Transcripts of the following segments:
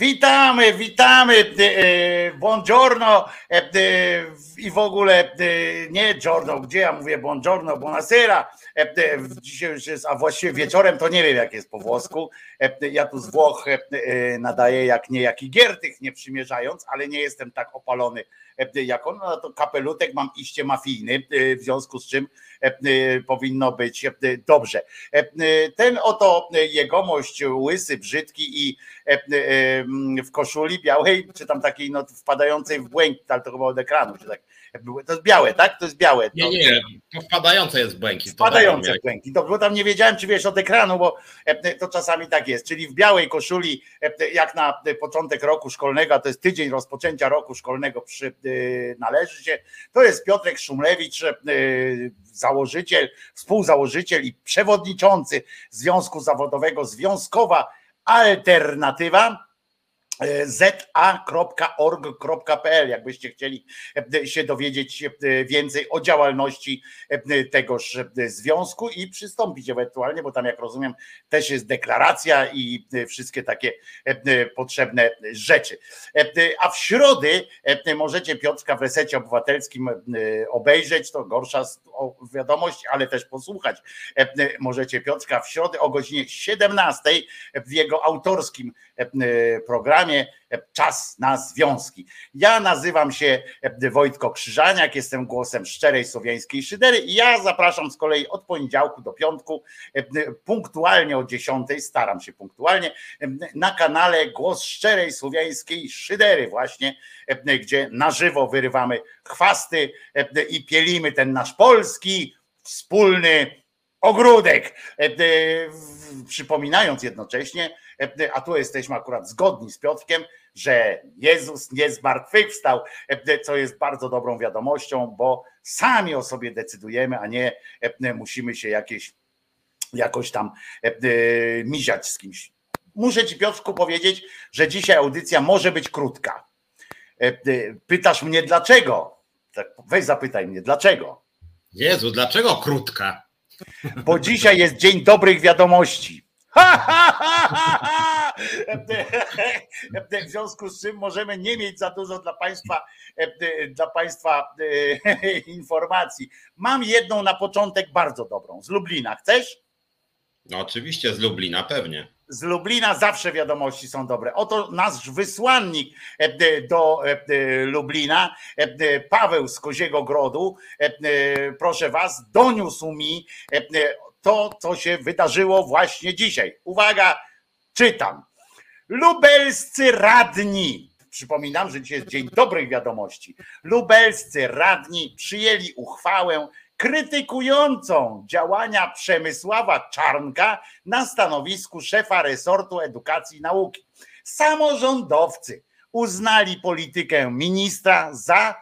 Witamy, witamy, buongiorno i w ogóle nie giorno, gdzie ja mówię buongiorno, buonasera, dzisiaj już jest, a właściwie wieczorem to nie wiem jak jest po włosku, ja tu z Włoch nadaję jak niejaki Giertych, nie przymierzając, ale nie jestem tak opalony jak on, no to kapelutek mam iście mafijny, w związku z czym powinno być dobrze. Ten oto jegomość łysy, brzydki i w koszuli białej, czy tam takiej no, wpadającej w błękit, ale to chyba od ekranu. Czy tak. To jest białe, tak? To jest białe. Nie, nie, to wpadające jest błękit. Wpadające w błękit. Bo tam nie wiedziałem, czy wiesz, od ekranu, bo to czasami tak jest. Czyli w białej koszuli, jak na początek roku szkolnego, a to jest tydzień rozpoczęcia roku szkolnego, należy się. To jest Piotrek Szumlewicz, założyciel, współzałożyciel i przewodniczący Związku Zawodowego Związkowa Alternatywa. za.org.pl, jakbyście chcieli się dowiedzieć więcej o działalności tegoż związku i przystąpić ewentualnie, bo tam jak rozumiem też jest deklaracja i wszystkie takie potrzebne rzeczy. A w środę możecie Piotrka w Resecie Obywatelskim obejrzeć, to gorsza wiadomość, ale też posłuchać. Możecie Piotrka w środę o godzinie 17 w jego autorskim programie Czas na Związki. Ja nazywam się Wojtek Krzyżaniak, jestem głosem Szczerej Słowiańskiej Szydery i ja zapraszam z kolei od poniedziałku do piątku, punktualnie o 10:00, staram się punktualnie, na kanale Głos Szczerej Słowiańskiej Szydery właśnie, gdzie na żywo wyrywamy chwasty i pielimy ten nasz polski wspólny ogródek, przypominając jednocześnie, a tu jesteśmy akurat zgodni z Piotrkiem, że Jezus nie zmartwychwstał, co jest bardzo dobrą wiadomością, bo sami o sobie decydujemy, a nie musimy się jakoś tam miziać z kimś. Muszę ci, Piotrku, powiedzieć, że dzisiaj audycja może być krótka. Pytasz mnie dlaczego? Weź zapytaj mnie dlaczego. Jezu, dlaczego krótka? Bo dzisiaj jest dzień dobrych wiadomości. Ha, ha, ha, ha, ha. W związku z czym możemy nie mieć za dużo dla Państwa informacji. Mam jedną na początek bardzo dobrą. Z Lublina. Chcesz? No oczywiście z Lublina, pewnie. Z Lublina zawsze wiadomości są dobre. Oto nasz wysłannik do Lublina, Paweł z Koziego Grodu, proszę was, doniósł mi to, co się wydarzyło właśnie dzisiaj. Uwaga, czytam. Lubelscy radni, przypominam, że dzisiaj jest dzień dobrych wiadomości. Lubelscy radni przyjęli uchwałę krytykującą działania Przemysława Czarnka na stanowisku szefa resortu edukacji i nauki. Samorządowcy uznali politykę ministra za,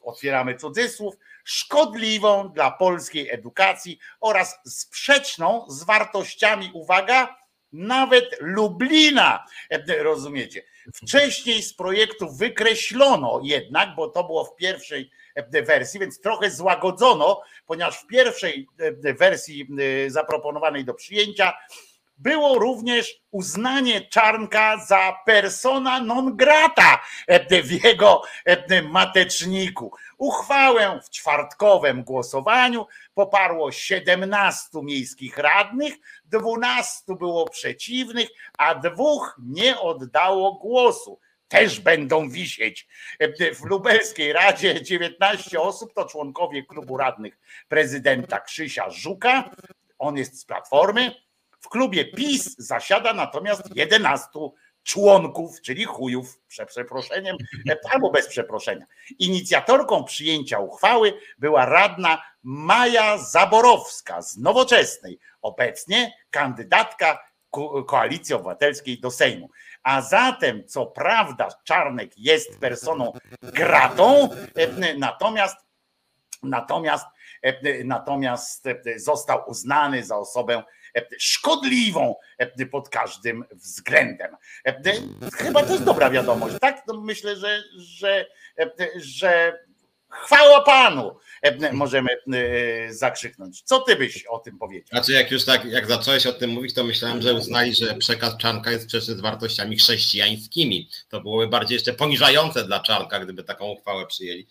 otwieramy cudzysłów, szkodliwą dla polskiej edukacji oraz sprzeczną z wartościami, uwaga, nawet Lublina, rozumiecie. Wcześniej z projektu wykreślono jednak, bo to było w pierwszej wersji, więc trochę złagodzono, ponieważ w pierwszej wersji zaproponowanej do przyjęcia było również uznanie Czarnka za persona non grata w jego mateczniku. Uchwałę w czwartkowym głosowaniu poparło 17 miejskich radnych, 12 było przeciwnych, a 2 nie oddało głosu. Też będą wisieć. W lubelskiej radzie 19 osób to członkowie klubu radnych prezydenta Krzysia Żuka, on jest z Platformy. W klubie PiS zasiada natomiast 11 członków, czyli chujów, przeproszeniem, albo bez przeproszenia. Inicjatorką przyjęcia uchwały była radna Maja Zaborowska z Nowoczesnej, obecnie kandydatka Koalicji Obywatelskiej do Sejmu. A zatem, co prawda, Czarnek jest personą gratą, natomiast został uznany za osobę szkodliwą pod każdym względem. Chyba to jest dobra wiadomość, tak? Myślę, że Chwała Panu! Możemy zakrzyknąć. Co ty byś o tym powiedział? Znaczy, jak już tak, jak zacząłeś o tym mówić, to myślałem, że uznali, że przekaz Czarnka jest sprzeczny z wartościami chrześcijańskimi. To byłoby bardziej jeszcze poniżające dla Czarnka, gdyby taką uchwałę przyjęli.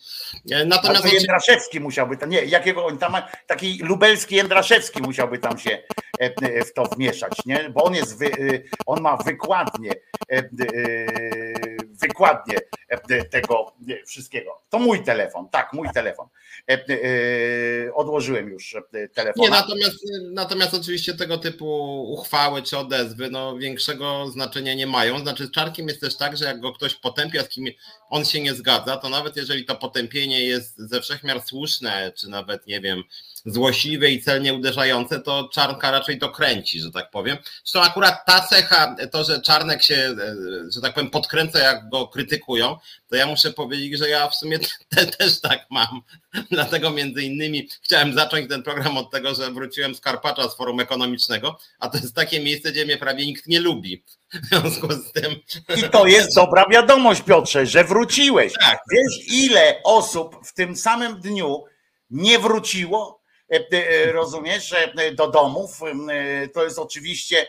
Natomiast Jędraszewski musiałby tam, nie, jakiego on tam ma, taki lubelski Jędraszewski musiałby tam się w to wmieszać, nie? Bo on jest, on ma wykładnie tego wszystkiego. To mój telefon, tak, mój telefon. Odłożyłem już telefon. Natomiast oczywiście tego typu uchwały czy odezwy no, większego znaczenia nie mają. Znaczy z Czarnkiem jest też tak, że jak go ktoś potępia, z kim on się nie zgadza, to nawet jeżeli to potępienie jest ze wszechmiar słuszne, czy nawet nie wiem, złośliwe i celnie uderzające, to Czarnka raczej to kręci, że tak powiem. Zresztą akurat ta cecha, to, że Czarnek się, że tak powiem, podkręca, jak go krytykują, to ja muszę powiedzieć, że ja w sumie też tak mam. Dlatego między innymi chciałem zacząć ten program od tego, że wróciłem z Karpacza z Forum Ekonomicznego, a to jest takie miejsce, gdzie mnie prawie nikt nie lubi. W związku z tym... I to jest dobra wiadomość, Piotrze, że wróciłeś. Tak. Wiesz, ile osób w tym samym dniu nie wróciło? Rozumiesz, że do domów to jest oczywiście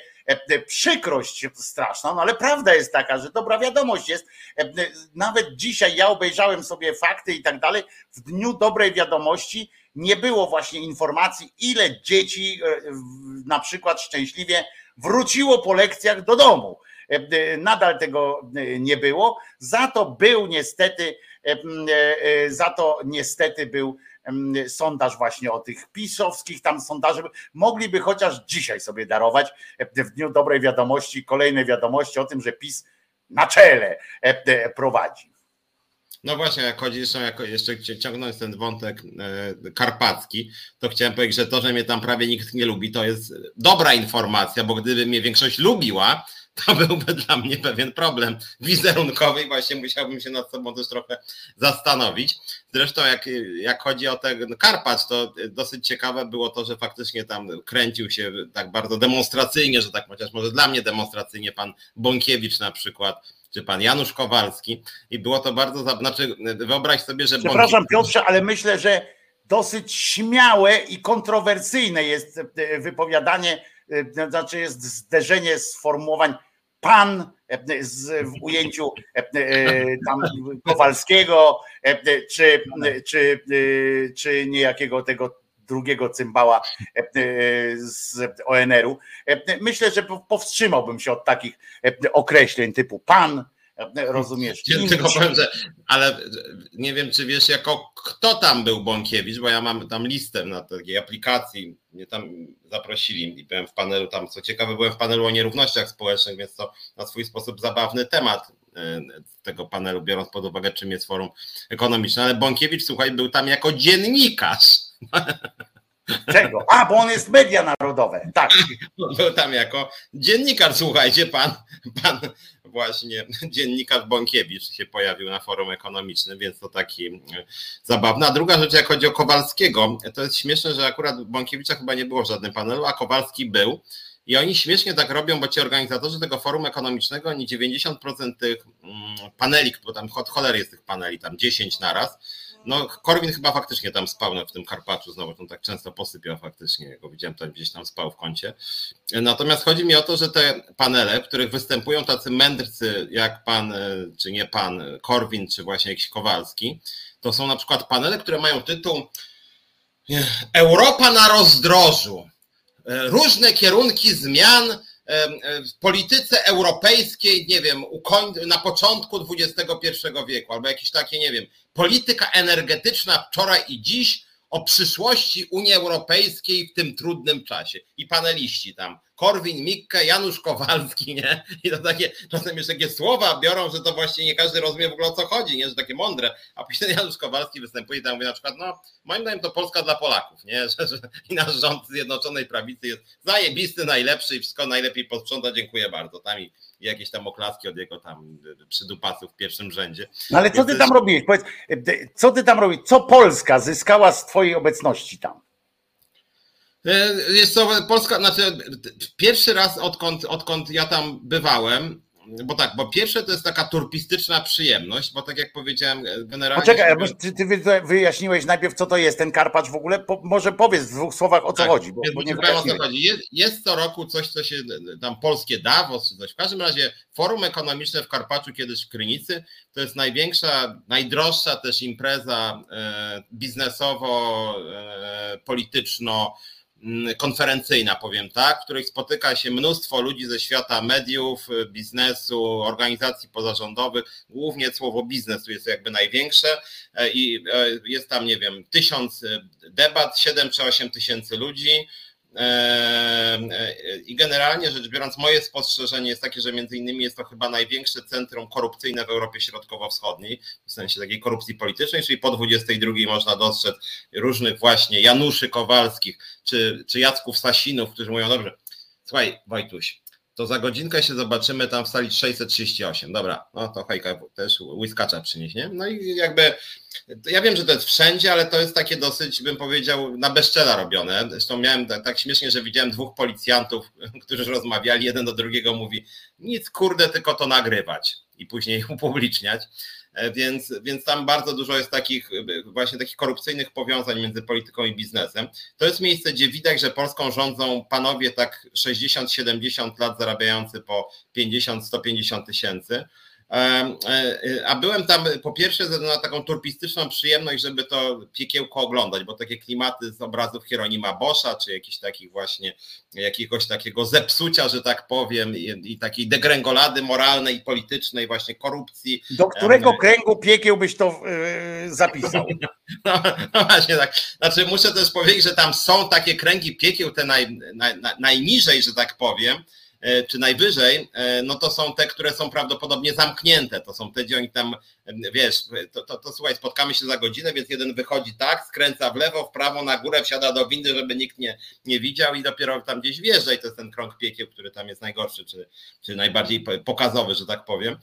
przykrość straszna, no ale prawda jest taka, że dobra wiadomość jest. Nawet dzisiaj ja obejrzałem sobie fakty i tak dalej. W dniu dobrej wiadomości nie było właśnie informacji, ile dzieci na przykład szczęśliwie wróciło po lekcjach do domu. Nadal tego nie było. Za to niestety był sondaż właśnie o tych pisowskich tam sondaży. Mogliby chociaż dzisiaj sobie darować w dniu dobrej wiadomości kolejne wiadomości o tym, że PiS na czele prowadzi. No właśnie, jak jeszcze ciągnąć ten wątek karpacki, to chciałem powiedzieć, że to, że mnie tam prawie nikt nie lubi, to jest dobra informacja, bo gdyby mnie większość lubiła, to byłby dla mnie pewien problem wizerunkowy i właśnie musiałbym się nad sobą też trochę zastanowić. Zresztą jak chodzi o ten Karpacz, to dosyć ciekawe było to, że faktycznie tam kręcił się tak bardzo demonstracyjnie, że tak chociaż może dla mnie demonstracyjnie pan Bąkiewicz na przykład, czy pan Janusz Kowalski i było to bardzo, znaczy wyobraź sobie, że... Przepraszam Piotrze, ale myślę, że dosyć śmiałe i kontrowersyjne jest wypowiadanie, znaczy jest zderzenie sformułowań pan w ujęciu tam Kowalskiego czy niejakiego tego drugiego cymbała z ONR-u. Myślę, że powstrzymałbym się od takich określeń typu pan, rozumiesz. Tylko powiem, że, ale nie wiem, czy wiesz, jako kto tam był Bąkiewicz, bo ja mam tam listę na takiej aplikacji, mnie tam zaprosili i byłem w panelu tam, co ciekawe, byłem w panelu o nierównościach społecznych, więc to na swój sposób zabawny temat tego panelu, biorąc pod uwagę, czym jest Forum Ekonomiczne, ale Bąkiewicz, słuchaj, był tam jako dziennikarz. Czego? A, bo on jest media narodowe. Tak. Był tam jako dziennikarz, słuchajcie, pan właśnie dziennikarz Bąkiewicz się pojawił na Forum Ekonomicznym, więc to taki zabawny. A druga rzecz, jak chodzi o Kowalskiego, to jest śmieszne, że akurat Bąkiewicza chyba nie było w żadnym panelu, a Kowalski był. I oni śmiesznie tak robią, bo ci organizatorzy tego forum ekonomicznego, oni 90% tych paneli, bo tam cholery jest tych paneli, tam 10 naraz. No Korwin chyba faktycznie tam spał w tym Karpaczu znowu, on tak często posypiał faktycznie, go widziałem tam gdzieś tam spał w kącie. Natomiast chodzi mi o to, że te panele, w których występują tacy mędrcy jak pan, czy nie pan, Korwin, czy właśnie jakiś Kowalski, to są na przykład panele, które mają tytuł Europa na rozdrożu. Różne kierunki zmian w polityce europejskiej, nie wiem, na początku XXI wieku, albo jakieś takie, nie wiem, polityka energetyczna wczoraj i dziś o przyszłości Unii Europejskiej w tym trudnym czasie. I paneliści tam, Korwin, Mikke, Janusz Kowalski, nie? I to takie, czasem już takie słowa biorą, że to właśnie nie każdy rozumie w ogóle o co chodzi, nie? Że takie mądre. A później Janusz Kowalski występuje i tam mówi na przykład, no moim zdaniem to Polska dla Polaków, nie? Że i nasz rząd Zjednoczonej Prawicy jest zajebisty, najlepszy i wszystko najlepiej posprząta, dziękuję bardzo. Tam i jakieś tam oklaski od jego tam przydupasów w pierwszym rzędzie. No ale co ty tam robiłeś? Powiedz, co ty tam robisz? Co Polska zyskała z twojej obecności tam? Jest to Polska, znaczy pierwszy raz odkąd ja tam bywałem, bo tak, bo pierwsze to jest taka turpistyczna przyjemność, bo tak jak powiedziałem generalnie... Poczekaj, ty wyjaśniłeś najpierw, co to jest ten Karpacz w ogóle, może powiedz w dwóch słowach, o co chodzi. Bo nie wiem, o co chodzi. Jest co roku coś, co się tam polskie Davos czy coś, w każdym razie Forum Ekonomiczne w Karpaczu, kiedyś w Krynicy, to jest największa, najdroższa też impreza biznesowo-polityczno- konferencyjna, powiem tak, w której spotyka się mnóstwo ludzi ze świata mediów, biznesu, organizacji pozarządowych, głównie słowo biznes tu jest jakby największe i jest tam, nie wiem, 1000 debat, 7 czy 8 tysięcy ludzi i generalnie rzecz biorąc moje spostrzeżenie jest takie, że między innymi jest to chyba największe centrum korupcyjne w Europie Środkowo-Wschodniej, w sensie takiej korupcji politycznej, czyli po 22 można dostrzec różnych właśnie Januszy Kowalskich czy Jacków Sasinów, którzy mówią: dobrze, słuchaj Wojtuś, to za godzinkę się zobaczymy tam w sali 638. Dobra, no to hejka, też łyskacza przynieś, nie? No i jakby, ja wiem, że to jest wszędzie, ale to jest takie dosyć, bym powiedział, na bezczela robione. Zresztą miałem tak śmiesznie, że widziałem dwóch policjantów, którzy rozmawiali, jeden do drugiego mówi: nic kurde, tylko to nagrywać i później upubliczniać. Więc tam bardzo dużo jest takich właśnie takich korupcyjnych powiązań między polityką i biznesem. To jest miejsce, gdzie widać, że Polską rządzą panowie tak 60-70 lat zarabiający po 50-150 tysięcy. A byłem tam po pierwsze na taką turpistyczną przyjemność, żeby to piekiełko oglądać, bo takie klimaty z obrazów Hieronima Boscha, czy jakichś takich właśnie, jakiegoś takiego zepsucia, że tak powiem, i takiej degrengolady moralnej i politycznej, właśnie korupcji. Do którego kręgu piekieł byś to zapisał? No właśnie tak. Znaczy muszę też powiedzieć, że tam są takie kręgi piekieł, te najniżej, że tak powiem, czy najwyżej, no to są te, które są prawdopodobnie zamknięte. To są te, gdzie oni tam, wiesz, to słuchaj, spotkamy się za godzinę, więc jeden wychodzi tak, skręca w lewo, w prawo, na górę, wsiada do windy, żeby nikt nie widział i dopiero tam gdzieś wjeżdża i to jest ten krąg piekieł, który tam jest najgorszy, czy najbardziej pokazowy, że tak powiem.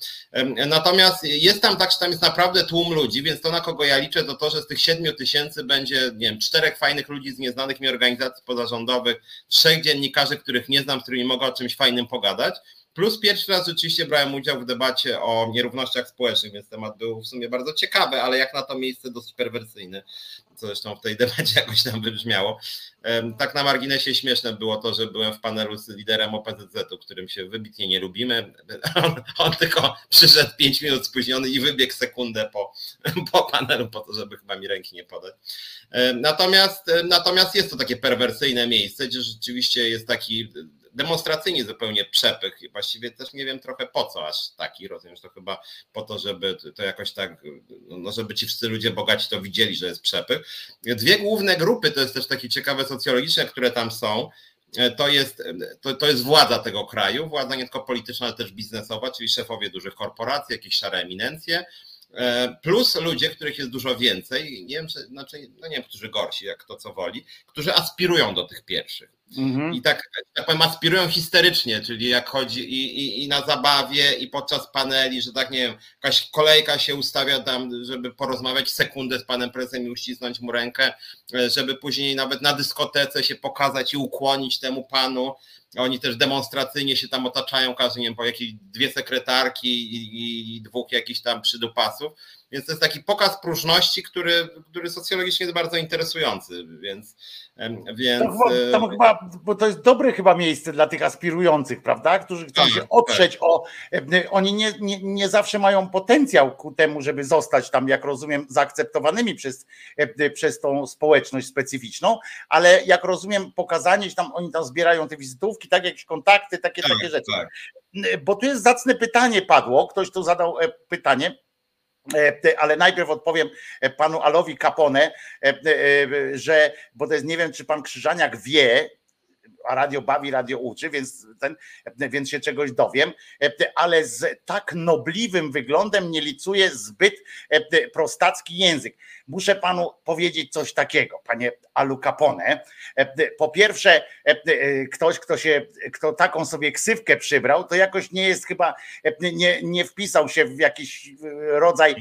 Natomiast jest tam tak, że tam jest naprawdę tłum ludzi, więc to, na kogo ja liczę, to że z tych 7 tysięcy będzie, nie wiem, 4 fajnych ludzi z nieznanych mi organizacji pozarządowych, 3 dziennikarzy, których nie znam, z którymi mogę o czymś fajnym pogadać. Plus pierwszy raz rzeczywiście brałem udział w debacie o nierównościach społecznych, więc temat był w sumie bardzo ciekawy, ale jak na to miejsce dosyć perwersyjny, co zresztą w tej debacie jakoś tam wybrzmiało. Tak na marginesie śmieszne było to, że byłem w panelu z liderem OPZZ-u, którym się wybitnie nie lubimy. On tylko przyszedł 5 minut spóźniony i wybiegł sekundę po panelu, po to, żeby chyba mi ręki nie podać. Natomiast jest to takie perwersyjne miejsce, gdzie rzeczywiście jest taki demonstracyjnie zupełnie przepych i właściwie też nie wiem trochę po co aż taki, rozumiem, że to chyba po to, żeby to jakoś tak, no żeby ci wszyscy ludzie bogaci to widzieli, że jest przepych. 2 główne grupy, to jest też takie ciekawe socjologiczne, które tam są, to jest władza tego kraju, władza nie tylko polityczna, ale też biznesowa, czyli szefowie dużych korporacji, jakieś szare eminencje, plus ludzie, których jest dużo więcej, nie wiem, znaczy, no nie wiem, którzy gorsi, jak to co woli, którzy aspirują do tych pierwszych. Mhm. I tak powiem, aspirują histerycznie, czyli jak chodzi i na zabawie, i podczas paneli, że tak nie wiem, jakaś kolejka się ustawia tam, żeby porozmawiać sekundę z panem prezesem i uścisnąć mu rękę, żeby później nawet na dyskotece się pokazać i ukłonić temu panu. Oni też demonstracyjnie się tam otaczają, każdy, nie wiem, po jakieś 2 sekretarki i 2 jakichś tam przydupasów. Więc to jest taki pokaz próżności, który socjologicznie jest bardzo interesujący, więc... To chyba, bo to jest dobre chyba miejsce dla tych aspirujących, prawda? Którzy chcą się oprzeć o... Oni nie zawsze mają potencjał ku temu, żeby zostać tam, jak rozumiem, zaakceptowanymi przez tą społeczność specyficzną, ale jak rozumiem, pokazanie się tam, oni tam zbierają te wizytówki, tak, jakieś kontakty, takie rzeczy. Tak. Bo tu jest zacne pytanie padło, ktoś tu zadał pytanie, ale najpierw odpowiem panu Alowi Capone, że, bo to jest, nie wiem, czy pan Krzyżaniak wie, a radio bawi, radio uczy, więc się czegoś dowiem, ale z tak nobliwym wyglądem nie licuje zbyt prostacki język. Muszę panu powiedzieć coś takiego, panie Alu Capone. Po pierwsze, ktoś, kto taką sobie ksywkę przybrał, to jakoś nie jest chyba, nie wpisał się w jakiś rodzaj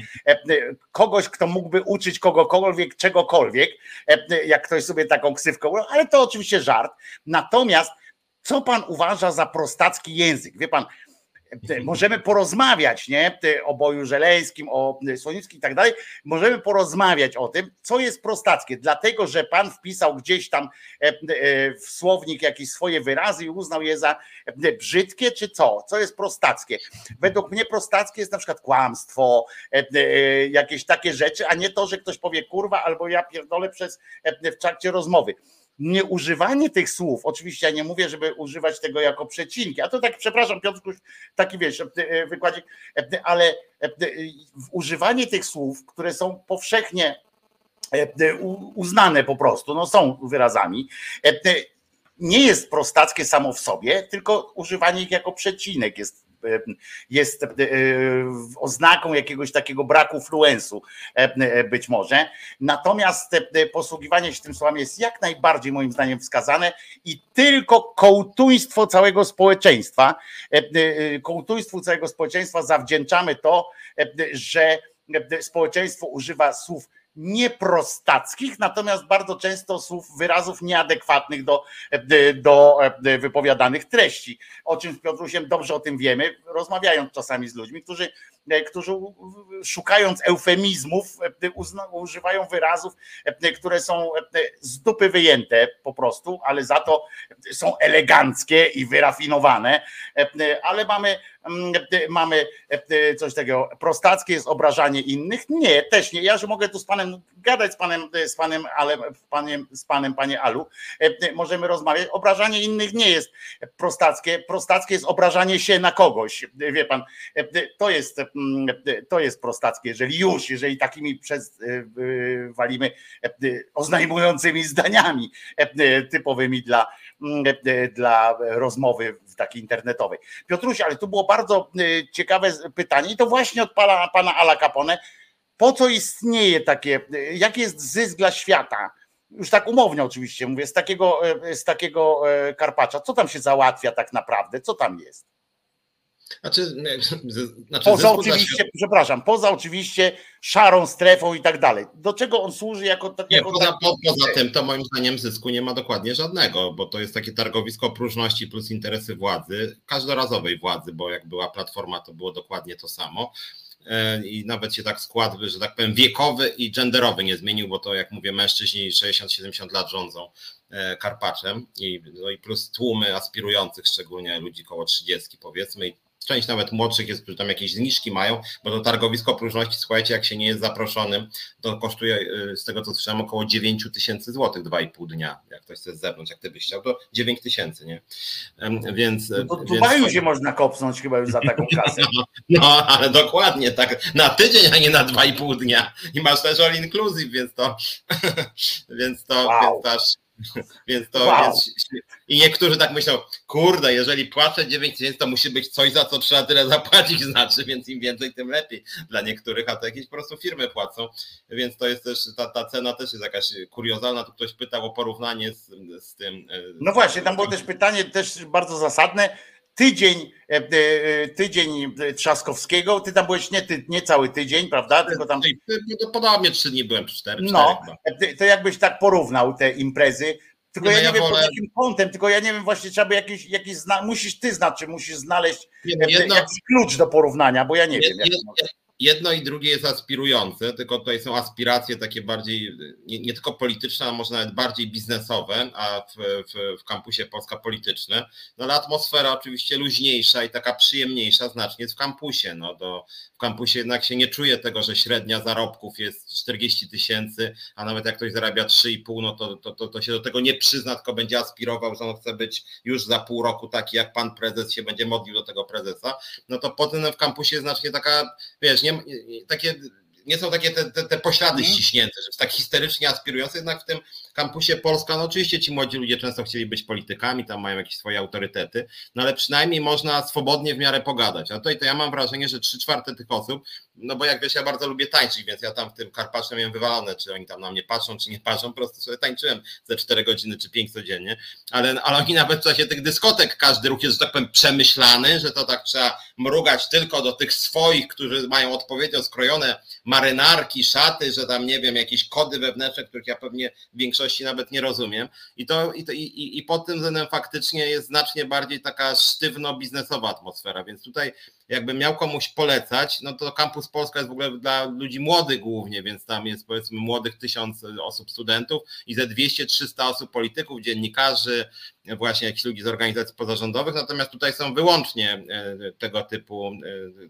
kogoś, kto mógłby uczyć kogokolwiek, czegokolwiek, jak ktoś sobie taką ksywkę ubrał, ale to oczywiście żart. Natomiast co pan uważa za prostacki język? Wie pan, możemy porozmawiać, nie? O boju żeleńskim, o Słonickim i tak dalej. Możemy porozmawiać o tym, co jest prostackie. Dlatego, że pan wpisał gdzieś tam w słownik jakieś swoje wyrazy i uznał je za brzydkie, czy co? Co jest prostackie? Według mnie prostackie jest na przykład kłamstwo, jakieś takie rzeczy, a nie to, że ktoś powie kurwa albo ja pierdolę w trakcie rozmowy. Nie używanie tych słów, oczywiście ja nie mówię, żeby używać tego jako przecinki, a to tak, przepraszam Piotrku, taki wiesz, wykładzik, ale używanie tych słów, które są powszechnie uznane po prostu, no są wyrazami, nie jest prostackie samo w sobie, tylko używanie ich jako przecinek jest oznaką jakiegoś takiego braku fluensu być może. Natomiast posługiwanie się tym słowem jest jak najbardziej moim zdaniem wskazane i tylko kołtuństwu całego społeczeństwa zawdzięczamy to, że społeczeństwo używa słów nieprostackich, natomiast bardzo często słów, wyrazów nieadekwatnych do wypowiadanych treści. O czym z Piotrusiem dobrze o tym wiemy, rozmawiając czasami z ludźmi, którzy szukając eufemizmów używają wyrazów, które są z dupy wyjęte po prostu, ale za to są eleganckie i wyrafinowane, ale mamy coś takiego, prostackie jest obrażanie innych? Nie, też nie. Ja, że mogę tu gadać z panem, panie Alu, możemy rozmawiać. Obrażanie innych nie jest prostackie. Prostackie jest obrażanie się na kogoś. Wie pan, to jest prostackie, jeżeli takimi walimy oznajmującymi zdaniami typowymi dla rozmowy takiej internetowej. Piotruś, ale tu było bardzo ciekawe pytanie i to właśnie od pana Ala Capone. Po co istnieje takie, jaki jest zysk dla świata? Już tak umownie oczywiście mówię, z takiego Karpacza. Co tam się załatwia tak naprawdę? Co tam jest? Poza oczywiście szarą strefą i tak dalej. Do czego on służy Poza tym to moim zdaniem zysku nie ma dokładnie żadnego, bo to jest takie targowisko próżności plus interesy władzy, każdorazowej władzy, bo jak była Platforma, to było dokładnie to samo. I nawet się tak skład, że tak powiem, wiekowy i genderowy nie zmienił, bo to jak mówię, mężczyźni 60-70 lat rządzą Karpaczem i plus tłumy aspirujących, szczególnie ludzi koło 30 powiedzmy, i część nawet młodszych jest, którzy tam jakieś zniżki mają, bo to targowisko próżności, słuchajcie, jak się nie jest zaproszonym, to kosztuje, z tego co słyszałem, około 9 000 złotych 2,5 dnia, jak ktoś chce z zewnątrz, jak ty byś chciał, to 9 000, nie? Więc... No w Dubaju się można kopsnąć chyba już za taką kasę. No, ale dokładnie tak, na tydzień, a nie na 2,5 dnia i masz też all inclusive, I niektórzy tak myślą, kurde, jeżeli płacę 9 000, to musi być coś, za co trzeba tyle zapłacić, znaczy, więc im więcej, tym lepiej dla niektórych, a to jakieś po prostu firmy płacą, więc to jest też, ta cena też jest jakaś kuriozalna, tu ktoś pytał o porównanie z tym. No właśnie, tam było też pytanie, też bardzo zasadne, tydzień Trzaskowskiego, ty tam byłeś nie cały tydzień, prawda? Tylko tam... Podobnie 3 dni byłem, 4 No, chyba. To jakbyś tak porównał te imprezy, tylko nie, ja nie wiem pod jakim kątem, tylko ja nie wiem, właśnie trzeba by musisz znaleźć jakiś klucz do porównania, bo ja nie wiem. Jedno i drugie jest aspirujące, tylko tutaj są aspiracje takie bardziej, nie tylko polityczne, a może nawet bardziej biznesowe, a w Kampusie Polska polityczne. No ale atmosfera oczywiście luźniejsza i taka przyjemniejsza znacznie jest w Kampusie. No, w Kampusie jednak się nie czuje tego, że średnia zarobków jest 40 000, a nawet jak ktoś zarabia 3,5, no to się do tego nie przyzna, tylko będzie aspirował, że on chce być już za pół roku taki jak pan prezes, się będzie modlił do tego prezesa. No to potem w Kampusie jest znacznie taka, wiesz, nie są takie te poślady ściśnięte, że jest tak histerycznie aspirujący, jednak w tym Kampusie Polska, no oczywiście ci młodzi ludzie często chcieli być politykami, tam mają jakieś swoje autorytety, no ale przynajmniej można swobodnie w miarę pogadać, a tutaj to ja mam wrażenie, że 3/4 tych osób, no bo jak wiesz, ja bardzo lubię tańczyć, więc ja tam w tym Karpaczu miałem wywalone, czy oni tam na mnie patrzą, czy nie patrzą, po prostu sobie tańczyłem ze 4 godziny czy 5 codziennie, ale oni nawet w czasie tych dyskotek, każdy ruch jest, że tak powiem, przemyślany, że to tak trzeba mrugać tylko do tych swoich, którzy mają odpowiednio skrojone marynarki, szaty, że tam nie wiem, jakieś kody wewnętrzne, których ja pewnie w większości nawet nie rozumiem. I pod tym względem faktycznie jest znacznie bardziej taka sztywno-biznesowa atmosfera, więc tutaj jakbym miał komuś polecać, no to Kampus Polska jest w ogóle dla ludzi młodych głównie, więc tam jest powiedzmy młodych 1000 osób, studentów i ze 200-300 osób polityków, dziennikarzy, właśnie jakichś ludzi z organizacji pozarządowych, natomiast tutaj są wyłącznie tego typu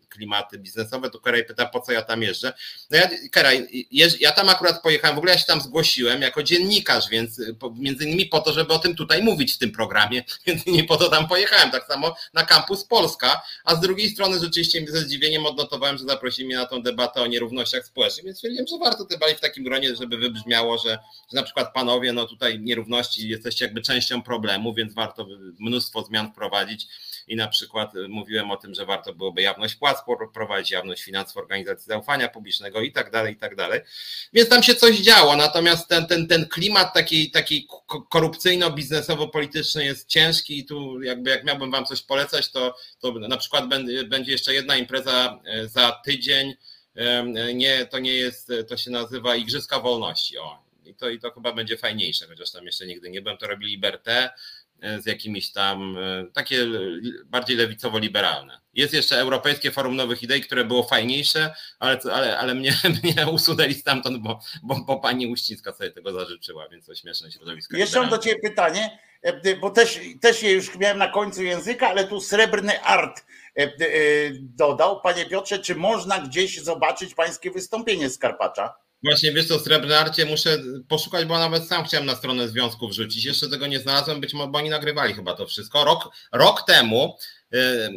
klimaty biznesowe. Tu Keraj pyta, po co ja tam jeżdżę. No ja, Keraj, ja tam akurat pojechałem, w ogóle ja się tam zgłosiłem jako dziennikarz, więc między innymi po to, żeby o tym tutaj mówić w tym programie, więc nie po to tam pojechałem, tak samo na Kampus Polska, a z drugiej strony rzeczywiście ze zdziwieniem odnotowałem, że zaprosili mnie na tą debatę o nierównościach społecznych, więc stwierdziłem, że warto debatować w takim gronie, żeby wybrzmiało, że na przykład panowie, no tutaj nierówności jesteście jakby częścią problemu, więc warto mnóstwo zmian wprowadzić i na przykład mówiłem o tym, że warto byłoby jawność płac prowadzić, jawność finansów organizacji zaufania publicznego i tak dalej, i tak dalej. Więc tam się coś działo, natomiast ten klimat taki korupcyjno-biznesowo-polityczny jest ciężki i tu jakby jak miałbym wam coś polecać, to na przykład będzie jeszcze jedna impreza za tydzień, to się nazywa Igrzyska Wolności. I to chyba będzie fajniejsze, chociaż tam jeszcze nigdy nie byłem, to robili Liberté z jakimiś tam, takie bardziej lewicowo-liberalne. Jest jeszcze Europejskie Forum Nowych Idei, które było fajniejsze, ale mnie usunęli stamtąd, bo pani Uścińska sobie tego zażyczyła, więc to śmieszne środowisko. Jeszcze mam do ciebie pytanie, bo też je już miałem na końcu języka, ale tu Srebrny Art dodał. Panie Piotrze, czy można gdzieś zobaczyć pańskie wystąpienie z Karpacza? Właśnie, wiesz co, Srebrne Arcie muszę poszukać, bo nawet sam chciałem na stronę związku wrzucić. Jeszcze tego nie znalazłem, być może, bo oni nagrywali chyba to wszystko.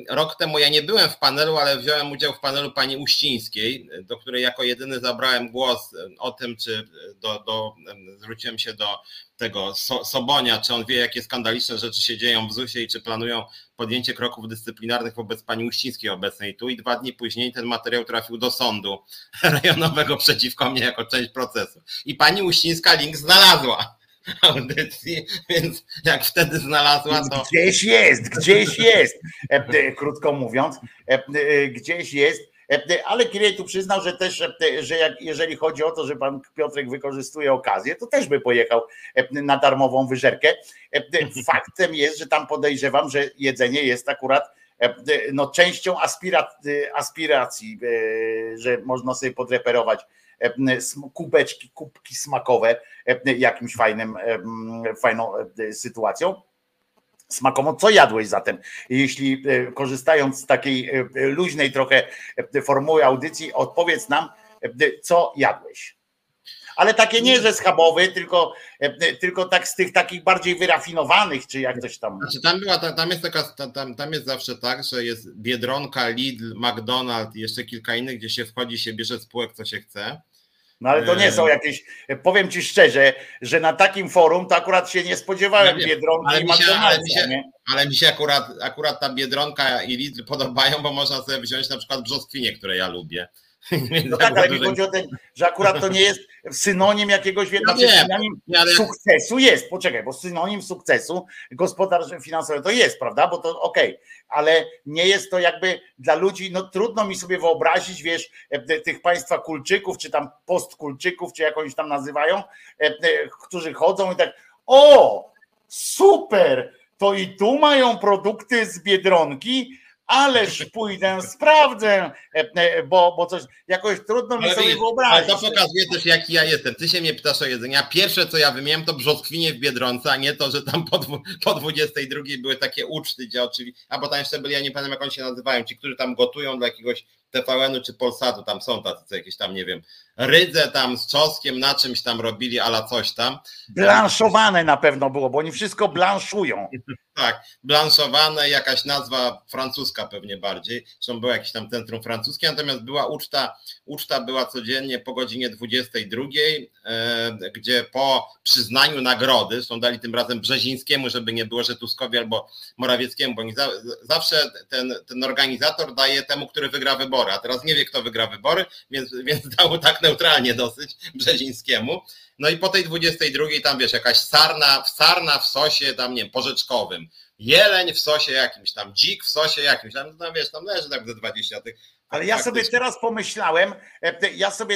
Rok temu ja nie byłem w panelu, ale wziąłem udział w panelu pani Uścińskiej, do której jako jedyny zabrałem głos o tym, czy zwróciłem się do tego Sobonia, czy on wie, jakie skandaliczne rzeczy się dzieją w ZUS-ie i czy planują podjęcie kroków dyscyplinarnych wobec pani Uścińskiej obecnej tu i 2 dni później ten materiał trafił do sądu rejonowego przeciwko mnie jako część procesu. I pani Uścińska link znalazła audycji, więc jak wtedy znalazła to... Gdzieś jest, krótko mówiąc, gdzieś jest, ale Kirej tu przyznał, że też, że jeżeli chodzi o to, że pan Piotrek wykorzystuje okazję, to też by pojechał na darmową wyżerkę. Faktem jest, że tam podejrzewam, że jedzenie jest akurat no, częścią aspiracji, że można sobie podreperować kubki smakowe jakimś fajną sytuacją. Smakowo, co jadłeś zatem? Jeśli korzystając z takiej luźnej trochę formuły audycji, odpowiedz nam, co jadłeś. Ale takie nie, że schabowy, tylko tak z tych takich bardziej wyrafinowanych, czy jak coś tam. Znaczy tam jest zawsze tak, że jest Biedronka, Lidl, McDonald's i jeszcze kilka innych, gdzie się wchodzi, się bierze spółek, co się chce. No ale to nie są jakieś, powiem ci szczerze, że na takim forum to akurat się nie spodziewałem Biedronki, ale mi się akurat ta Biedronka i Lidl podobają, bo można sobie wziąć na przykład brzoskwinie, które ja lubię. No tak, ale mi chodzi o ten, że akurat to nie jest synonim jakiegoś sukcesu jest, poczekaj, bo synonim sukcesu gospodarczym, finansowego to jest, prawda, bo to okej, ale nie jest to jakby dla ludzi, no trudno mi sobie wyobrazić, wiesz, tych państwa kulczyków, czy tam postkulczyków, czy jakąś tam nazywają, którzy chodzą i tak, o, super, to i tu mają produkty z Biedronki, ależ pójdę, sprawdzę, bo coś jakoś trudno mi sobie wyobrazić. Ale to pokazuje też, jaki ja jestem. Ty się mnie pytasz o jedzenie. Pierwsze, co ja wymieniam, to brzoskwinie w Biedronce, a nie to, że tam po 22 były takie uczty, gdzie oczywiście, a bo tam jeszcze byli, ja nie pamiętam, jak oni się nazywają, ci, którzy tam gotują dla jakiegoś TVN-u czy Polsatu, tam są tacy, co jakieś tam, nie wiem, rydze tam z czosnkiem na czymś tam robili, ala coś tam. Blanszowane na pewno było, bo oni wszystko blanszują. Tak, blanszowane, jakaś nazwa francuska pewnie bardziej, zresztą było jakieś tam centrum francuskie, natomiast była uczta była codziennie po godzinie 22, gdzie po przyznaniu nagrody, zresztą dali tym razem Brzezińskiemu, żeby nie było, że Tuskowi albo Morawieckiemu, bo oni zawsze ten organizator daje temu, który wygra wybory, a teraz nie wie, kto wygra wybory, więc dało tak neutralnie dosyć Brzezińskiemu. No i po tej 22 tam wiesz, jakaś sarna w sosie tam, nie wiem, porzeczkowym, jeleń w sosie jakimś tam, dzik w sosie jakimś tam, no wiesz, tam leży tak do 20. Ale ja sobie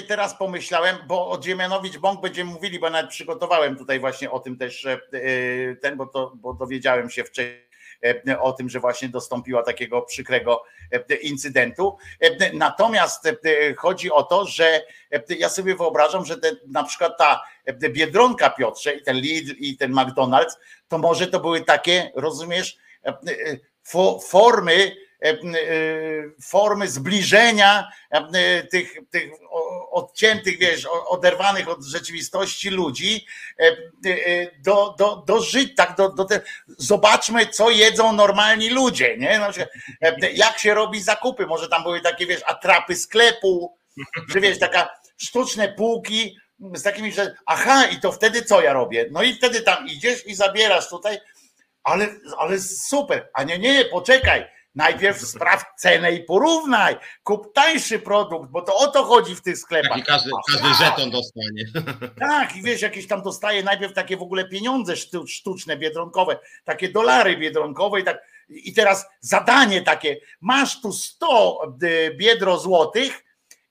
teraz pomyślałem, bo o Dziemianowicz-Bąk będziemy mówili, bo nawet przygotowałem tutaj właśnie o tym też ten, bo dowiedziałem się wcześniej o tym, że właśnie dostąpiła takiego przykrego incydentu. Natomiast chodzi o to, że ja sobie wyobrażam, że na przykład ta Biedronka, Piotrze, i ten Lidl, i ten McDonald's, to może to były takie, rozumiesz, formy zbliżenia tych odciętych, wiesz, oderwanych od rzeczywistości ludzi do żyć, tak, zobaczmy, co jedzą normalni ludzie, nie? Na przykład, jak się robi zakupy, może tam były takie, wiesz, atrapy sklepu, czy wiesz, taka sztuczne półki z takimi, że aha, i to wtedy co ja robię? No i wtedy tam idziesz i zabierasz tutaj, ale super, a nie, poczekaj, najpierw sprawdź cenę i porównaj. Kup tańszy produkt, bo to o to chodzi w tych sklepach. Tak, i każdy żeton dostanie. Tak, i wiesz, jakieś tam dostaje najpierw takie w ogóle pieniądze sztuczne, biedronkowe, takie dolary biedronkowe i tak. I teraz zadanie takie, masz tu 100 biedro złotych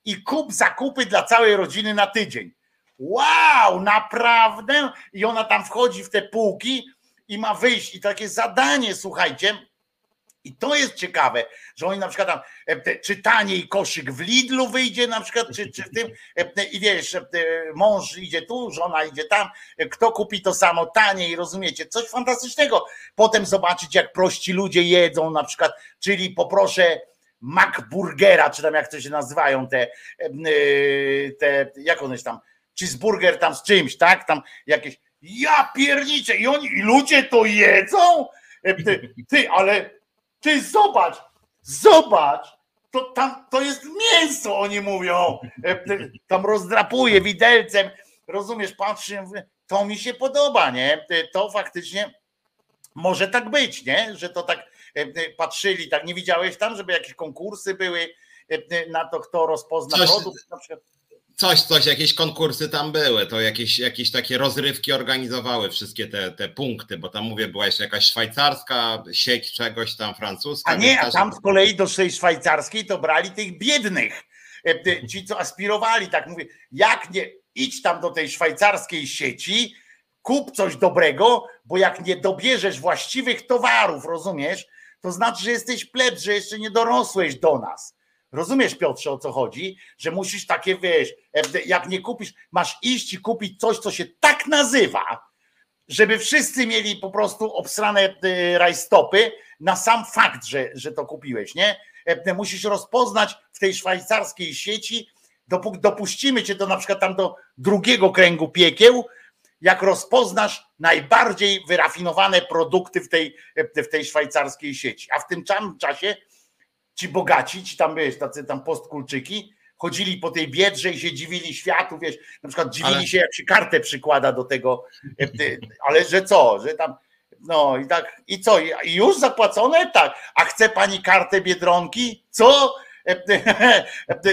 i kup zakupy dla całej rodziny na tydzień. Wow, naprawdę? I ona tam wchodzi w te półki i ma wyjść. I takie zadanie, słuchajcie. I to jest ciekawe, że oni na przykład tam, czy taniej koszyk w Lidlu wyjdzie na przykład, czy w tym, i wiesz, mąż idzie tu, żona idzie tam, kto kupi to samo taniej, rozumiecie, coś fantastycznego. Potem zobaczyć, jak prości ludzie jedzą na przykład, czyli poproszę McBurgera, czy tam jak to się nazywają te jak one się tam, cheeseburger tam z czymś, tak, tam jakieś, ja pierniczę, i ludzie to jedzą? Ty, ale... Ty zobacz, to tam to jest mięso, oni mówią. Tam rozdrapuje widelcem, rozumiesz, patrzę, to mi się podoba, nie? To faktycznie może tak być, nie? Że to tak patrzyli, tak nie widziałeś tam, żeby jakieś konkursy były na to, kto rozpozna produkt na przykład. Coś, jakieś konkursy tam były, to jakieś takie rozrywki organizowały wszystkie te punkty, bo tam mówię, była jeszcze jakaś szwajcarska, sieć czegoś tam, francuska. A nie, a tam z kolei do tej szwajcarskiej to brali tych biednych, ci co aspirowali, tak mówię, jak nie, idź tam do tej szwajcarskiej sieci, kup coś dobrego, bo jak nie dobierzesz właściwych towarów, rozumiesz, to znaczy, że jesteś pleb, że jeszcze nie dorosłeś do nas. Rozumiesz, Piotrze, o co chodzi? Że musisz takie, wiesz, jak nie kupisz, masz iść i kupić coś, co się tak nazywa, żeby wszyscy mieli po prostu obsrane rajstopy na sam fakt, że to kupiłeś, nie? Musisz rozpoznać w tej szwajcarskiej sieci, dopóki dopuścimy cię do na przykład tam do drugiego kręgu piekieł, jak rozpoznasz najbardziej wyrafinowane produkty w tej szwajcarskiej sieci. A w tym czasie ci bogaci, ci tam, wiesz, tacy tam postkulczyki, chodzili po tej biedrze i się dziwili światu, wiesz, na przykład dziwili się, jak się kartę przykłada do tego, ale że co, że tam, no i tak, i co, i już zapłacone? Tak, a chce pani kartę Biedronki? Co?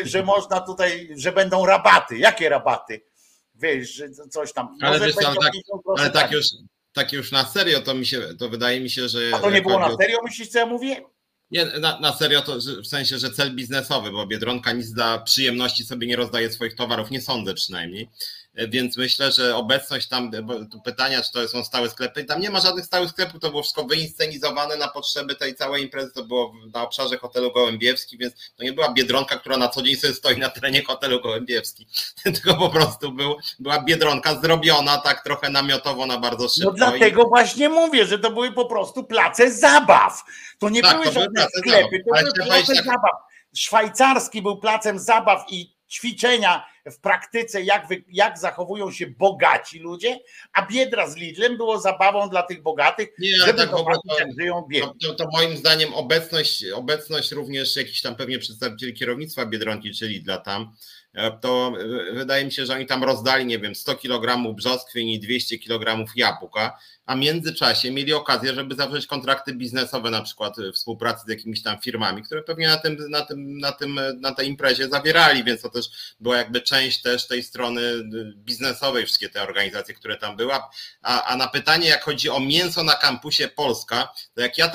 Że można tutaj, że będą rabaty, jakie rabaty? Wiesz, że coś tam. Ale, może tam, tak, ale tak już na serio, to wydaje mi się, że... A to nie było na serio, myślisz, co ja mówię? Nie, na serio, to w sensie, że cel biznesowy, bo Biedronka nic dla przyjemności sobie nie rozdaje swoich towarów, nie sądzę przynajmniej, więc myślę, że obecność tam, bo tu pytania, czy to są stałe sklepy, tam nie ma żadnych stałych sklepów, to było wszystko wyinscenizowane na potrzeby tej całej imprezy, to było na obszarze hotelu Gołębiewski, więc to nie była Biedronka, która na co dzień sobie stoi na terenie hotelu Gołębiewski, tylko po prostu była Biedronka zrobiona tak trochę namiotowo na bardzo szybko. No dlatego właśnie mówię, że to były po prostu place zabaw, to nie tak, były żadne sklepy, to były place zabaw. Szwajcarski był placem zabaw i ćwiczenia w praktyce, jak zachowują się bogaci ludzie, a Biedra z Lidlem było zabawą dla tych bogatych, nie, żeby tak zobaczyć, jak żyją biedni. To moim zdaniem obecność również jakichś tam pewnie przedstawicieli kierownictwa Biedronki czy Lidla tam, to wydaje mi się, że oni tam rozdali, nie wiem, 100 kg brzoskwiń i 200 kg jabłka, a w międzyczasie mieli okazję, żeby zawrzeć kontrakty biznesowe, na przykład współpracy z jakimiś tam firmami, które pewnie na tej imprezie zawierali, więc to też była jakby część część też tej strony biznesowej, wszystkie te organizacje, które tam była. A na pytanie, jak chodzi o mięso na kampusie Polska, to jak ja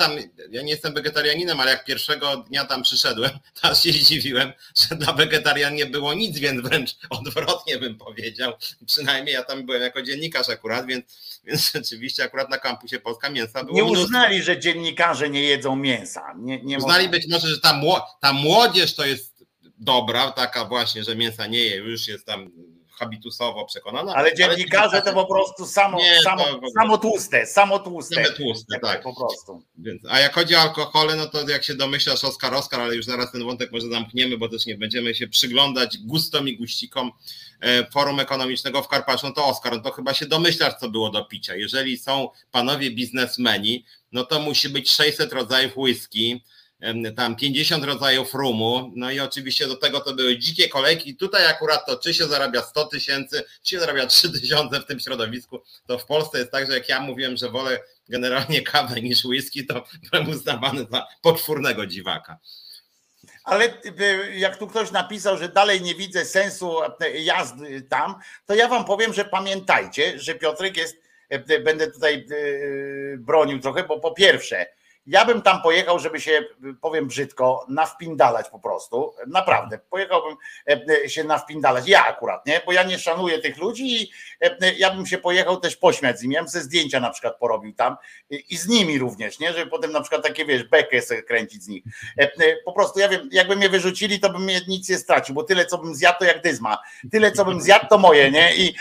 nie jestem wegetarianinem, ale jak pierwszego dnia tam przyszedłem, to aż się zdziwiłem, że dla wegetarian nie było nic, więc wręcz odwrotnie bym powiedział. Przynajmniej ja tam byłem jako dziennikarz akurat, więc rzeczywiście akurat na kampusie Polska mięsa było. Nie uznali, mnóstwo. Że dziennikarze nie jedzą mięsa. Nie uznali można. Być może, że ta młodzież to jest dobra, taka właśnie, że mięsa nie je, już jest tam habitusowo przekonana. Ale dziennikarze to po prostu samo tłuste. Tak. Po prostu. A jak chodzi o alkohole, no to jak się domyślasz, Oskar, ale już zaraz ten wątek może zamkniemy, bo też nie będziemy się przyglądać gustom i guścikom Forum Ekonomicznego w Karpaczu. No to Oskar, no to chyba się domyślasz, co było do picia. Jeżeli są panowie biznesmeni, no to musi być 600 rodzajów whisky, tam 50 rodzajów rumu, no i oczywiście do tego to były dzikie kolejki. Tutaj akurat to czy się zarabia 100 tysięcy, czy się zarabia 3 tysiące w tym środowisku, to w Polsce jest tak, że jak ja mówiłem, że wolę generalnie kawę niż whisky, to byłem uznawany za poczwórnego dziwaka. Ale jak tu ktoś napisał, że dalej nie widzę sensu jazdy tam, to ja wam powiem, że pamiętajcie, że Piotrek jest, będę tutaj bronił trochę, bo po pierwsze, ja bym tam pojechał, żeby się, powiem brzydko, nawpindalać po prostu. Naprawdę, pojechałbym się nawpindalać. Ja akurat, nie? Bo ja nie szanuję tych ludzi i ja bym się pojechał też pośmiać z nimi. Ja bym ze zdjęcia na przykład porobił tam i z nimi również, nie? Żeby potem na przykład takie, wiesz, bekę sobie kręcić z nich. Po prostu, ja wiem, jakby mnie wyrzucili, to bym nic nie stracił, bo tyle, co bym zjadł, to jak dyzma. Tyle, co bym zjadł, to moje, nie? I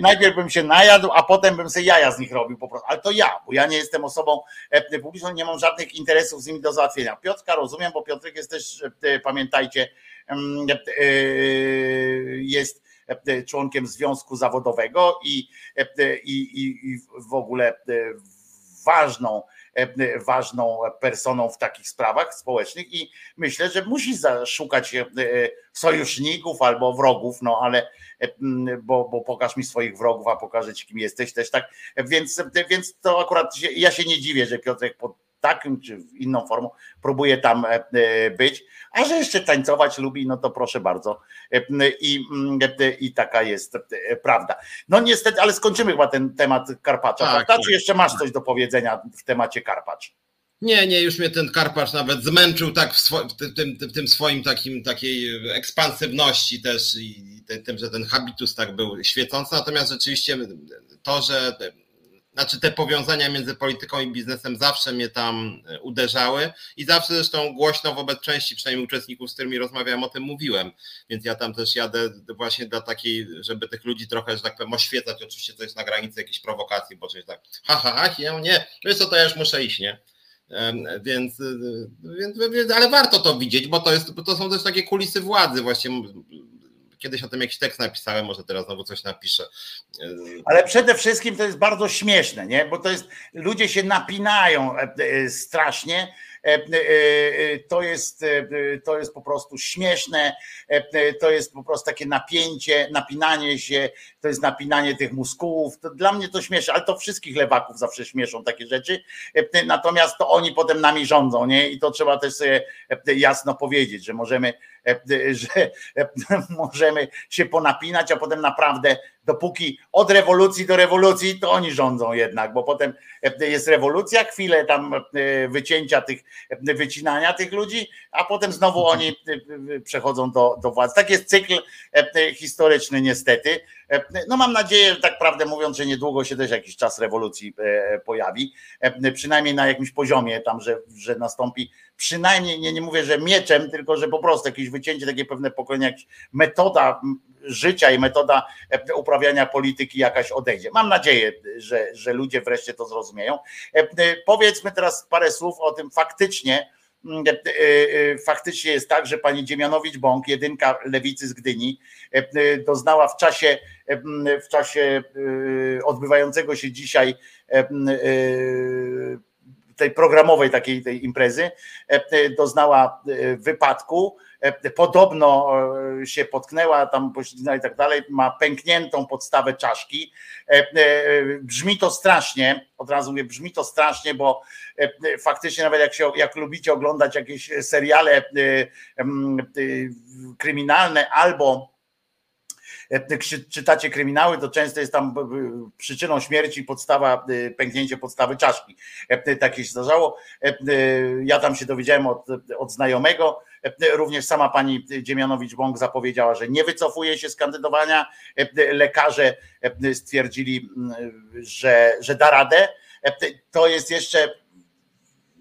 najpierw bym się najadł, a potem bym sobie jaja z nich robił po prostu. Ale to ja, bo ja nie jestem osobą publiczną, nie mam żadnych interesów z nimi do załatwienia. Piotrka rozumiem, bo Piotrek jest też, pamiętajcie, jest członkiem związku zawodowego i w ogóle ważną personą w takich sprawach społecznych i myślę, że musi szukać sojuszników albo wrogów, no ale bo pokaż mi swoich wrogów, a pokażę ci, kim jesteś też, tak? Więc to akurat ja się nie dziwię, że Piotrek takim czy inną formą próbuje tam być, a że jeszcze tańcować lubi, no to proszę bardzo. I taka jest prawda. No niestety, ale skończymy chyba ten temat Karpacza, tak, prawda? Czy jeszcze masz coś do powiedzenia w temacie Karpacz? Nie, już mnie ten Karpacz nawet zmęczył tak w tym swoim takiej ekspansywności też i tym, że ten habitus tak był świecący, natomiast rzeczywiście to, że te powiązania między polityką i biznesem zawsze mnie tam uderzały i zawsze zresztą głośno wobec części, przynajmniej uczestników, z którymi rozmawiałem, o tym mówiłem. Więc ja tam też jadę właśnie dla takiej, żeby tych ludzi trochę, że tak powiem, oświecać. Oczywiście to jest na granicy jakiejś prowokacji, bo coś tak nie, wiesz co, to ja już muszę iść, nie? Więc ale warto to widzieć, bo to są też takie kulisy władzy właśnie. Kiedyś o tym jakiś tekst napisałem, może teraz znowu coś napiszę. Ale przede wszystkim to jest bardzo śmieszne, nie? Bo to jest, ludzie się napinają strasznie. To jest po prostu śmieszne, to jest po prostu takie napięcie, napinanie się, to jest napinanie tych muskułów. To dla mnie to śmieszy, ale to wszystkich lewaków zawsze śmieszą takie rzeczy. Natomiast to oni potem nami rządzą, nie? I to trzeba też sobie jasno powiedzieć, że możemy się ponapinać, a potem naprawdę dopóki od rewolucji do rewolucji to oni rządzą jednak, bo potem jest rewolucja, chwilę tam wycięcia tych, wycinania tych ludzi, a potem znowu oni przechodzą do władzy. Tak jest cykl historyczny niestety. No mam nadzieję, że tak prawdę mówiąc, że niedługo się też jakiś czas rewolucji pojawi, przynajmniej na jakimś poziomie tam, że nastąpi, przynajmniej nie mówię, że mieczem, tylko że po prostu jakieś wycięcie, takie pewne pokolenie, jakaś metoda życia i metoda uprawiania polityki jakaś odejdzie. Mam nadzieję, że ludzie wreszcie to zrozumieją. Powiedzmy teraz parę słów o tym faktycznie jest tak, że pani Dziemianowicz-Bąk, jedynka lewicy z Gdyni, doznała w czasie odbywającego się dzisiaj tej programowej takiej tej imprezy, doznała wypadku. Podobno się potknęła, tam poślizgnęła i tak dalej, ma pękniętą podstawę czaszki. Brzmi to strasznie, od razu mówię, brzmi to strasznie, bo faktycznie nawet jak lubicie oglądać jakieś seriale kryminalne albo czytacie kryminały, to często jest tam przyczyną śmierci podstawa, pęknięcie podstawy czaszki. Takie się zdarzało. Ja tam się dowiedziałem od znajomego. Również sama pani Dziemianowicz-Bąk zapowiedziała, że nie wycofuje się z kandydowania. Lekarze stwierdzili, że da radę. To jest jeszcze,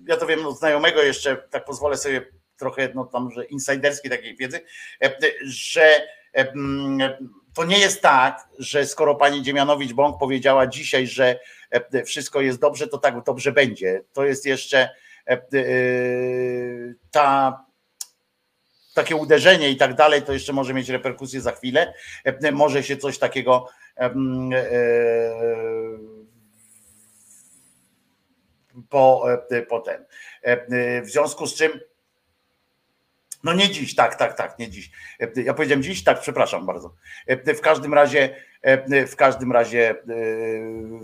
ja to wiem od znajomego jeszcze, tak pozwolę sobie trochę no tam, że insajderskiej takiej wiedzy, że to nie jest tak, że skoro pani Dziemianowicz-Bąk powiedziała dzisiaj, że wszystko jest dobrze, to tak dobrze będzie. To jest jeszcze takie uderzenie i tak dalej, to jeszcze może mieć reperkusje za chwilę. Może się coś takiego potem. W związku z czym no nie dziś, tak, nie dziś. Ja powiedziałem dziś, tak, przepraszam bardzo. W każdym razie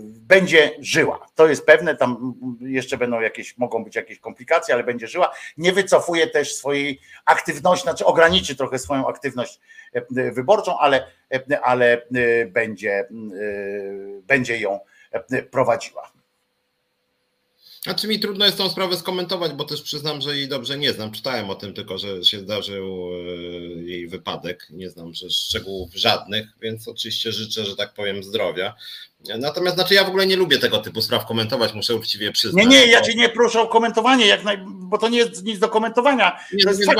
będzie żyła. To jest pewne, tam jeszcze mogą być jakieś komplikacje, ale będzie żyła. Nie wycofuje też swojej aktywności, znaczy ograniczy trochę swoją aktywność wyborczą, ale będzie ją prowadziła. Znaczy mi trudno jest tą sprawę skomentować, bo też przyznam, że jej dobrze nie znam. Czytałem o tym tylko, że się zdarzył jej wypadek. Nie znam szczegółów żadnych, więc oczywiście życzę, że tak powiem, zdrowia. Natomiast znaczy ja w ogóle nie lubię tego typu spraw komentować, muszę uczciwie przyznać. Nie, ja cię nie proszę o komentowanie, bo to nie jest nic do komentowania. To jest fakt,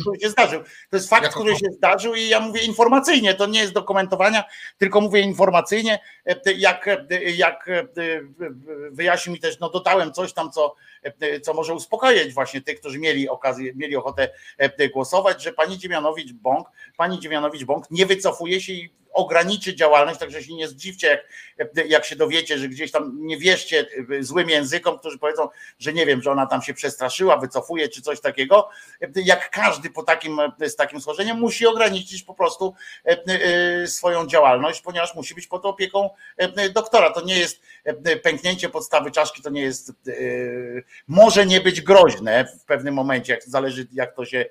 który się zdarzył. To jest fakt, który się zdarzył i ja mówię informacyjnie, to nie jest do komentowania, tylko mówię informacyjnie. Jak wyjaśnił mi też, no dodałem coś tam, co może uspokajać właśnie tych, którzy mieli ochotę głosować, że pani Dziemianowicz-Bąk nie wycofuje się i ograniczy działalność, także się nie zdziwcie, jak się dowiecie, że gdzieś tam nie wierzcie złym językom, którzy powiedzą, że nie wiem, że ona tam się przestraszyła, wycofuje czy coś takiego. Jak każdy z takim schorzeniem musi ograniczyć po prostu swoją działalność, ponieważ musi być pod opieką doktora. To nie jest pęknięcie podstawy czaszki, to nie jest, może nie być groźne w pewnym momencie, zależy jak to się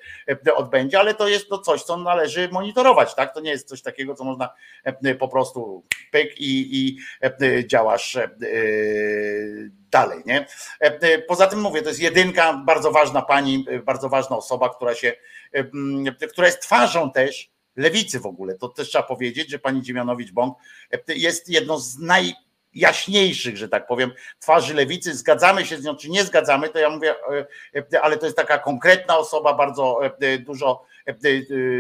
odbędzie, ale to jest to coś, co należy monitorować, tak? To nie jest coś takiego, co można po prostu pyk i działasz dalej, nie? Poza tym mówię, to jest jedynka, bardzo ważna pani, bardzo ważna osoba, która jest twarzą też lewicy w ogóle. To też trzeba powiedzieć, że pani Dziemianowicz-Bąk jest jedną z najjaśniejszych, że tak powiem, twarzy lewicy. Zgadzamy się z nią, czy nie zgadzamy, to ja mówię, ale to jest taka konkretna osoba, bardzo dużo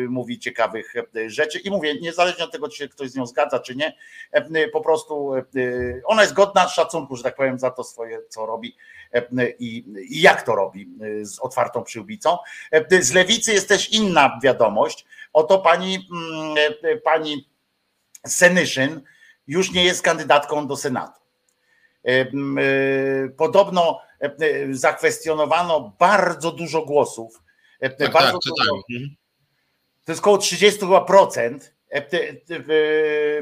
mówi ciekawych rzeczy i mówię, niezależnie od tego, czy się ktoś z nią zgadza, czy nie, po prostu ona jest godna szacunku, że tak powiem, za to swoje, co robi i jak to robi z otwartą przyłbicą. Z lewicy jest też inna wiadomość. Oto pani Senyszyn już nie jest kandydatką do Senatu. Podobno zakwestionowano bardzo dużo głosów. To jest około 30%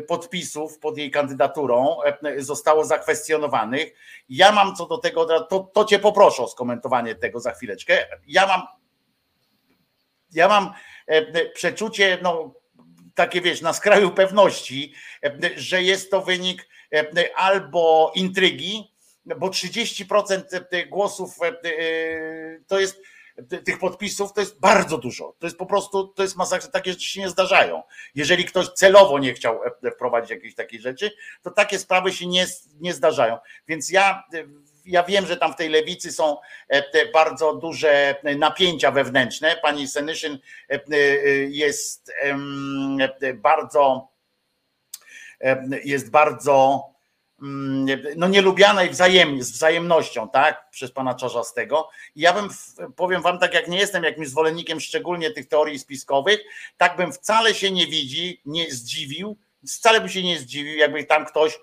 podpisów pod jej kandydaturą zostało zakwestionowanych. Ja mam co do tego, to cię poproszę o skomentowanie tego za chwileczkę. Ja mam przeczucie, no takie wiesz, na skraju pewności, że jest to wynik albo intrygi, bo 30% głosów to jest tych podpisów, to jest bardzo dużo. To jest po prostu, to jest masakra, takie rzeczy się nie zdarzają. Jeżeli ktoś celowo nie chciał wprowadzić jakiejś takiej rzeczy, to takie sprawy się nie zdarzają. Więc ja wiem, że tam w tej lewicy są te bardzo duże napięcia wewnętrzne. Pani Senyszyn jest bardzo no nielubiana i z wzajemnością, tak, przez pana Czarzastego. I ja bym, powiem wam tak, jak nie jestem jakimś zwolennikiem szczególnie tych teorii spiskowych, tak bym wcale się nie zdziwił, wcale bym się nie zdziwił, jakby tam ktoś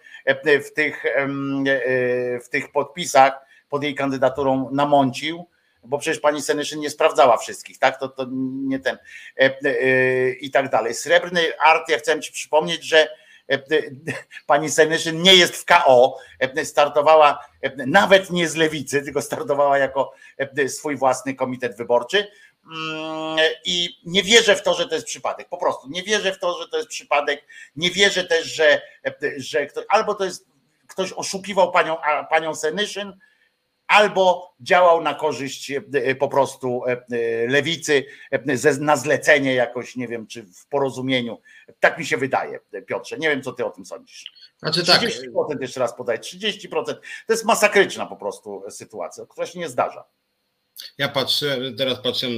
w tych podpisach pod jej kandydaturą namącił, bo przecież pani Senyszyn nie sprawdzała wszystkich, tak, to nie ten i tak dalej. Srebrny Art, ja chciałem ci przypomnieć, że pani Senyszyn nie jest w KO, startowała nawet nie z lewicy, tylko startowała jako swój własny komitet wyborczy I nie wierzę w to, że to jest przypadek. Po prostu nie wierzę w to, że to jest przypadek. Nie wierzę też, że ktoś, albo to jest, ktoś oszukiwał panią Senyszyn, albo działał na korzyść po prostu lewicy na zlecenie jakoś, nie wiem, czy w porozumieniu. Tak mi się wydaje, Piotrze. Nie wiem, co ty o tym sądzisz. Znaczy 30% tak. Jeszcze raz podaj. 30%. To jest masakryczna po prostu sytuacja, która się nie zdarza. Ja patrzyłem,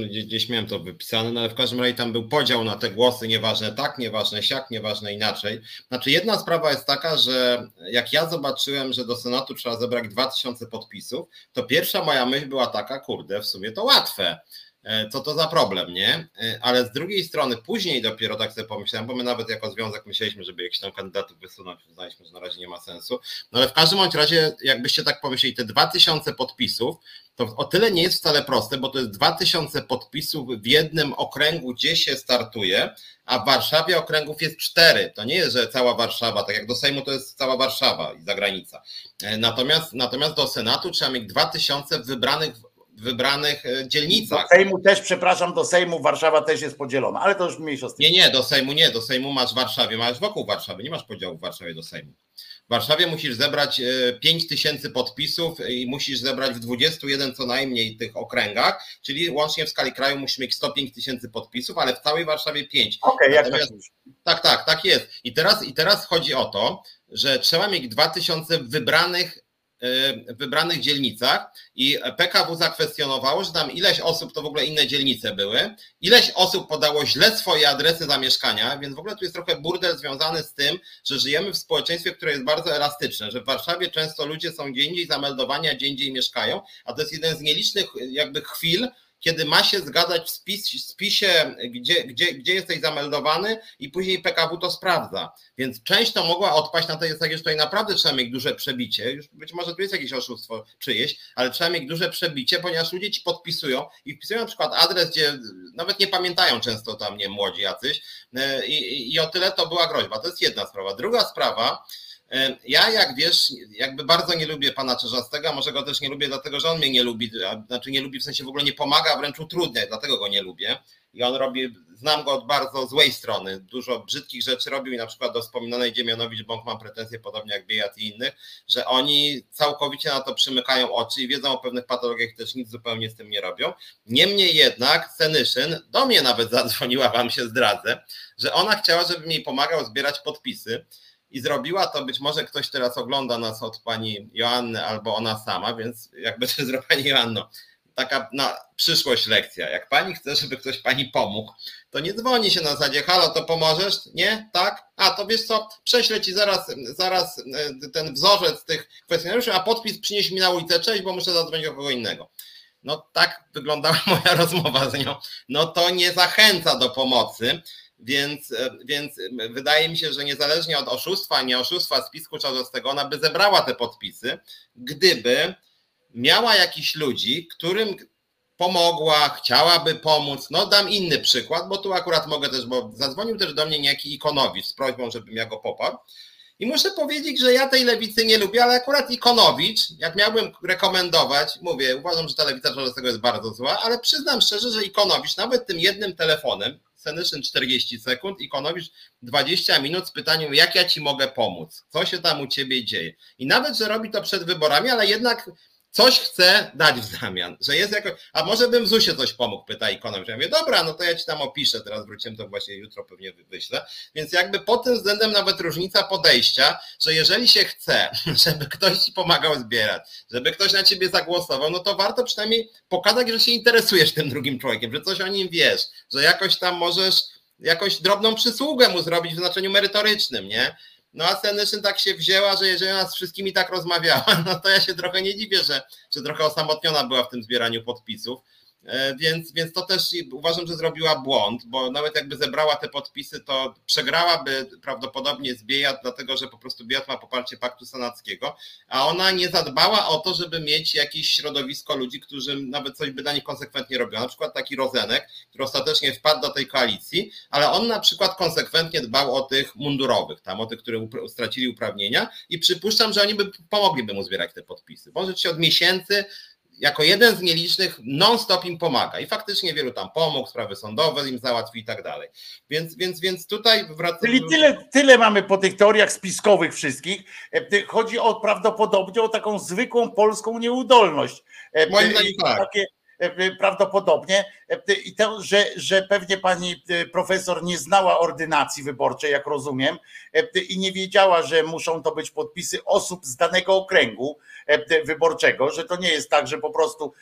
gdzieś miałem to wypisane, no ale w każdym razie tam był podział na te głosy, nieważne tak, nieważne siak, nieważne inaczej. Znaczy jedna sprawa jest taka, że jak ja zobaczyłem, że do Senatu trzeba zebrać 2000 podpisów, to pierwsza moja myśl była taka, kurde, w sumie to łatwe. Co to za problem, nie? Ale z drugiej strony później dopiero tak sobie pomyślałem, bo my nawet jako związek myśleliśmy, żeby jakiś tam kandydatów wysunąć, uznaliśmy, że na razie nie ma sensu. No ale w każdym bądź razie, jakbyście tak pomyśleli, te 2000 podpisów, to o tyle nie jest wcale proste, bo to jest 2000 podpisów w jednym okręgu, gdzie się startuje, a w Warszawie okręgów jest 4. To nie jest, że cała Warszawa, tak jak do Sejmu to jest cała Warszawa i zagranica. Natomiast do Senatu trzeba mieć 2000 wybranych dzielnicach. Do Sejmu też, przepraszam, do Sejmu Warszawa też jest podzielona, ale to już mniejsza z tym. Nie, do Sejmu nie, do Sejmu masz w Warszawie, masz wokół Warszawy, nie masz podziału w Warszawie do Sejmu. W Warszawie musisz zebrać 5000 podpisów i musisz zebrać w 21 co najmniej tych okręgach, czyli łącznie w skali kraju musisz mieć 105 000 podpisów, ale w całej Warszawie 5. Tak jest. I teraz chodzi o to, że trzeba mieć 2000 wybranych dzielnicach i PKW zakwestionowało, że tam ileś osób, to w ogóle inne dzielnice były, ileś osób podało źle swoje adresy zamieszkania, więc w ogóle tu jest trochę burdel związany z tym, że żyjemy w społeczeństwie, które jest bardzo elastyczne, że w Warszawie często ludzie są gdzie indziej zameldowani, a gdzie indziej mieszkają, a to jest jeden z nielicznych jakby chwil, kiedy ma się zgadzać w spisie, gdzie jesteś zameldowany i później PKW to sprawdza. Więc część to mogła odpaść na tej zasadzie, że tutaj naprawdę trzeba mieć duże przebicie. Już być może tu jest jakieś oszustwo czyjeś, ale trzeba mieć duże przebicie, ponieważ ludzie ci podpisują i wpisują na przykład adres, gdzie nawet nie pamiętają często tam, nie, młodzi jacyś i o tyle to była groźba. To jest jedna sprawa. Druga sprawa, ja, jak wiesz, jakby bardzo nie lubię pana Czarzastego, może go też nie lubię, dlatego że on mnie nie lubi, znaczy nie lubi w sensie w ogóle nie pomaga, wręcz utrudnia, dlatego go nie lubię. I on robi, znam go od bardzo złej strony, dużo brzydkich rzeczy robił i na przykład do wspominanej Dziemianowicz-Bąk mam pretensje, podobnie jak Biejat i innych, że oni całkowicie na to przymykają oczy i wiedzą o pewnych patologiach i też nic zupełnie z tym nie robią. Niemniej jednak Senyszyn do mnie nawet zadzwoniła, wam się zdradzę, że ona chciała, żebym jej pomagał zbierać podpisy. I zrobiła to, być może ktoś teraz ogląda nas od pani Joanny albo ona sama, więc jakby to zrobiła pani Joanno. Taka na przyszłość lekcja. Jak pani chce, żeby ktoś pani pomógł, to nie dzwoni się na zasadzie, halo, to pomożesz? Nie? Tak? A to wiesz co, prześlę ci zaraz ten wzorzec tych kwestionariuszy, a podpis przynieś mi na ulicę, cześć, bo muszę zadzwonić o kogo innego. No tak wyglądała moja rozmowa z nią. No to nie zachęca do pomocy. Więc wydaje mi się, że niezależnie od oszustwa, nieoszustwa spisku Czarzastego, ona by zebrała te podpisy, gdyby miała jakichś ludzi, którym pomogła, chciałaby pomóc. No dam inny przykład, bo tu akurat mogę też, bo zadzwonił też do mnie niejaki Ikonowicz z prośbą, żebym ja go poparł. I muszę powiedzieć, że ja tej lewicy nie lubię, ale akurat Ikonowicz, jak miałbym rekomendować, mówię, uważam, że ta lewica Czarzastego jest bardzo zła, ale przyznam szczerze, że Ikonowicz nawet tym jednym telefonem, Senyszyn 40 sekund, Ikonowicz 20 minut z pytaniem, jak ja ci mogę pomóc, co się tam u ciebie dzieje. I nawet, że robi to przed wyborami, ale jednak coś chce dać w zamian, że jest jakoś, a może bym w ZUS-ie coś pomógł, pyta Ikonowicz. Ja mówię, dobra, no to ja ci tam opiszę, teraz wróciłem, to właśnie jutro pewnie wyślę. Więc jakby pod tym względem nawet różnica podejścia, że jeżeli się chce, żeby ktoś ci pomagał zbierać, żeby ktoś na ciebie zagłosował, no to warto przynajmniej pokazać, że się interesujesz tym drugim człowiekiem, że coś o nim wiesz, że jakoś tam możesz jakąś drobną przysługę mu zrobić w znaczeniu merytorycznym, nie? No a Senyszyn tak się wzięła, że jeżeli ona z wszystkimi tak rozmawiała, no to ja się trochę nie dziwię, że trochę osamotniona była w tym zbieraniu podpisów, więc to też uważam, że zrobiła błąd, bo nawet jakby zebrała te podpisy, to przegrałaby prawdopodobnie z Biejat, dlatego że po prostu Biejat ma poparcie paktu senackiego, a ona nie zadbała o to, żeby mieć jakieś środowisko ludzi, którzy nawet coś by dla nich konsekwentnie robią. Na przykład taki Rozenek, który ostatecznie wpadł do tej koalicji, ale on na przykład konsekwentnie dbał o tych mundurowych, tam o tych, którzy stracili uprawnienia i przypuszczam, że oni by pomogli mu zbierać te podpisy. Może się od miesięcy jako jeden z nielicznych non-stop im pomaga i faktycznie wielu tam pomógł, sprawy sądowe im załatwił i tak dalej. Więc tutaj wracamy... Czyli tyle mamy po tych teoriach spiskowych wszystkich. Chodzi o prawdopodobnie o taką zwykłą polską nieudolność. Moim zdaniem tak. Takie... Prawdopodobnie i to, że pewnie pani profesor nie znała ordynacji wyborczej, jak rozumiem, i nie wiedziała, że muszą to być podpisy osób z danego okręgu wyborczego, że to nie jest tak, że po prostu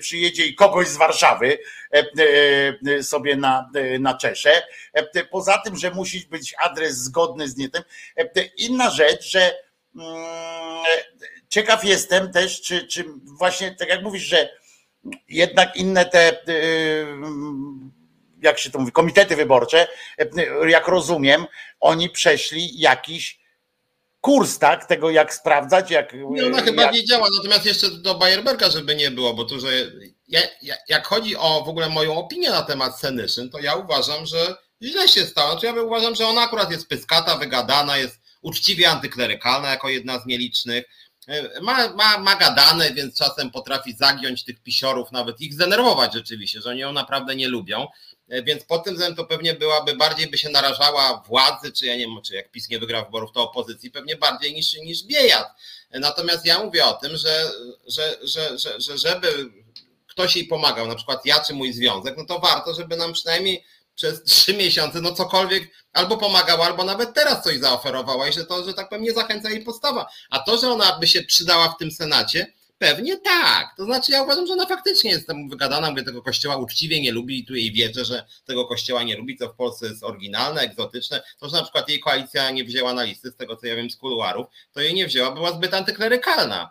przyjedzie i kogoś z Warszawy sobie na czesze. Poza tym, że musi być adres zgodny z nietem. Inna rzecz, że ciekaw jestem też, czy właśnie tak jak mówisz, że jednak inne te, jak się to mówi, komitety wyborcze, jak rozumiem, oni przeszli jakiś kurs, tak? Tego jak sprawdzać, jak... Nie, ona chyba nie działa, natomiast jeszcze do Bajerberga, żeby nie było, bo tu, że jak chodzi o w ogóle moją opinię na temat Senyszyn, to ja uważam, że źle się stało. Znaczy, ja uważam, że ona akurat jest pyskata, wygadana, jest uczciwie antyklerykalna jako jedna z nielicznych. Ma gadane, więc czasem potrafi zagiąć tych pisiorów, nawet ich zdenerwować rzeczywiście, że oni ją naprawdę nie lubią, więc pod tym względem to pewnie bardziej by się narażała władzy, czy ja nie wiem, czy jak PiS nie wygra wyborów, to opozycji pewnie bardziej niż Biejat. Natomiast ja mówię o tym, że żeby ktoś jej pomagał, na przykład ja czy mój związek, no to warto, żeby nam przynajmniej przez 3 miesiące, no cokolwiek albo pomagała, albo nawet teraz coś zaoferowała i że to, że tak powiem, nie zachęca jej postawa. A to, że ona by się przydała w tym Senacie, pewnie tak. To znaczy ja uważam, że ona faktycznie jest tam wygadana, mówię, tego kościoła uczciwie nie lubi i tu jej wierzę, że tego kościoła nie lubi, co w Polsce jest oryginalne, egzotyczne. To, że na przykład jej koalicja nie wzięła na listy, z tego co ja wiem z kuluarów, to jej nie wzięła, była zbyt antyklerykalna.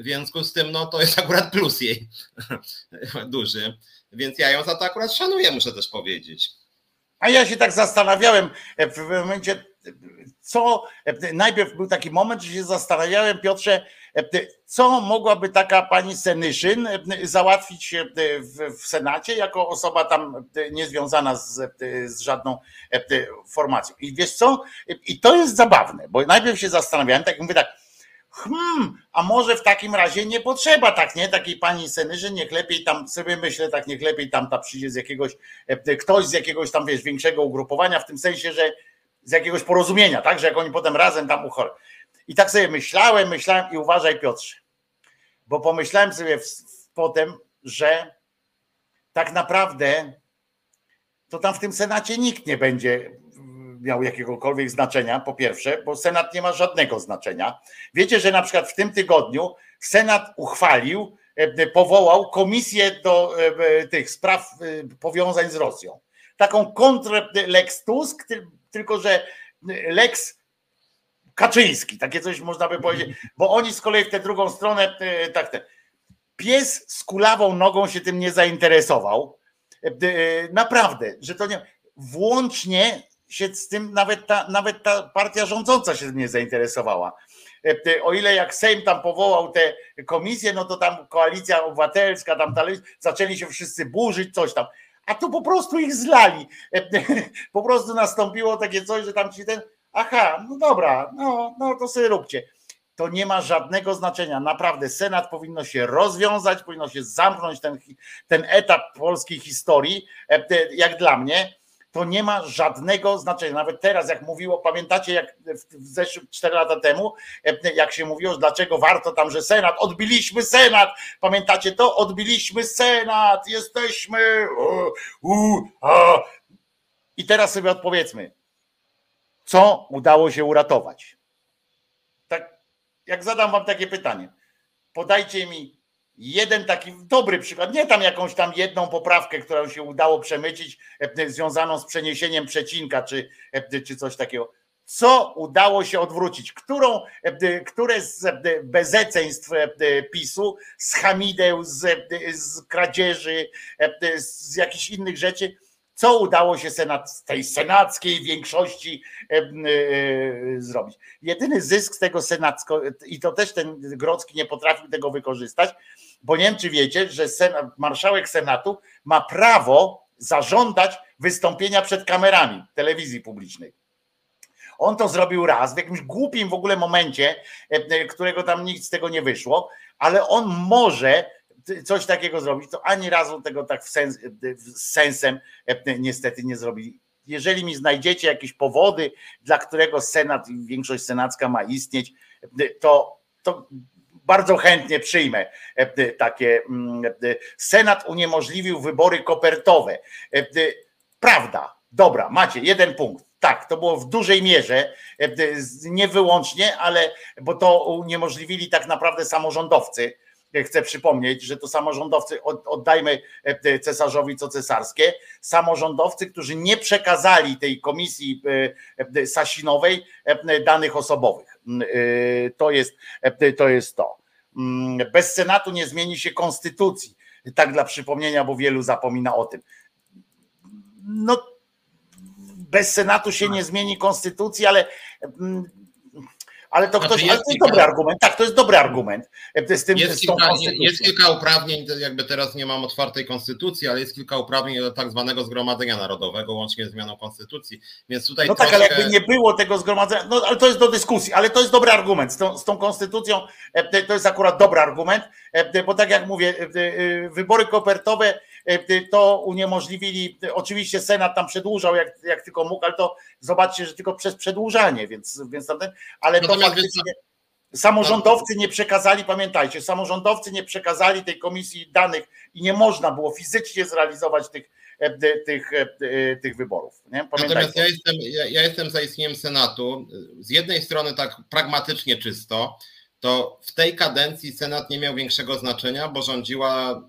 W związku z tym, no to jest akurat plus jej duży. Więc ja ją za to akurat szanuję, muszę też powiedzieć. A ja się tak zastanawiałem w momencie, co... Najpierw był taki moment, że się zastanawiałem, Piotrze, co mogłaby taka pani Senyszyn załatwić w Senacie jako osoba tam niezwiązana z żadną formacją. I wiesz co? I to jest zabawne, bo najpierw się zastanawiałem, tak mówię tak, a może w takim razie nie potrzeba tak, nie? Takiej pani Senyszyn, niech lepiej tam sobie myślę, tak niech lepiej tam ta przyjdzie ktoś z jakiegoś tam, wiesz, większego ugrupowania, w tym sensie, że z jakiegoś porozumienia, tak? Że jak oni potem razem tam uchodzą. I tak sobie myślałem i uważaj, Piotrze, bo pomyślałem sobie potem, że tak naprawdę to tam w tym Senacie nikt nie będzie miał jakiegokolwiek znaczenia, po pierwsze, bo Senat nie ma żadnego znaczenia. Wiecie, że na przykład w tym tygodniu Senat powołał komisję do tych spraw powiązań z Rosją. Taką kontrę Lex Tusk, tylko że Lex Kaczyński, takie coś można by powiedzieć, bo oni z kolei w tę drugą stronę, tak ten pies z kulawą nogą się tym nie zainteresował. Naprawdę, że to nie... Włącznie się z tym nawet ta partia rządząca się nie zainteresowała. O ile jak Sejm tam powołał te komisje, no to tam Koalicja Obywatelska, tam dalej zaczęli się wszyscy burzyć, coś tam. A to po prostu ich zlali. Po prostu nastąpiło takie coś, że tam no dobra, no to sobie róbcie. To nie ma żadnego znaczenia. Naprawdę Senat powinno się rozwiązać, powinno się zamknąć ten etap polskiej historii, jak dla mnie. To nie ma żadnego znaczenia. Nawet teraz, jak mówiło, pamiętacie, jak 4 lata temu, jak się mówiło, dlaczego warto tam, że Senat, odbiliśmy Senat, pamiętacie to? Odbiliśmy Senat, jesteśmy... I teraz sobie odpowiedzmy, co udało się uratować? Tak, jak zadam wam takie pytanie, podajcie mi jeden taki dobry przykład, nie tam jakąś tam jedną poprawkę, którą się udało przemycić, związaną z przeniesieniem przecinka czy coś takiego. Co udało się odwrócić? Które z bezeceństw PiSu, z hamideł, z kradzieży, z jakichś innych rzeczy, co udało się z tej senackiej większości zrobić? Jedyny zysk z tego senackiego, i to też ten Grodzki nie potrafił tego wykorzystać, bo nie wiem, czy wiecie, że marszałek Senatu ma prawo zażądać wystąpienia przed kamerami telewizji publicznej. On to zrobił raz, w jakimś głupim w ogóle momencie, którego tam nic z tego nie wyszło, ale on może coś takiego zrobić, to ani razu tego tak z sensem niestety nie zrobili. Jeżeli mi znajdziecie jakieś powody, dla którego Senat i większość senacka ma istnieć, to bardzo chętnie przyjmę takie. Senat uniemożliwił wybory kopertowe. Prawda, dobra, macie jeden punkt. Tak, to było w dużej mierze, nie wyłącznie, ale bo to uniemożliwili tak naprawdę samorządowcy. Chcę przypomnieć, że to samorządowcy, oddajmy cesarzowi co cesarskie, samorządowcy, którzy nie przekazali tej komisji Sasinowej danych osobowych. To jest to. Bez Senatu nie zmieni się konstytucji. Tak dla przypomnienia, bo wielu zapomina o tym. No, bez Senatu się nie zmieni konstytucji, ale to znaczy ktoś, ale to jest dobry argument. Tak, to jest dobry argument. Z tym, jest kilka uprawnień, jakby teraz nie mam otwartej konstytucji, ale jest kilka uprawnień do tak zwanego Zgromadzenia Narodowego, łącznie z zmianą konstytucji. Więc tutaj. No troszkę... tak, ale jakby nie było tego zgromadzenia, no ale to jest do dyskusji, ale to jest dobry argument. Z tą konstytucją to jest akurat dobry argument, bo tak jak mówię, wybory kopertowe to uniemożliwili. Oczywiście Senat tam przedłużał jak tylko mógł, ale to zobaczcie, że tylko przez przedłużanie, więc tamten, ale to faktycznie samorządowcy nie przekazali, pamiętajcie, samorządowcy nie przekazali tej komisji danych i nie można było fizycznie zrealizować tych wyborów. Nie? Natomiast ja jestem za istnieniem Senatu. Z jednej strony tak pragmatycznie czysto, to w tej kadencji Senat nie miał większego znaczenia, bo rządziła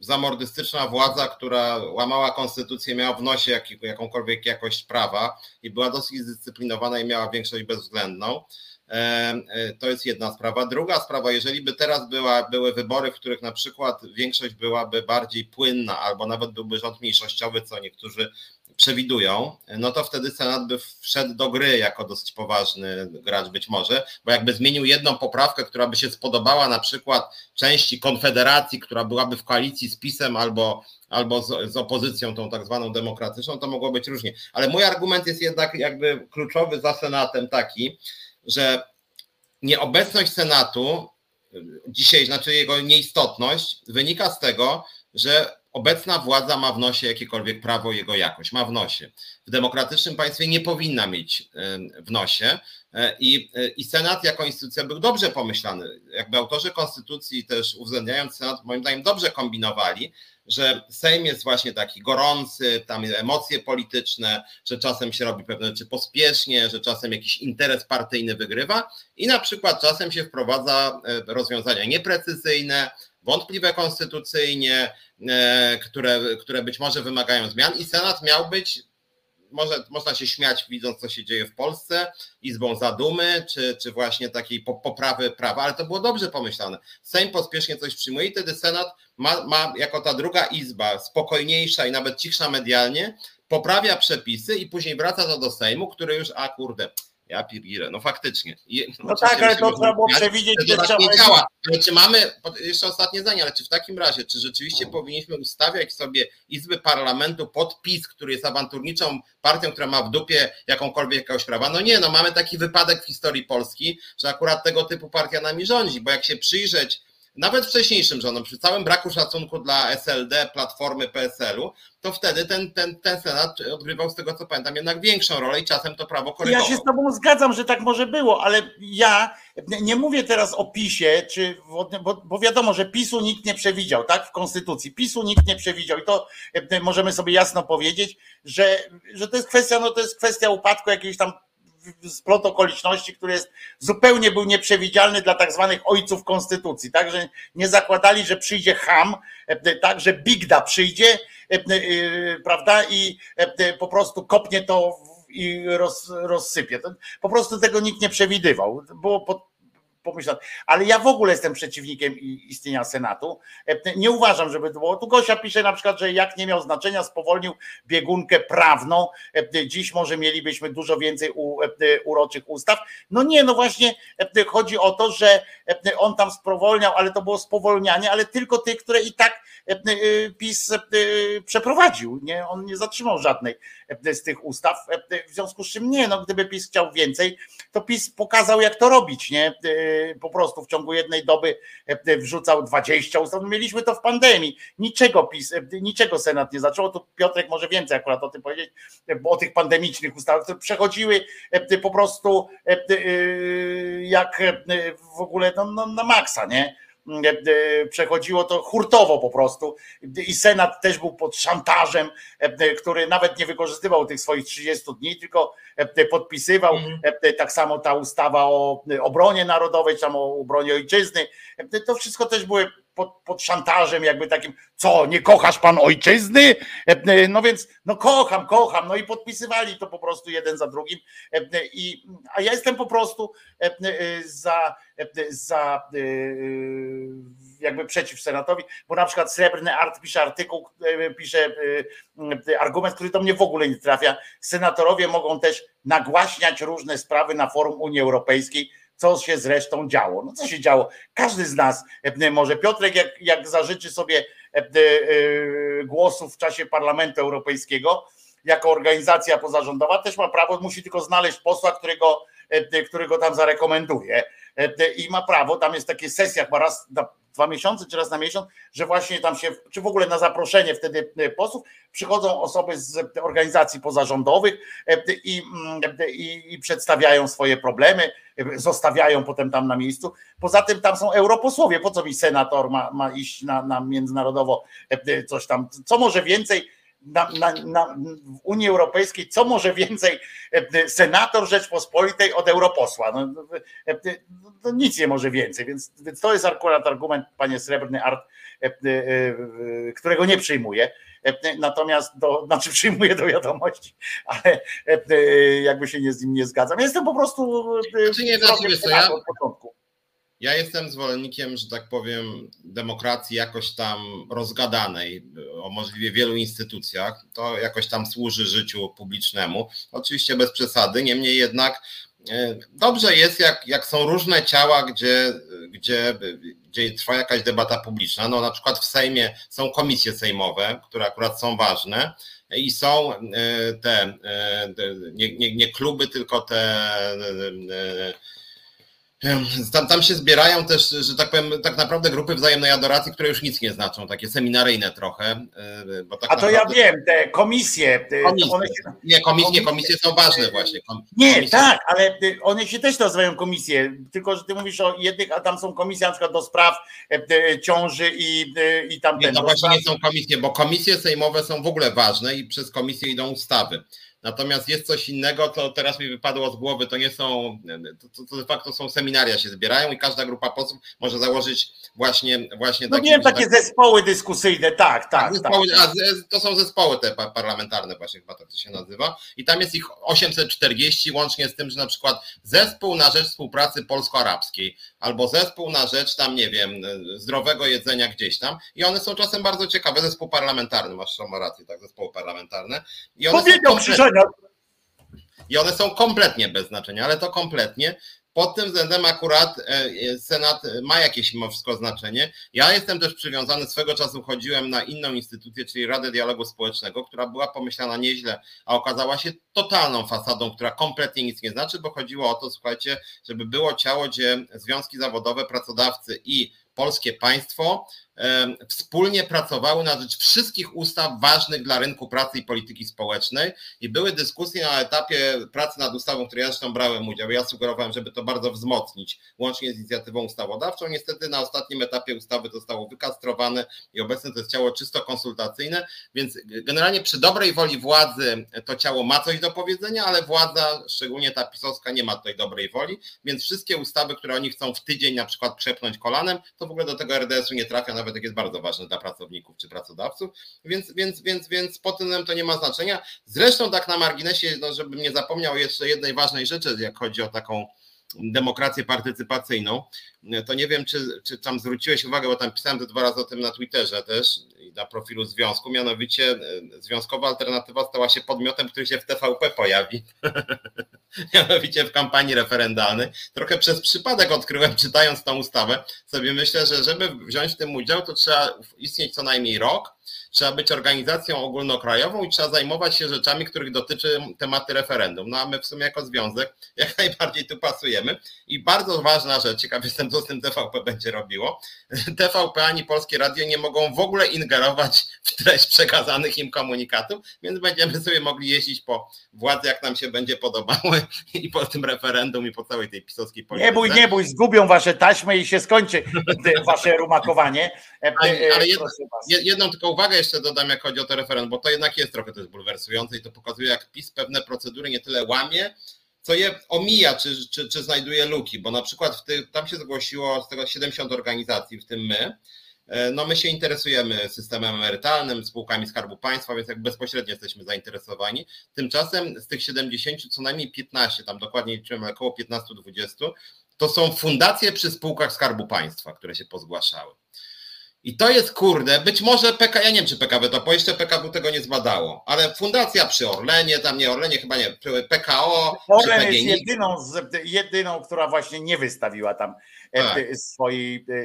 zamordystyczna władza, która łamała konstytucję, miała w nosie jakąkolwiek jakość prawa i była dosyć zdyscyplinowana i miała większość bezwzględną. To jest jedna sprawa. Druga sprawa, jeżeli by teraz były wybory, w których na przykład większość byłaby bardziej płynna albo nawet byłby rząd mniejszościowy, co niektórzy przewidują, no to wtedy Senat by wszedł do gry jako dosyć poważny gracz być może, bo jakby zmienił jedną poprawkę, która by się spodobała na przykład części Konfederacji, która byłaby w koalicji z PiS-em albo z opozycją tą tak zwaną demokratyczną, to mogło być różnie. Ale mój argument jest jednak jakby kluczowy za Senatem taki, że nieobecność Senatu dzisiaj, znaczy jego nieistotność, wynika z tego, że obecna władza ma w nosie jakiekolwiek prawo, jego jakość, ma w nosie. W demokratycznym państwie nie powinna mieć w nosie i Senat jako instytucja był dobrze pomyślany. Jakby autorzy konstytucji też uwzględniając Senat, moim zdaniem dobrze kombinowali, że Sejm jest właśnie taki gorący, tam emocje polityczne, że czasem się robi pewne rzeczy pospiesznie, że czasem jakiś interes partyjny wygrywa i na przykład czasem się wprowadza rozwiązania nieprecyzyjne, wątpliwe konstytucyjnie, które być może wymagają zmian i Senat miał być, może można się śmiać widząc co się dzieje w Polsce, Izbą Zadumy czy właśnie takiej poprawy prawa, ale to było dobrze pomyślane. Sejm pospiesznie coś przyjmuje i wtedy Senat ma jako ta druga izba, spokojniejsza i nawet cichsza medialnie, poprawia przepisy i później wraca to do Sejmu, który już, a kurde... Ja pirgirę, no faktycznie. No tak, ale to trzeba było przewidzieć, że trzeba. Ale czy mamy, jeszcze ostatnie zdanie, ale czy w takim razie, czy rzeczywiście powinniśmy ustawiać sobie Izby Parlamentu pod PiS, który jest awanturniczą partią, która ma w dupie jakąkolwiek jakiegoś prawa? No nie, no mamy taki wypadek w historii Polski, że akurat tego typu partia nami rządzi, bo jak się przyjrzeć nawet wcześniejszym rządom, przy całym braku szacunku dla SLD, Platformy, PSL-u, to wtedy ten Senat odgrywał z tego, co pamiętam, jednak większą rolę i czasem to prawo korygowało. Ja się z tobą zgadzam, że tak może było, ale ja nie mówię teraz o PiS-ie, bo wiadomo, że PiS-u nikt nie przewidział, tak? W Konstytucji. PiS-u nikt nie przewidział i to możemy sobie jasno powiedzieć, że to jest kwestia upadku jakiejś tam splot okoliczności, który jest zupełnie był nieprzewidzialny dla tak zwanych ojców konstytucji, także nie zakładali, że przyjdzie cham, tak, że Bigda przyjdzie, prawda, i po prostu kopnie to i rozsypie. Po prostu tego nikt nie przewidywał. Było pomyślane. Ale ja w ogóle jestem przeciwnikiem istnienia Senatu. Nie uważam, żeby to było. Tu Gosia pisze na przykład, że jak nie miał znaczenia, spowolnił biegunkę prawną. Dziś może mielibyśmy dużo więcej uroczych ustaw. No nie, no właśnie chodzi o to, że on tam spowolniał, ale to było spowolnianie, ale tylko tych, które i tak PiS przeprowadził. Nie? On nie zatrzymał żadnej z tych ustaw. W związku z czym nie, no gdyby PiS chciał więcej, to PiS pokazał, jak to robić, nie? po prostu w ciągu jednej doby wrzucał 20 ustaw. Mieliśmy to w pandemii. Niczego Senat nie zaczął. Tu Piotrek może więcej akurat o tym powiedzieć, bo o tych pandemicznych ustawach, które przechodziły po prostu jak w ogóle na maksa, nie? Przechodziło to hurtowo po prostu i Senat też był pod szantażem, który nawet nie wykorzystywał tych swoich 30 dni, tylko podpisywał. Tak samo ta ustawa o obronie narodowej, tam o obronie ojczyzny, to wszystko też były pod szantażem jakby takim, co, nie kochasz pan ojczyzny? No więc, no kocham, no i podpisywali to po prostu jeden za drugim. A ja jestem po prostu za jakby przeciw Senatowi, bo na przykład Srebrny Art pisze argument, który do mnie w ogóle nie trafia. Senatorowie mogą też nagłaśniać różne sprawy na forum Unii Europejskiej, co się zresztą działo. No co się działo? Każdy z nas może. Piotrek jak zażyczy sobie głosu w czasie Parlamentu Europejskiego, jako organizacja pozarządowa też ma prawo, musi tylko znaleźć posła, którego tam zarekomenduje i ma prawo, tam jest takie sesja chyba raz na 2 miesiące czy raz na miesiąc, że właśnie tam się, czy w ogóle na zaproszenie wtedy posłów przychodzą osoby z organizacji pozarządowych i przedstawiają swoje problemy, zostawiają potem tam na miejscu. Poza tym tam są europosłowie, po co mi senator ma iść na międzynarodowo coś tam, co może więcej w Unii Europejskiej, co może więcej senator Rzeczpospolitej od europosła. No, nic nie może więcej, więc to jest akurat argument, panie Srebrny Art, którego nie przyjmuję. Natomiast przyjmuję do wiadomości, ale jakby się z nim nie zgadzam. Jestem po prostu od początku. Ja jestem zwolennikiem, że tak powiem, demokracji jakoś tam rozgadanej o możliwie wielu instytucjach. To jakoś tam służy życiu publicznemu. Oczywiście bez przesady, niemniej jednak dobrze jest, jak są różne ciała, gdzie trwa jakaś debata publiczna. No na przykład w Sejmie są komisje sejmowe, które akurat są ważne. I są nie kluby, tylko te... Tam się zbierają też, że tak powiem, tak naprawdę grupy wzajemnej adoracji, które już nic nie znaczą, takie seminaryjne trochę. Bo tak naprawdę... ja wiem, te komisje. Komisje są ważne właśnie. Tak, ale one się też nazywają komisje, tylko że ty mówisz o jednych, a tam są komisje na przykład do spraw ciąży i tamten. No właśnie nie są komisje, bo komisje sejmowe są w ogóle ważne i przez komisje idą ustawy. Natomiast jest coś innego, co teraz mi wypadło z głowy, to de facto są seminaria, się zbierają i każda grupa posłów może założyć właśnie takie... No wiem, takie zespoły dyskusyjne, tak. Zespoły, tak. To są zespoły te parlamentarne właśnie, chyba tak to się nazywa. I tam jest ich 840, łącznie z tym, że na przykład zespół na rzecz współpracy polsko-arabskiej albo zespół na rzecz tam, nie wiem, zdrowego jedzenia gdzieś tam. I one są czasem bardzo ciekawe, zespół parlamentarny, masz rację, tak, zespoły parlamentarne. I one są kompletnie bez znaczenia, ale to kompletnie. Pod tym względem akurat Senat ma jakieś mimo wszystko znaczenie. Ja jestem też przywiązany, swego czasu chodziłem na inną instytucję, czyli Radę Dialogu Społecznego, która była pomyślana nieźle, a okazała się totalną fasadą, która kompletnie nic nie znaczy, bo chodziło o to, słuchajcie, żeby było ciało, gdzie związki zawodowe, pracodawcy i polskie państwo wspólnie pracowały na rzecz wszystkich ustaw ważnych dla rynku pracy i polityki społecznej i były dyskusje na etapie pracy nad ustawą, w której ja zresztą brałem udział. Ja sugerowałem, żeby to bardzo wzmocnić, łącznie z inicjatywą ustawodawczą. Niestety na ostatnim etapie ustawy to zostało wykastrowane i obecnie to jest ciało czysto konsultacyjne, więc generalnie przy dobrej woli władzy to ciało ma coś do powiedzenia, ale władza, szczególnie ta pisowska, nie ma tutaj dobrej woli, więc wszystkie ustawy, które oni chcą w tydzień na przykład przepchnąć kolanem, to w ogóle do tego RDS-u nie trafia, nawet jak jest bardzo ważne dla pracowników czy pracodawców, więc pod tym to nie ma znaczenia. Zresztą tak na marginesie, no żebym nie zapomniał jeszcze jednej ważnej rzeczy, jak chodzi o taką demokrację partycypacyjną, to nie wiem, czy tam zwróciłeś uwagę, bo tam pisałem te 2 razy o tym na Twitterze też i na profilu związku, mianowicie Związkowa Alternatywa stała się podmiotem, który się w TVP pojawi, mianowicie w kampanii referendalnej. Trochę przez przypadek odkryłem, czytając tą ustawę, sobie myślę, że żeby wziąć w tym udział, to trzeba istnieć co najmniej rok, Trzeba być organizacją ogólnokrajową i trzeba zajmować się rzeczami, których dotyczy tematy referendum. No a my w sumie jako związek jak najbardziej tu pasujemy. I bardzo ważna rzecz, ciekaw jestem, co z tym TVP będzie robiło. TVP ani Polskie Radio nie mogą w ogóle ingerować w treść przekazanych im komunikatów, więc będziemy sobie mogli jeździć po władzy, jak nam się będzie podobało i po tym referendum i po całej tej pisowskiej polityce. Nie bój, zgubią wasze taśmy i się skończy wasze rumakowanie. Ale jedną tylko uwagę jeszcze dodam, jak chodzi o to referendum, bo to jednak jest trochę też bulwersujące i to pokazuje, jak PiS pewne procedury nie tyle łamie, co je omija, czy znajduje luki, bo na przykład tam się zgłosiło z tego 70 organizacji, w tym my. No my się interesujemy systemem emerytalnym, spółkami Skarbu Państwa, więc jak bezpośrednio jesteśmy zainteresowani. Tymczasem z tych 70 co najmniej 15, tam dokładnie liczymy około 15-20, to są fundacje przy spółkach Skarbu Państwa, które się pozgłaszały. I to jest, kurde, być może PKB, ja nie wiem, czy PKB to, bo jeszcze PKB tego nie zbadało, ale fundacja przy Orlenie, tam nie Orlenie, chyba nie, PKO. Orlen jest jedyną, która właśnie nie wystawiła tam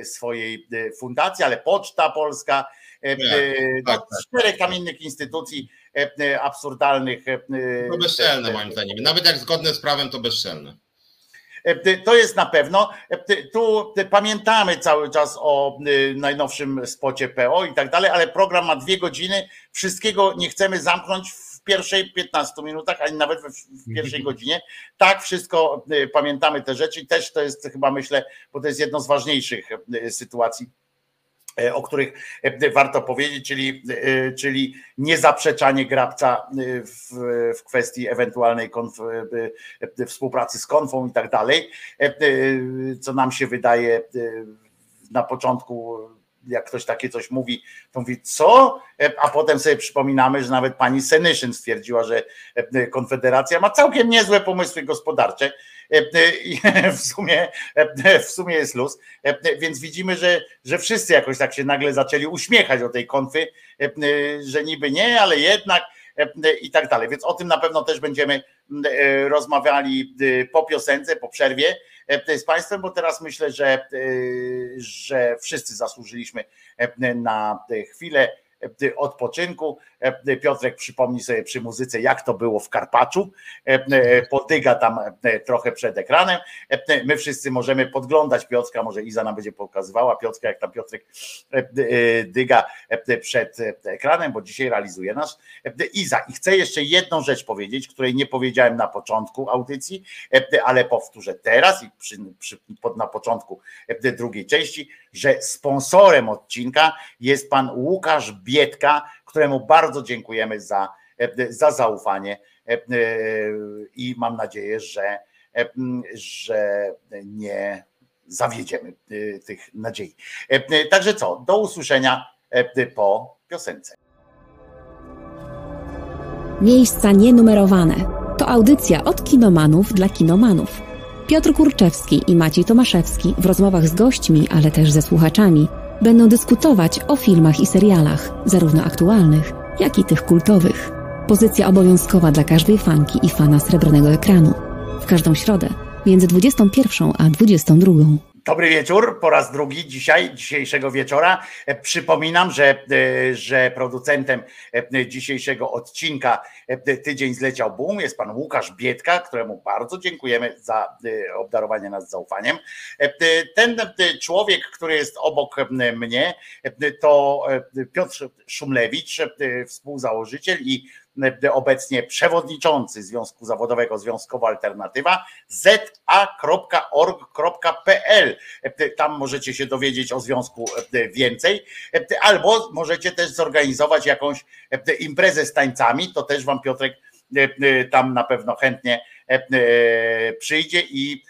swojej fundacji, ale Poczta Polska, czterech tam innych instytucji absurdalnych. To bezczelne moim zdaniem, nawet jak zgodne z prawem to bezczelne. To jest na pewno. Tu pamiętamy cały czas o najnowszym spocie PO i tak dalej, ale program ma 2 godziny. Wszystkiego nie chcemy zamknąć w pierwszej 15 minutach, ani nawet w pierwszej godzinie. Tak, wszystko pamiętamy te rzeczy i też to jest chyba, myślę, bo to jest jedno z ważniejszych sytuacji, o których warto powiedzieć, czyli niezaprzeczanie Grabca w kwestii ewentualnej współpracy z Konfą i tak dalej, co nam się wydaje na początku, jak ktoś takie coś mówi, to mówi co? A potem sobie przypominamy, że nawet pani Senyszyn stwierdziła, że Konfederacja ma całkiem niezłe pomysły gospodarcze i w sumie jest luz, więc widzimy, że wszyscy jakoś tak się nagle zaczęli uśmiechać o tej Konfy, że niby nie, ale jednak i tak dalej, więc o tym na pewno też będziemy rozmawiali po piosence, po przerwie z Państwem, bo teraz myślę, że wszyscy zasłużyliśmy na chwilę odpoczynku. Piotrek przypomni sobie przy muzyce, jak to było w Karpaczu, podyga tam trochę przed ekranem. My wszyscy możemy podglądać Piotrka, może Iza nam będzie pokazywała Piotrka, jak tam Piotrek dyga przed ekranem, bo dzisiaj realizuje nas Iza. I chcę jeszcze jedną rzecz powiedzieć, której nie powiedziałem na początku audycji, ale powtórzę teraz i na początku drugiej części, że sponsorem odcinka jest pan Łukasz Biedka, któremu bardzo dziękujemy za zaufanie i mam nadzieję, że nie zawiedziemy tych nadziei. Także co, do usłyszenia po piosence. Miejsca nienumerowane. To audycja od kinomanów dla kinomanów. Piotr Kurczewski i Maciej Tomaszewski w rozmowach z gośćmi, ale też ze słuchaczami będą dyskutować o filmach i serialach, zarówno aktualnych, jak i tych kultowych. Pozycja obowiązkowa dla każdej fanki i fana srebrnego ekranu. W każdą środę, między 21 a 22. Dobry wieczór, po raz drugi dzisiejszego wieczora. Przypominam, że producentem dzisiejszego odcinka Tydzień Zleciał Boom jest pan Łukasz Biedka, któremu bardzo dziękujemy za obdarowanie nas zaufaniem. Ten człowiek, który jest obok mnie, to Piotr Szumlewicz, współzałożyciel i obecnie przewodniczący Związku Zawodowego Związkowa Alternatywa za.org.pl. Tam możecie się dowiedzieć o związku więcej, albo możecie też zorganizować jakąś imprezę z tańcami, to też wam Piotrek tam na pewno chętnie przyjdzie i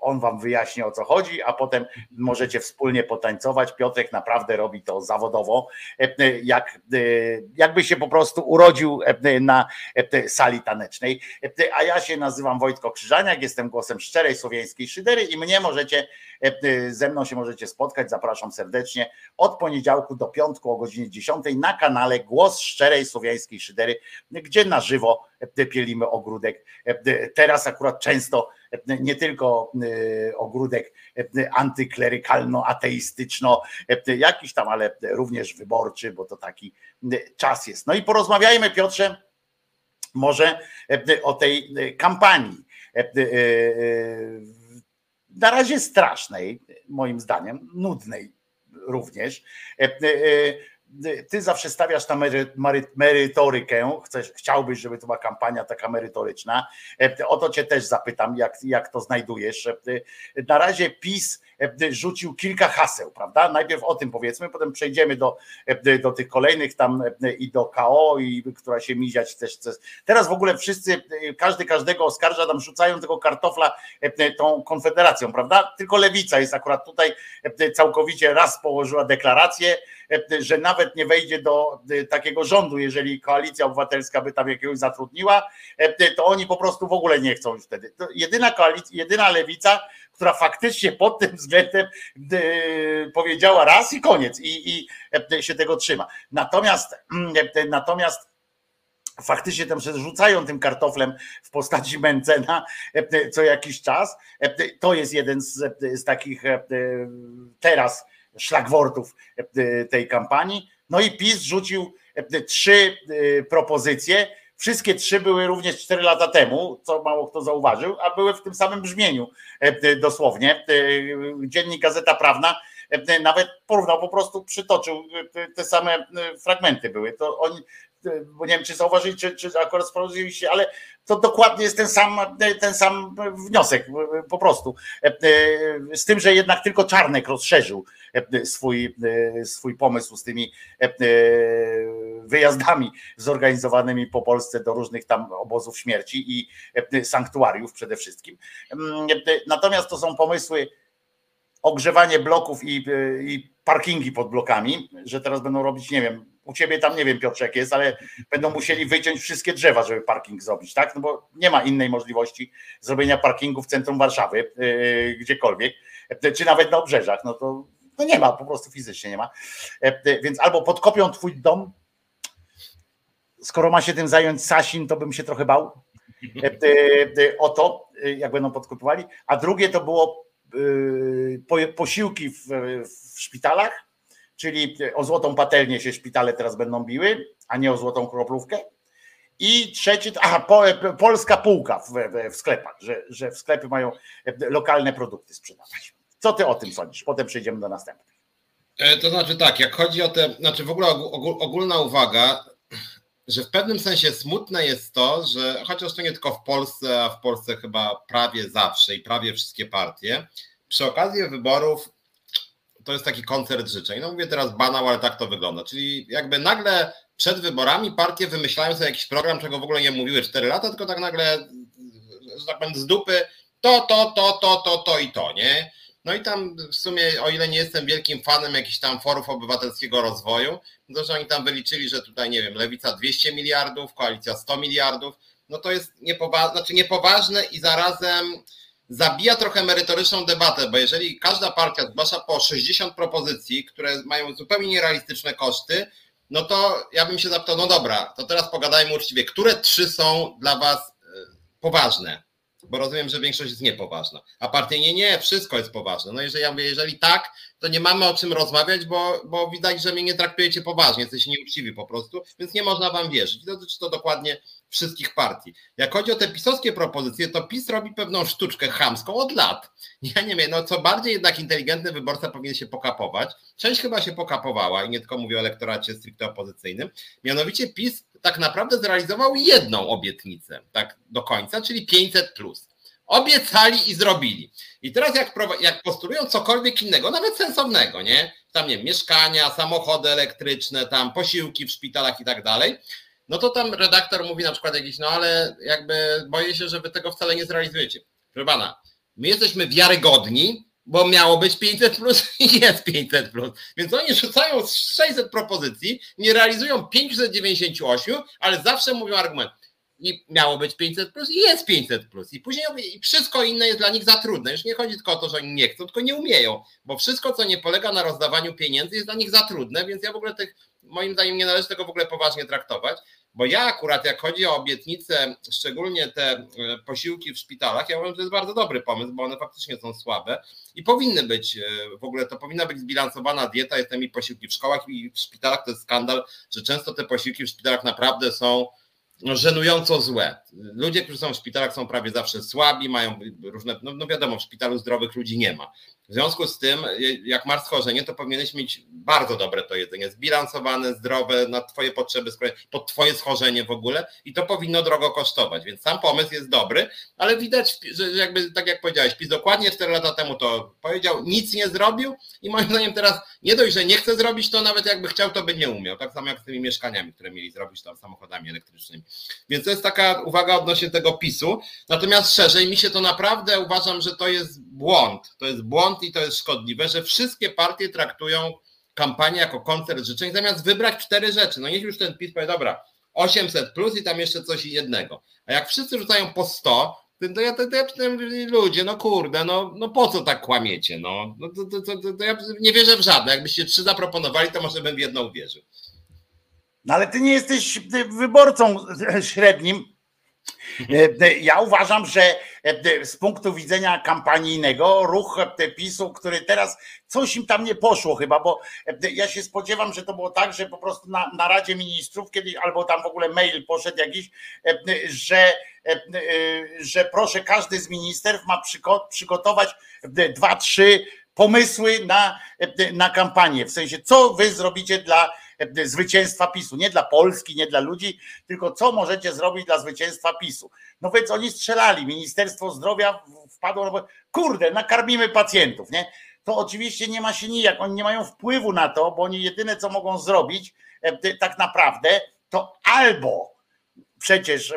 on wam wyjaśni, o co chodzi, a potem możecie wspólnie potańcować. Piotrek naprawdę robi to zawodowo, jakby się po prostu urodził na sali tanecznej. A ja się nazywam Wojtek Krzyżaniak, jestem głosem Szczerej Słowiańskiej Szydery i ze mną się możecie spotkać, zapraszam serdecznie, od poniedziałku do piątku o godzinie 10 na kanale Głos Szczerej Słowiańskiej Szydery, gdzie na żywo pielimy ogródek. Teraz akurat często nie tylko ogródek antyklerykalno-ateistyczno, jakiś tam, ale również wyborczy, bo to taki czas jest. No i porozmawiajmy, Piotrze, może o tej kampanii. Na razie strasznej, moim zdaniem, nudnej również. Ty zawsze stawiasz na merytorykę, chciałbyś, żeby to była kampania taka merytoryczna. O to cię też zapytam, jak to znajdujesz. Na razie PiS rzucił kilka haseł, prawda? Najpierw o tym powiedzmy, potem przejdziemy do tych kolejnych tam i do KO, i która się miziać też. Teraz w ogóle wszyscy, każdy każdego oskarża, tam rzucają tego kartofla tą Konfederacją, prawda? Tylko Lewica jest akurat tutaj całkowicie raz położyła deklarację, że nawet nie wejdzie do takiego rządu, jeżeli Koalicja Obywatelska by tam jakiegoś zatrudniła, to oni po prostu w ogóle nie chcą już wtedy. To jedyna Lewica, która faktycznie pod tym względem powiedziała raz i koniec i się tego trzyma. Natomiast faktycznie tam się rzucają tym kartoflem w postaci Mencena co jakiś czas. To jest jeden z takich teraz szlagwortów tej kampanii. No i PiS rzucił trzy propozycje. Wszystkie trzy były również 4 lata temu, co mało kto zauważył, a były w tym samym brzmieniu dosłownie. Dziennik Gazeta Prawna nawet porównał, po prostu przytoczył, te same fragmenty były. To oni, bo nie wiem, czy zauważyli, czy akurat sprawdziliście, ale to dokładnie jest ten sam wniosek po prostu. Z tym, że jednak tylko Czarnek rozszerzył swój pomysł z tymi wyjazdami zorganizowanymi po Polsce do różnych tam obozów śmierci i sanktuariów przede wszystkim. Natomiast to są pomysły: ogrzewanie bloków i parkingi pod blokami, że teraz będą robić, nie wiem, u ciebie tam, nie wiem, Piotrek, jest, ale będą musieli wyciąć wszystkie drzewa, żeby parking zrobić, tak? No bo nie ma innej możliwości zrobienia parkingu w centrum Warszawy, gdziekolwiek, czy nawet na obrzeżach, no to no nie ma, po prostu fizycznie nie ma. Więc albo podkopią twój dom. Skoro ma się tym zająć Sasin, to bym się trochę bał o to, jak będą podkopywali. A drugie to było posiłki w szpitalach, czyli o złotą patelnię się szpitale teraz będą biły, a nie o złotą kroplówkę. I trzecie, polska półka w sklepach, że w sklepy mają lokalne produkty sprzedawać. Co ty o tym sądzisz? Potem przejdziemy do następnych. To znaczy tak, jak chodzi o te, znaczy w ogóle ogólna uwaga, że w pewnym sensie smutne jest to, że chociaż to nie tylko w Polsce, a w Polsce chyba prawie zawsze i prawie wszystkie partie, przy okazji wyborów to jest taki koncert życzeń. No mówię teraz banał, ale tak to wygląda. Czyli jakby nagle przed wyborami partie wymyślają sobie jakiś program, czego w ogóle nie mówiły 4 lata, tylko tak nagle, że tak powiem, z dupy to i to, nie? No i tam w sumie, o ile nie jestem wielkim fanem jakichś tam forów obywatelskiego rozwoju, to że oni tam wyliczyli, że tutaj, nie wiem, Lewica 200 miliardów, Koalicja 100 miliardów, no to jest niepoważne i zarazem zabija trochę merytoryczną debatę, bo jeżeli każda partia zgłasza po 60 propozycji, które mają zupełnie nierealistyczne koszty, no to ja bym się zapytał, no dobra, to teraz pogadajmy uczciwie, które trzy są dla was poważne? Bo rozumiem, że większość jest niepoważna, a partie nie, wszystko jest poważne. No jeżeli ja mówię, jeżeli tak, to nie mamy o czym rozmawiać, bo widać, że mnie nie traktujecie poważnie, jesteście nieuczciwi po prostu, więc nie można wam wierzyć. Dotyczy to dokładnie wszystkich partii. Jak chodzi o te pisowskie propozycje, to PiS robi pewną sztuczkę chamską od lat. Ja nie wiem, no co bardziej jednak inteligentny wyborca powinien się pokapować. Część chyba się pokapowała i nie tylko mówię o elektoracie stricte opozycyjnym. Mianowicie PiS tak naprawdę zrealizował jedną obietnicę tak do końca, czyli 500+. Obiecali i zrobili. I teraz jak postulują cokolwiek innego, nawet sensownego, nie? Tam nie wiem, mieszkania, samochody elektryczne, tam posiłki w szpitalach i tak dalej, no to tam redaktor mówi na przykład jakiś, no ale jakby boję się, że wy tego wcale nie zrealizujecie. Proszę pana, my jesteśmy wiarygodni, bo miało być 500+ i jest 500+. Więc oni rzucają 600 propozycji, nie realizują 598, ale zawsze mówią argument. i miało być 500 plus i jest 500 plus i później wszystko inne jest dla nich za trudne. Już nie chodzi tylko o to, że oni nie chcą, tylko nie umieją, bo wszystko, co nie polega na rozdawaniu pieniędzy, jest dla nich za trudne, więc ja w ogóle tych, moim zdaniem nie należy tego w ogóle poważnie traktować, bo ja akurat jak chodzi o obietnice, szczególnie te posiłki w szpitalach, ja uważam, że to jest bardzo dobry pomysł, bo one faktycznie są słabe i powinny być, w ogóle to powinna być zbilansowana dieta, jestem i posiłki w szkołach i w szpitalach, to jest skandal, że często te posiłki w szpitalach naprawdę są żenująco złe. Ludzie, którzy są w szpitalach, są prawie zawsze słabi, mają różne, no wiadomo, w szpitalu zdrowych ludzi nie ma. W związku z tym, jak masz schorzenie, to powinieneś mieć bardzo dobre to jedzenie, zbilansowane, zdrowe, na twoje potrzeby, pod twoje schorzenie w ogóle i to powinno drogo kosztować, więc sam pomysł jest dobry, ale widać, że jakby tak jak powiedziałeś, PiS dokładnie 4 lata temu to powiedział, nic nie zrobił i moim zdaniem teraz nie dość, że nie chce zrobić, to nawet jakby chciał, to by nie umiał, tak samo jak z tymi mieszkaniami, które mieli zrobić tam samochodami elektrycznymi. Więc to jest taka uwaga odnośnie tego PiS-u, natomiast szerzej mi się to naprawdę, uważam, że to jest błąd i to jest szkodliwe, że wszystkie partie traktują kampanię jako koncert życzeń, zamiast wybrać 4 rzeczy. No niech już ten PiS powie, dobra, 800 plus i tam jeszcze coś jednego. A jak wszyscy rzucają po 100, to ja przynajmniej ludzie, no kurde, no po co tak kłamiecie? To ja nie wierzę w żadne. Jakbyście 3 zaproponowali, to może bym w jedną uwierzył. No ale ty nie jesteś wyborcą średnim. Ja uważam, że z punktu widzenia kampanijnego ruch PiS-u, który teraz coś im tam nie poszło chyba, bo ja się spodziewam, że to było tak, że po prostu na Radzie Ministrów kiedyś, albo tam w ogóle mail poszedł jakiś, że proszę, każdy z ministerstw ma przygotować 2-3 pomysły na kampanię. W sensie, co wy zrobicie dla zwycięstwa PiS-u. Nie dla Polski, nie dla ludzi, tylko co możecie zrobić dla zwycięstwa PiS-u. No więc oni strzelali. Ministerstwo Zdrowia wpadło, no kurde, nakarmimy pacjentów, nie? To oczywiście nie ma się nijak. Oni nie mają wpływu na to, bo oni jedyne, co mogą zrobić tak naprawdę, to albo przecież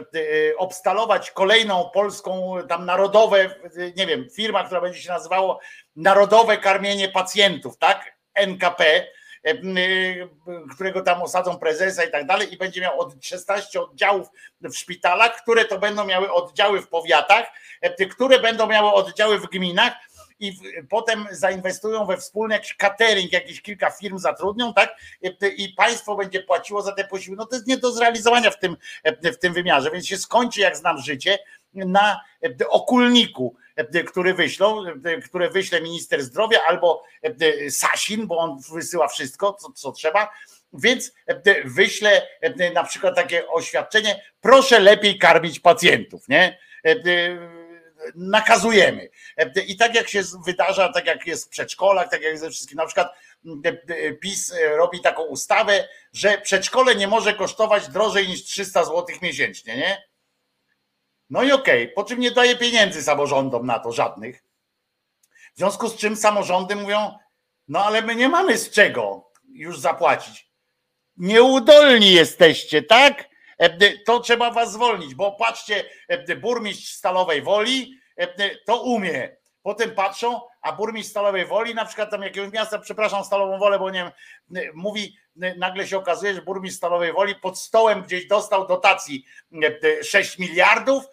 obstalować kolejną polską tam narodowe, nie wiem, firma, która będzie się nazywało Narodowe Karmienie Pacjentów, tak? NKP, którego tam osadzą prezesa i tak dalej i będzie miał 16 oddziałów w szpitalach, które to będą miały oddziały w powiatach, które będą miały oddziały w gminach i potem zainwestują we wspólny jakiś catering, jakieś kilka firm zatrudnią, tak? I państwo będzie płaciło za te posiłki. No to jest nie do zrealizowania w tym wymiarze, więc się skończy, jak znam życie, na okulniku, które wyśle minister zdrowia albo Sasin, bo on wysyła wszystko, co trzeba, więc wyśle na przykład takie oświadczenie, proszę lepiej karmić pacjentów, nie? Nakazujemy. I tak jak się wydarza, tak jak jest w przedszkolach, tak jak ze wszystkim, na przykład PiS robi taką ustawę, że przedszkole nie może kosztować drożej niż 300 zł miesięcznie, nie? No i okej, po czym nie daje pieniędzy samorządom na to żadnych. W związku z czym samorządy mówią, no ale my nie mamy z czego już zapłacić. Nieudolni jesteście, tak? To trzeba was zwolnić, bo patrzcie, burmistrz Stalowej Woli to umie. Potem patrzą, a burmistrz Stalowej Woli, na przykład tam jakiegoś miasta, przepraszam Stalową Wolę, bo nie wiem, mówi, nagle się okazuje, że burmistrz Stalowej Woli pod stołem gdzieś dostał dotacji 6 miliardów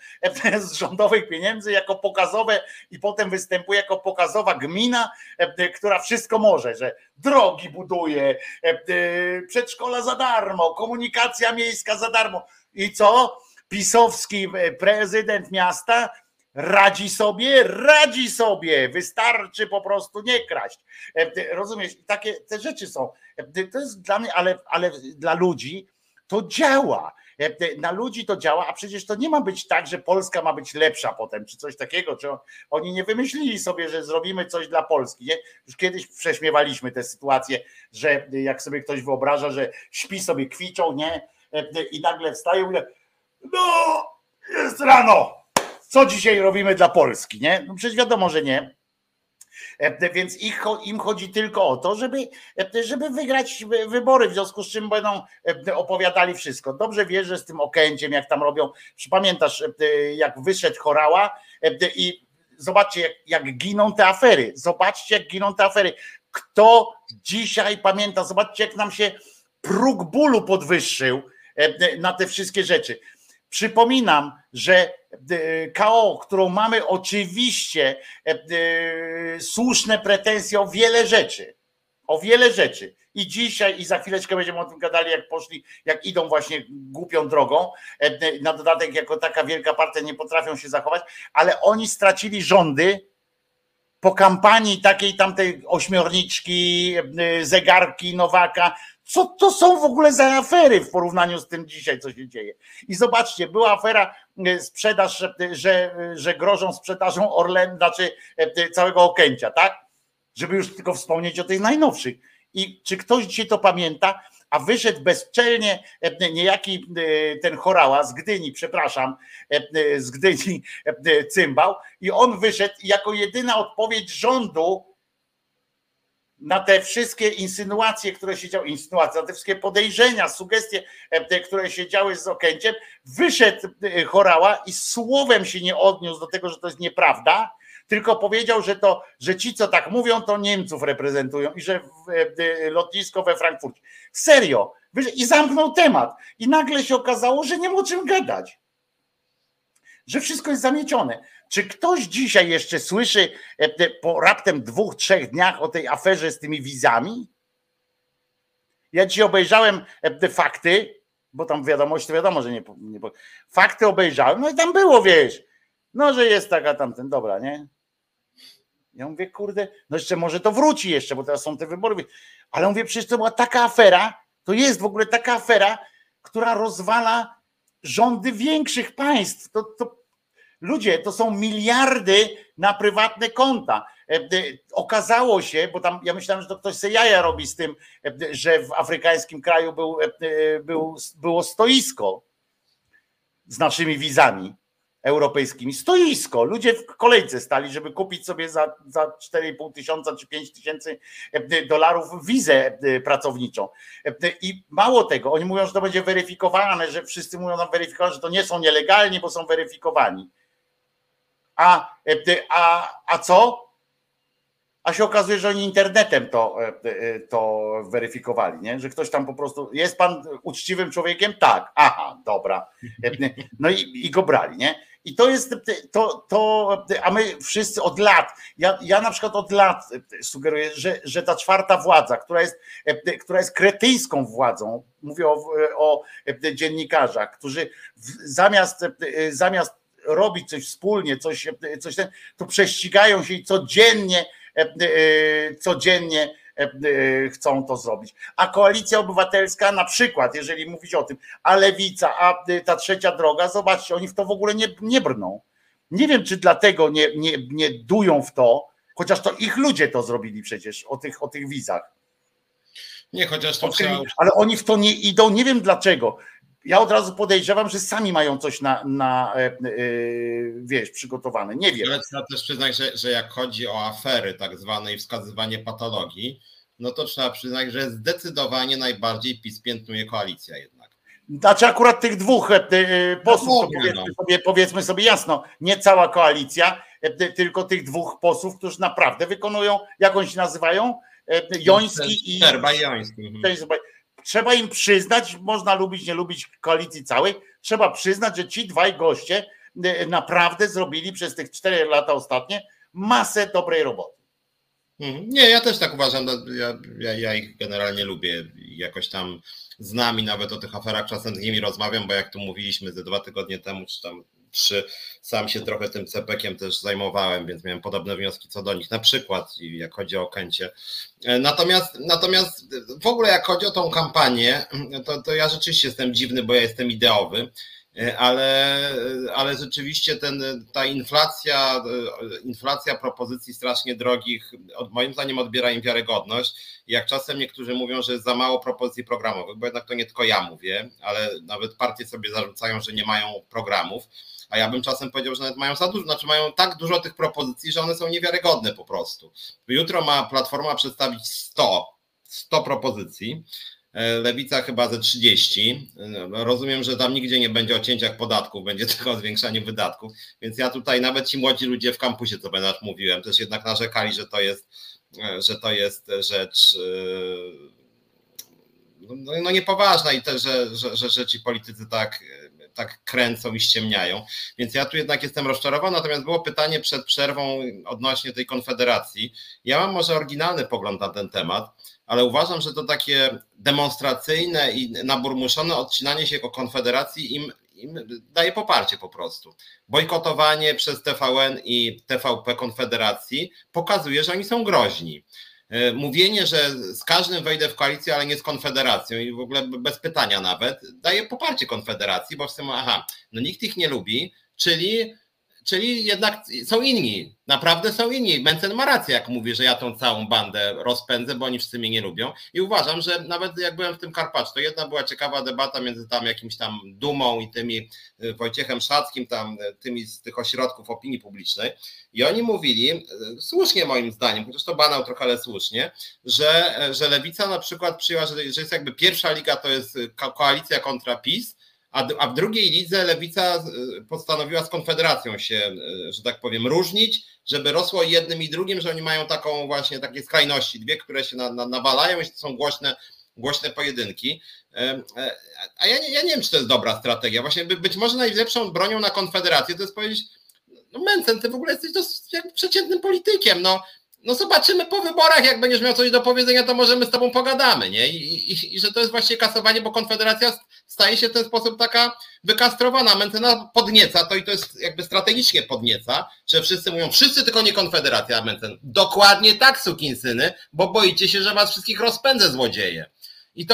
z rządowych pieniędzy jako pokazowe i potem występuje jako pokazowa gmina, która wszystko może, że drogi buduje, przedszkola za darmo, komunikacja miejska za darmo. I co? Pisowski prezydent miasta radzi sobie, wystarczy po prostu nie kraść. Rozumiesz? Takie te rzeczy są. To jest dla mnie, ale dla ludzi to działa. Na ludzi to działa, a przecież to nie ma być tak, że Polska ma być lepsza potem, czy coś takiego, czy oni nie wymyślili sobie, że zrobimy coś dla Polski, nie? Już kiedyś prześmiewaliśmy tę sytuację, że jak sobie ktoś wyobraża, że śpi sobie kwiczą, nie? I nagle wstaje i mówi, no jest rano. Co dzisiaj robimy dla Polski, nie? No przecież wiadomo, że nie. Więc im chodzi tylko o to, żeby wygrać wybory, w związku z czym będą opowiadali wszystko. Dobrze wiesz, że z tym Okęciem, jak tam robią, pamiętasz, jak wyszedł Horała i zobaczcie, jak giną te afery. Zobaczcie, jak giną te afery. Kto dzisiaj pamięta? Zobaczcie, jak nam się próg bólu podwyższył na te wszystkie rzeczy. Przypominam, że KO, którą mamy oczywiście słuszne pretensje o wiele rzeczy. O wiele rzeczy. I dzisiaj, i za chwileczkę będziemy o tym gadali, jak poszli, jak idą właśnie głupią drogą. Na dodatek jako taka wielka partia nie potrafią się zachować, ale oni stracili rządy po kampanii takiej tamtej ośmiorniczki, zegarki Nowaka. Co to są w ogóle za afery w porównaniu z tym dzisiaj, co się dzieje? I zobaczcie, była afera sprzedaż, że grożą sprzedażą Orlen, znaczy całego Okęcia, tak? Żeby już tylko wspomnieć o tych najnowszych. I czy ktoś dzisiaj to pamięta? A wyszedł bezczelnie niejaki ten Chorała z Gdyni, przepraszam, z Gdyni Cymbał. I on wyszedł i jako jedyna odpowiedź rządu na te wszystkie insynuacje, które się działy, na te wszystkie podejrzenia, sugestie, które się działy z Okęciem, wyszedł Chorała i słowem się nie odniósł do tego, że to jest nieprawda, tylko powiedział, że ci, co tak mówią, to Niemców reprezentują i że lotnisko we Frankfurcie. Serio. I zamknął temat. I nagle się okazało, że nie ma o czym gadać. Że wszystko jest zamiecione. Czy ktoś dzisiaj jeszcze słyszy po raptem 2-3 dniach o tej aferze z tymi wizami? Ja dzisiaj obejrzałem fakty, bo tam wiadomości, wiadomo, że nie. Fakty obejrzałem, no i tam było, wiesz, no, że jest taka tamten, dobra, nie? Ja mówię, kurde, no jeszcze może to wróci jeszcze, bo teraz są te wybory. Ale mówię, przecież to była taka afera, to jest w ogóle taka afera, która rozwala rządy większych państw. Ludzie, to są miliardy na prywatne konta. Okazało się, bo tam ja myślałem, że to ktoś se jaja robi z tym, że w afrykańskim kraju było stoisko z naszymi wizami europejskimi. Stoisko. Ludzie w kolejce stali, żeby kupić sobie za 4,5 tysiąca czy 5 tysięcy dolarów wizę pracowniczą. I mało tego, oni mówią, że to będzie weryfikowane, że wszyscy mówią nam weryfikowane, że to nie są nielegalni, bo są weryfikowani. A co? A się okazuje, że oni internetem to weryfikowali, nie? Że ktoś tam po prostu, jest pan uczciwym człowiekiem? Tak, aha, dobra. No i go brali, nie? I to jest to, a my wszyscy od lat, ja na przykład od lat sugeruję, że ta czwarta władza, która jest kretyńską władzą, mówię o dziennikarzach, którzy zamiast robić coś wspólnie, coś, to prześcigają się i codziennie chcą to zrobić. A Koalicja Obywatelska na przykład, jeżeli mówić o tym, a Lewica, a ta trzecia droga, zobaczcie, oni w to w ogóle nie brną. Nie wiem, czy dlatego nie dują w to, chociaż to ich ludzie to zrobili przecież, o tych wizach. Nie, chociaż to trzeba... Ale oni w to nie idą, nie wiem dlaczego. Ja od razu podejrzewam, że sami mają coś na przygotowane. Nie wiem. Ale trzeba też przyznać, że jak chodzi o afery tak zwane i wskazywanie patologii, no to trzeba przyznać, że zdecydowanie najbardziej PiS piętnuje koalicja jednak. Znaczy akurat tych dwóch posłów, powiedzmy sobie jasno, nie cała koalicja, tylko tych dwóch posłów, którzy naprawdę wykonują, jak oni się nazywają? Joński i... Czerba i Joński. Trzeba im przyznać, można lubić, nie lubić koalicji całej, trzeba przyznać, że ci dwaj goście naprawdę zrobili przez tych 4 lata ostatnie masę dobrej roboty. Nie, ja też tak uważam, ja ich generalnie lubię, jakoś tam z nami nawet o tych aferach czasem z nimi rozmawiam, bo jak tu mówiliśmy ze 2 tygodnie temu, czy tam 3, sam się trochę tym cepekiem też zajmowałem, więc miałem podobne wnioski co do nich, na przykład jak chodzi o Okęcie. Natomiast w ogóle jak chodzi o tą kampanię, to ja rzeczywiście jestem dziwny, bo ja jestem ideowy, ale rzeczywiście ta inflacja propozycji strasznie drogich, moim zdaniem odbiera im wiarygodność. Jak czasem niektórzy mówią, że jest za mało propozycji programowych, bo jednak to nie tylko ja mówię, ale nawet partie sobie zarzucają, że nie mają programów, a ja bym czasem powiedział, że nawet mają za dużo, znaczy mają tak dużo tych propozycji, że one są niewiarygodne po prostu. Jutro ma Platforma przedstawić 100 propozycji, Lewica chyba ze 30. Rozumiem, że tam nigdzie nie będzie o cięciach podatków, będzie tylko o zwiększaniu wydatków, więc ja tutaj nawet ci młodzi ludzie w kampusie, co będę mówiłem, też jednak narzekali, że to jest rzecz no niepoważna i też, że ci politycy tak tak kręcą i ściemniają. Więc ja tu jednak jestem rozczarowany. Natomiast było pytanie przed przerwą odnośnie tej Konfederacji. Ja mam może oryginalny pogląd na ten temat, ale uważam, że to takie demonstracyjne i naburmuszone odcinanie się o Konfederacji im daje poparcie po prostu. Bojkotowanie przez TVN i TVP Konfederacji pokazuje, że oni są groźni. Mówienie, że z każdym wejdę w koalicję, ale nie z Konfederacją i w ogóle bez pytania nawet, daje poparcie Konfederacji, bo w sumie, no nikt ich nie lubi, czyli jednak są inni, naprawdę są inni. Mencen ma rację, jak mówi, że ja tą całą bandę rozpędzę, bo oni wszyscy mnie nie lubią. I uważam, że nawet jak byłem w tym Karpaczu, to jedna była ciekawa debata między tam jakimś tam Dumą i tymi Wojciechem Szackim, tam tymi z tych ośrodków opinii publicznej. I oni mówili, słusznie moim zdaniem, chociaż to banał trochę, ale słusznie, że Lewica na przykład przyjęła, że jest jakby pierwsza liga, to jest koalicja kontra PiS, a w drugiej lidze Lewica postanowiła z Konfederacją się, że tak powiem, różnić, żeby rosło jednym i drugim, że oni mają taką właśnie takie skrajności, dwie, które się nawalają i to są głośne pojedynki. A ja nie wiem, czy to jest dobra strategia. Właśnie być może najlepszą bronią na Konfederację to jest powiedzieć, no Mencen, ty w ogóle jesteś przeciętnym politykiem, no zobaczymy po wyborach, jak będziesz miał coś do powiedzenia, to może my z tobą pogadamy, nie? I że to jest właśnie kasowanie, bo Konfederacja staje się w ten sposób taka wykastrowana. Mencena podnieca to i to jest jakby strategicznie podnieca, że wszyscy mówią, wszyscy tylko nie Konfederacja, a Mencen. Dokładnie tak, sukinsyny, bo boicie się, że was wszystkich rozpędzę, złodzieje. I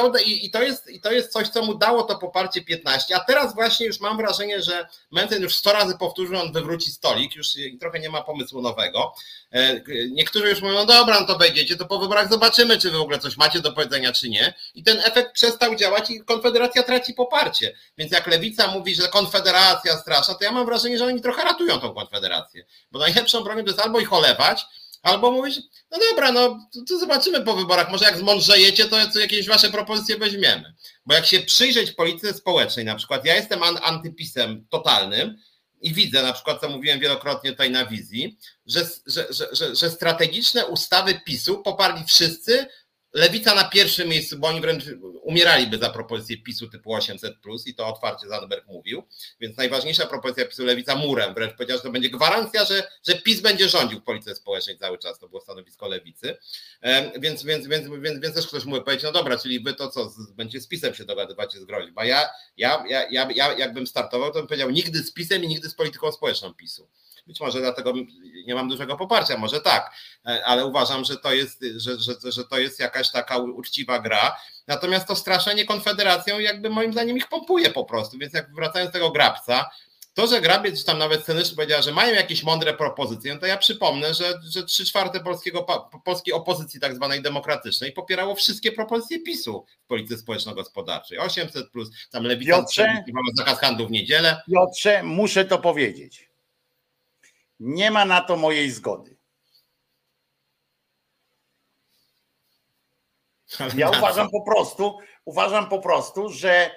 to jest coś, co mu dało to poparcie 15, a teraz właśnie już mam wrażenie, że Mencen już 100 razy powtórzył, on wywróci stolik, już trochę nie ma pomysłu nowego. Niektórzy już mówią, no dobra, no to wejdziecie, to po wyborach zobaczymy, czy wy w ogóle coś macie do powiedzenia, czy nie. I ten efekt przestał działać i Konfederacja traci poparcie. Więc jak Lewica mówi, że Konfederacja strasza, to ja mam wrażenie, że oni trochę ratują tą Konfederację. Bo najlepszą bronią to jest albo ich olewać, albo mówisz, no dobra, no to zobaczymy po wyborach, może jak zmądrzejecie, to jakieś wasze propozycje weźmiemy. Bo jak się przyjrzeć polityce społecznej, na przykład ja jestem antypisem totalnym i widzę na przykład, co mówiłem wielokrotnie tutaj na wizji, że strategiczne ustawy PiS-u poparli wszyscy, Lewica na pierwszym miejscu, bo oni wręcz umieraliby za propozycję PiS-u typu 800+, i to otwarcie Zandberg mówił, więc najważniejsza propozycja PiS-u, Lewica murem wręcz powiedziała, że to będzie gwarancja, że PiS będzie rządził w polityce społecznej cały czas, to było stanowisko Lewicy, więc też ktoś mógł powiedzieć, no dobra, czyli wy to co, będzie z PiS-em się dogadywać, z groźba. Ja jakbym startował, to bym powiedział nigdy z PiS-em i nigdy z polityką społeczną PiS-u. Być może dlatego nie mam dużego poparcia, może tak, ale uważam, że to jest jakaś taka uczciwa gra. Natomiast to straszenie Konfederacją jakby moim zdaniem ich pompuje po prostu, więc jak wracając do tego Grabca, to, że Grabiec czy tam nawet Senyszyn powiedziała, że mają jakieś mądre propozycje, no to ja przypomnę, że 3/4 polskiej opozycji tak zwanej demokratycznej popierało wszystkie propozycje PiS-u w polityce społeczno-gospodarczej. 800+, tam Lewica, zakaz handlu w niedzielę. Piotrze, muszę to powiedzieć. Nie ma na to mojej zgody. Ja uważam po prostu, że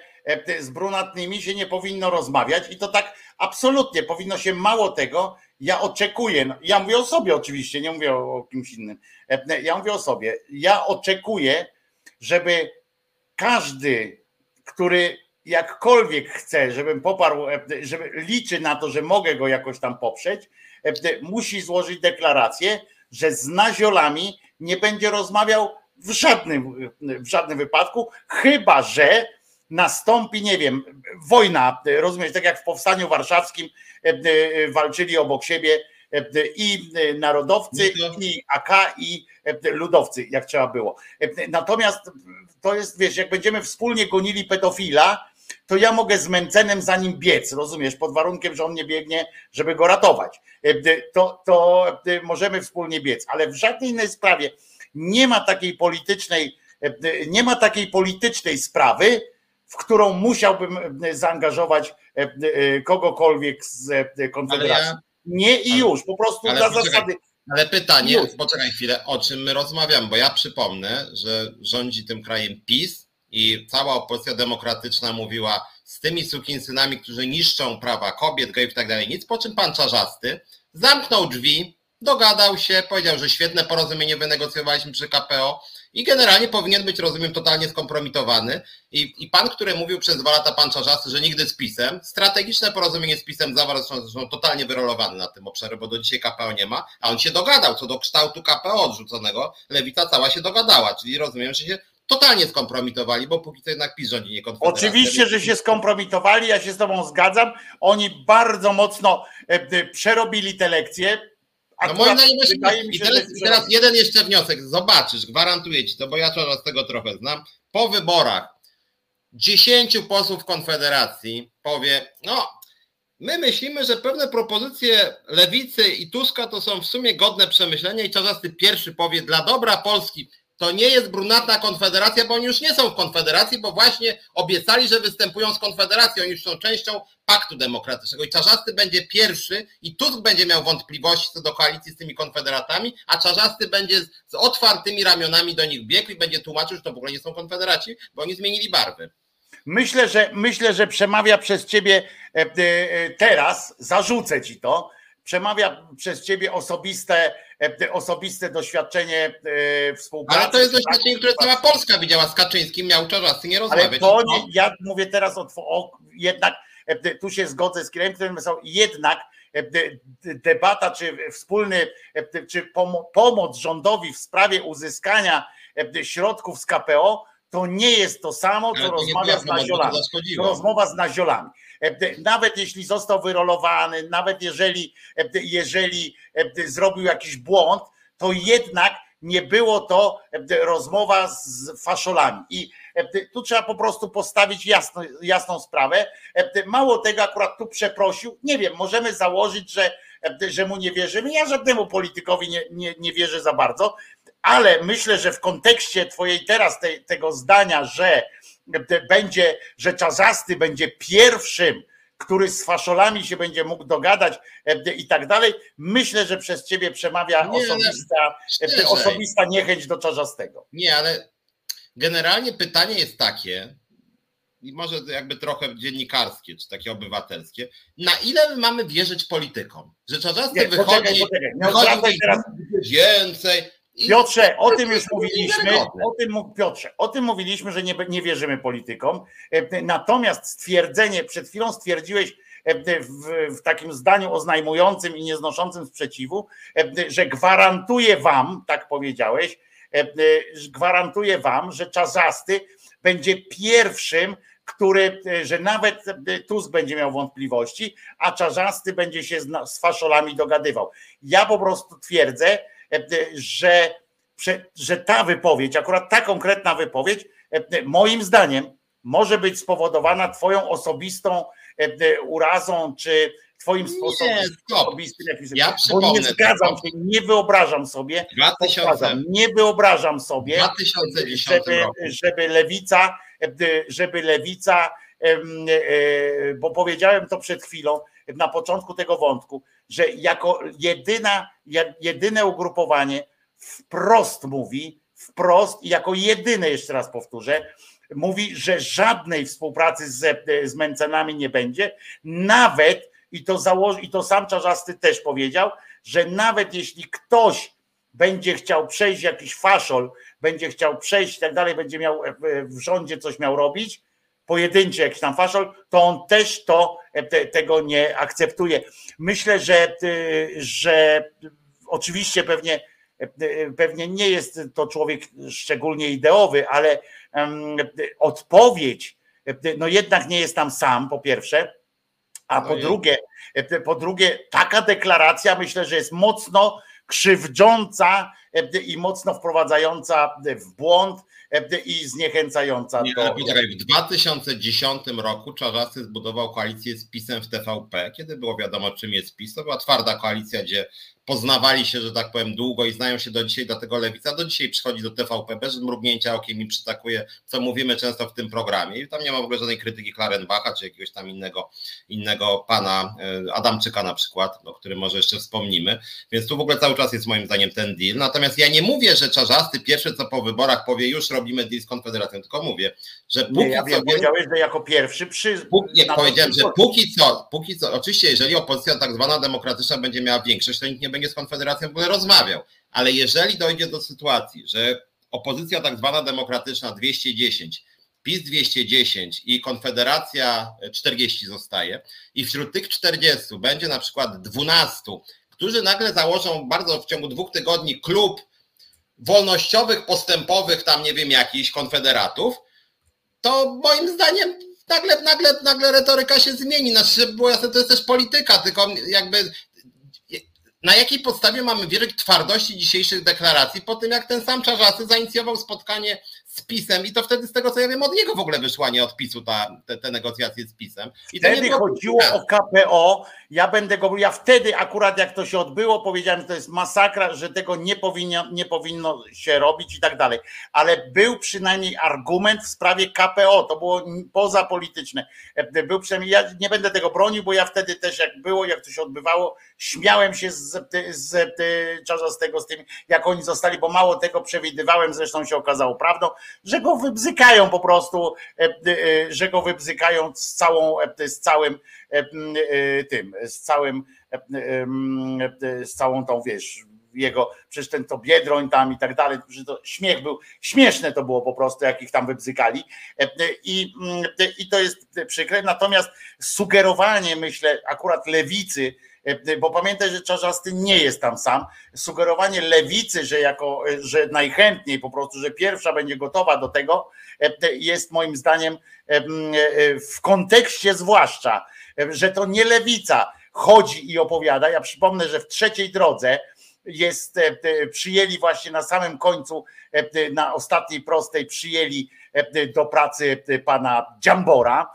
z brunatnymi się nie powinno rozmawiać i to tak absolutnie powinno się, mało tego, ja oczekuję, ja mówię o sobie oczywiście, nie mówię o kimś innym, ja mówię o sobie, ja oczekuję, żeby każdy, który jakkolwiek chce, żebym poparł, żeby liczy na to, że mogę go jakoś tam poprzeć, musi złożyć deklarację, że z naziolami nie będzie rozmawiał w żadnym wypadku, chyba że nastąpi, nie wiem, wojna, rozumiesz, tak jak w Powstaniu Warszawskim walczyli obok siebie i narodowcy, i AK, i ludowcy, jak trzeba było. Natomiast to jest, wiesz, jak będziemy wspólnie gonili pedofila, to ja mogę z Mencenem za nim biec, rozumiesz, pod warunkiem, że on nie biegnie, żeby go ratować. To możemy wspólnie biec, ale w żadnej innej sprawie nie ma takiej politycznej sprawy, w którą musiałbym zaangażować kogokolwiek z Konfederacji. Nie i już, po prostu dla zasady. Ale pytanie, poczekaj chwilę, o czym my rozmawiamy, bo ja przypomnę, że rządzi tym krajem PiS, i cała opozycja demokratyczna mówiła z tymi sukinsynami, którzy niszczą prawa kobiet, gejów i tak dalej, nic, po czym pan Czarzasty zamknął drzwi, dogadał się, powiedział, że świetne porozumienie wynegocjowaliśmy przy KPO i generalnie powinien być, rozumiem, totalnie skompromitowany. I pan, który mówił przez 2 lata, pan Czarzasty, że nigdy z PiS-em, strategiczne porozumienie z PiS-em zawarł, zresztą totalnie wyrolowany na tym obszarze, bo do dzisiaj KPO nie ma, a on się dogadał co do kształtu KPO odrzuconego, lewica cała się dogadała, czyli rozumiem, że się totalnie skompromitowali, bo póki co jednak PiS rządzi, nie Konfederacja. Oczywiście, że się skompromitowali, ja się z tobą zgadzam. Oni bardzo mocno przerobili te lekcje. No moim zdaniem i teraz jeden jeszcze wniosek. Zobaczysz, gwarantuję ci to, bo ja z tego trochę znam. Po wyborach 10 posłów Konfederacji powie, no my myślimy, że pewne propozycje Lewicy i Tuska to są w sumie godne przemyślenia i Czarzasty pierwszy powie, dla dobra Polski to nie jest brunatna Konfederacja, bo oni już nie są w Konfederacji, bo właśnie obiecali, że występują z Konfederacji, oni już są częścią Paktu Demokratycznego i Czarzasty będzie pierwszy i Tusk będzie miał wątpliwości co do koalicji z tymi konfederatami, a Czarzasty będzie z otwartymi ramionami do nich biegł i będzie tłumaczył, że to w ogóle nie są konfederaci, bo oni zmienili barwy. Myślę, że przemawia przez ciebie teraz, zarzucę ci to, przemawia przez ciebie osobiste doświadczenie współpracy. Ale to jest doświadczenie, które cała Polska widziała z Kaczyńskim, miał Czarzasty nie rozmawiać. Ale to nie, ja mówię teraz jednak tu się zgodzę z Kirem, który myślał, jednak debata czy wspólny, czy pomoc rządowi w sprawie uzyskania środków z KPO to nie jest to samo, co rozmawia z naziolami. Rozmowa z naziolami. Nawet jeśli został wyrolowany, nawet jeżeli zrobił jakiś błąd, to jednak nie było to rozmowa z faszolami. I tu trzeba po prostu postawić jasną sprawę. Mało tego, akurat tu przeprosił. Nie wiem, możemy założyć, że mu nie wierzymy. Ja żadnemu politykowi nie wierzę za bardzo, ale myślę, że w kontekście twojej teraz tego zdania, że Czarzasty będzie pierwszym, który z faszolami się będzie mógł dogadać i tak dalej, myślę, że przez ciebie przemawia osobista niechęć do Czarzastego. Nie, ale generalnie pytanie jest takie, i może jakby trochę dziennikarskie, czy takie obywatelskie, na ile my mamy wierzyć politykom? Że Czarzasty wychodzi teraz więcej... Piotrze, o tym już mówiliśmy, Piotrze, o tym mówiliśmy, że nie wierzymy politykom. Natomiast stwierdzenie, przed chwilą stwierdziłeś w takim zdaniu oznajmującym i nieznoszącym sprzeciwu, że gwarantuję wam, tak powiedziałeś, gwarantuję wam, że Czarzasty będzie pierwszym, że nawet Tusk będzie miał wątpliwości, a Czarzasty będzie się z faszolami dogadywał. Ja po prostu twierdzę, że ta wypowiedź, akurat ta konkretna wypowiedź, moim zdaniem może być spowodowana twoją osobistą urazą, czy twoim sposobem osobistym. Bo nie zgadzam się, nie wyobrażam sobie, żeby lewica, bo powiedziałem to przed chwilą, na początku tego wątku, że jako jedyne ugrupowanie wprost mówi i jako jedyne, jeszcze raz powtórzę, mówi, że żadnej współpracy z Mencenami nie będzie, nawet i to sam Czarzasty też powiedział, że nawet jeśli ktoś będzie chciał przejść, jakiś faszol będzie chciał przejść i tak dalej, będzie miał w rządzie coś miał robić, pojedynczy jakiś tam faszol, to on też tego nie akceptuje. Myślę, że oczywiście pewnie nie jest to człowiek szczególnie ideowy, ale odpowiedź, no jednak nie jest tam sam, po pierwsze, a po drugie taka deklaracja, myślę, że jest mocno krzywdząca i mocno wprowadzająca w błąd i zniechęcająca. W 2010 roku Czarzasty zbudował koalicję z PiS-em w TVP, kiedy było wiadomo, czym jest PiS. To była twarda koalicja, gdzie poznawali się, że tak powiem, długo i znają się do dzisiaj, dlatego Lewica do dzisiaj przychodzi do TVP bez mrugnięcia okiem i przytakuje, co mówimy często w tym programie. I tam nie ma w ogóle żadnej krytyki Klarenbacha czy jakiegoś tam innego pana, Adamczyka na przykład, o którym może jeszcze wspomnimy. Więc tu w ogóle cały czas jest moim zdaniem ten deal. Natomiast ja nie mówię, że Czarzasty pierwszy co po wyborach powie, już robimy deal z Konfederacją, tylko mówię, że póki co... Powiedziałeś, że jako pierwszy powiedziałem, że póki co, oczywiście jeżeli opozycja tak zwana demokratyczna będzie miała większość, to nikt nie będzie z Konfederacją w ogóle rozmawiał, ale jeżeli dojdzie do sytuacji, że opozycja tak zwana demokratyczna 210, PiS 210 i Konfederacja 40 zostaje i wśród tych 40 będzie na przykład 12, którzy nagle założą bardzo w ciągu 2 tygodni klub wolnościowych, postępowych, tam nie wiem, jakichś konfederatów, to moim zdaniem nagle retoryka się zmieni. Znaczy, bo jasne, to jest też polityka, tylko jakby na jakiej podstawie mamy wierzyć twardości dzisiejszych deklaracji po tym, jak ten sam Czarzasty zainicjował spotkanie z PiS-em i to wtedy, z tego co ja wiem, od niego w ogóle wyszła, nie od PiS-u te negocjacje z PiS-em. I wtedy nie chodziło o KPO, ja wtedy akurat, jak to się odbyło, powiedziałem, że to jest masakra, że tego nie powinno się robić i tak dalej, ale był przynajmniej argument w sprawie KPO, to było pozapolityczne, był przynajmniej, ja nie będę tego bronił, bo ja wtedy też jak to się odbywało, śmiałem się z Czarzastego, z tym, jak oni zostali, bo mało tego przewidywałem, zresztą się okazało prawdą, że go wybzykają po prostu, że go wybzykają z całą tą, wiesz, jego, przecież ten to Biedroń tam i tak dalej, że to śmiech był, śmieszne to było po prostu, jak ich tam wybzykali i to jest przykre, natomiast sugerowanie, myślę, akurat lewicy, bo pamiętaj, że Czarzasty nie jest tam sam. Sugerowanie lewicy, że najchętniej po prostu, że pierwsza będzie gotowa do tego, jest moim zdaniem w kontekście zwłaszcza, że to nie lewica chodzi i opowiada. Ja przypomnę, że w trzeciej drodze przyjęli właśnie na samym końcu, na ostatniej prostej przyjęli do pracy pana Dziambora,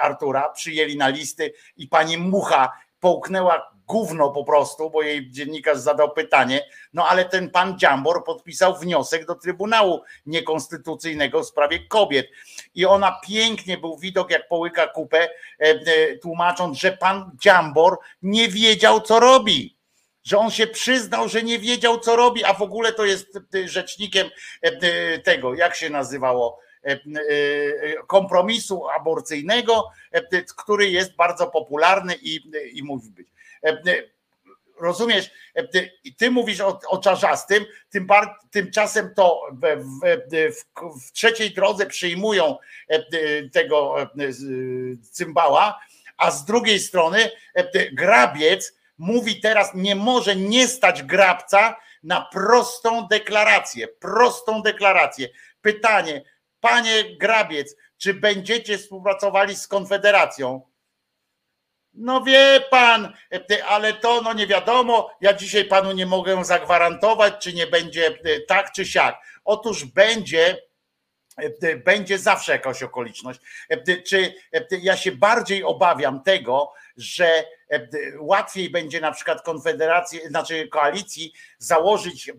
Artura, przyjęli na listy i pani Mucha połknęła gówno po prostu, bo jej dziennikarz zadał pytanie, no ale ten pan Dziambor podpisał wniosek do Trybunału Niekonstytucyjnego w sprawie kobiet i ona pięknie, był widok, jak połyka kupę, tłumacząc, że pan Dziambor nie wiedział, co robi, że on się przyznał, że nie wiedział, co robi, a w ogóle to jest rzecznikiem tego, jak się nazywało, kompromisu aborcyjnego, który jest bardzo popularny i musi być. Rozumiesz, ty mówisz o Czarzastym, tymczasem to w trzeciej drodze przyjmują tego cymbała, a z drugiej strony Grabiec mówi teraz, nie może nie stać Grabca na prostą deklarację, Pytanie, panie Grabiec, czy będziecie współpracowali z Konfederacją? No wie pan, ale to no nie wiadomo, ja dzisiaj panu nie mogę zagwarantować, czy nie będzie tak czy siak. Otóż będzie zawsze jakaś okoliczność. Czy ja się bardziej obawiam tego, że łatwiej będzie na przykład Konfederacji, znaczy koalicji założyć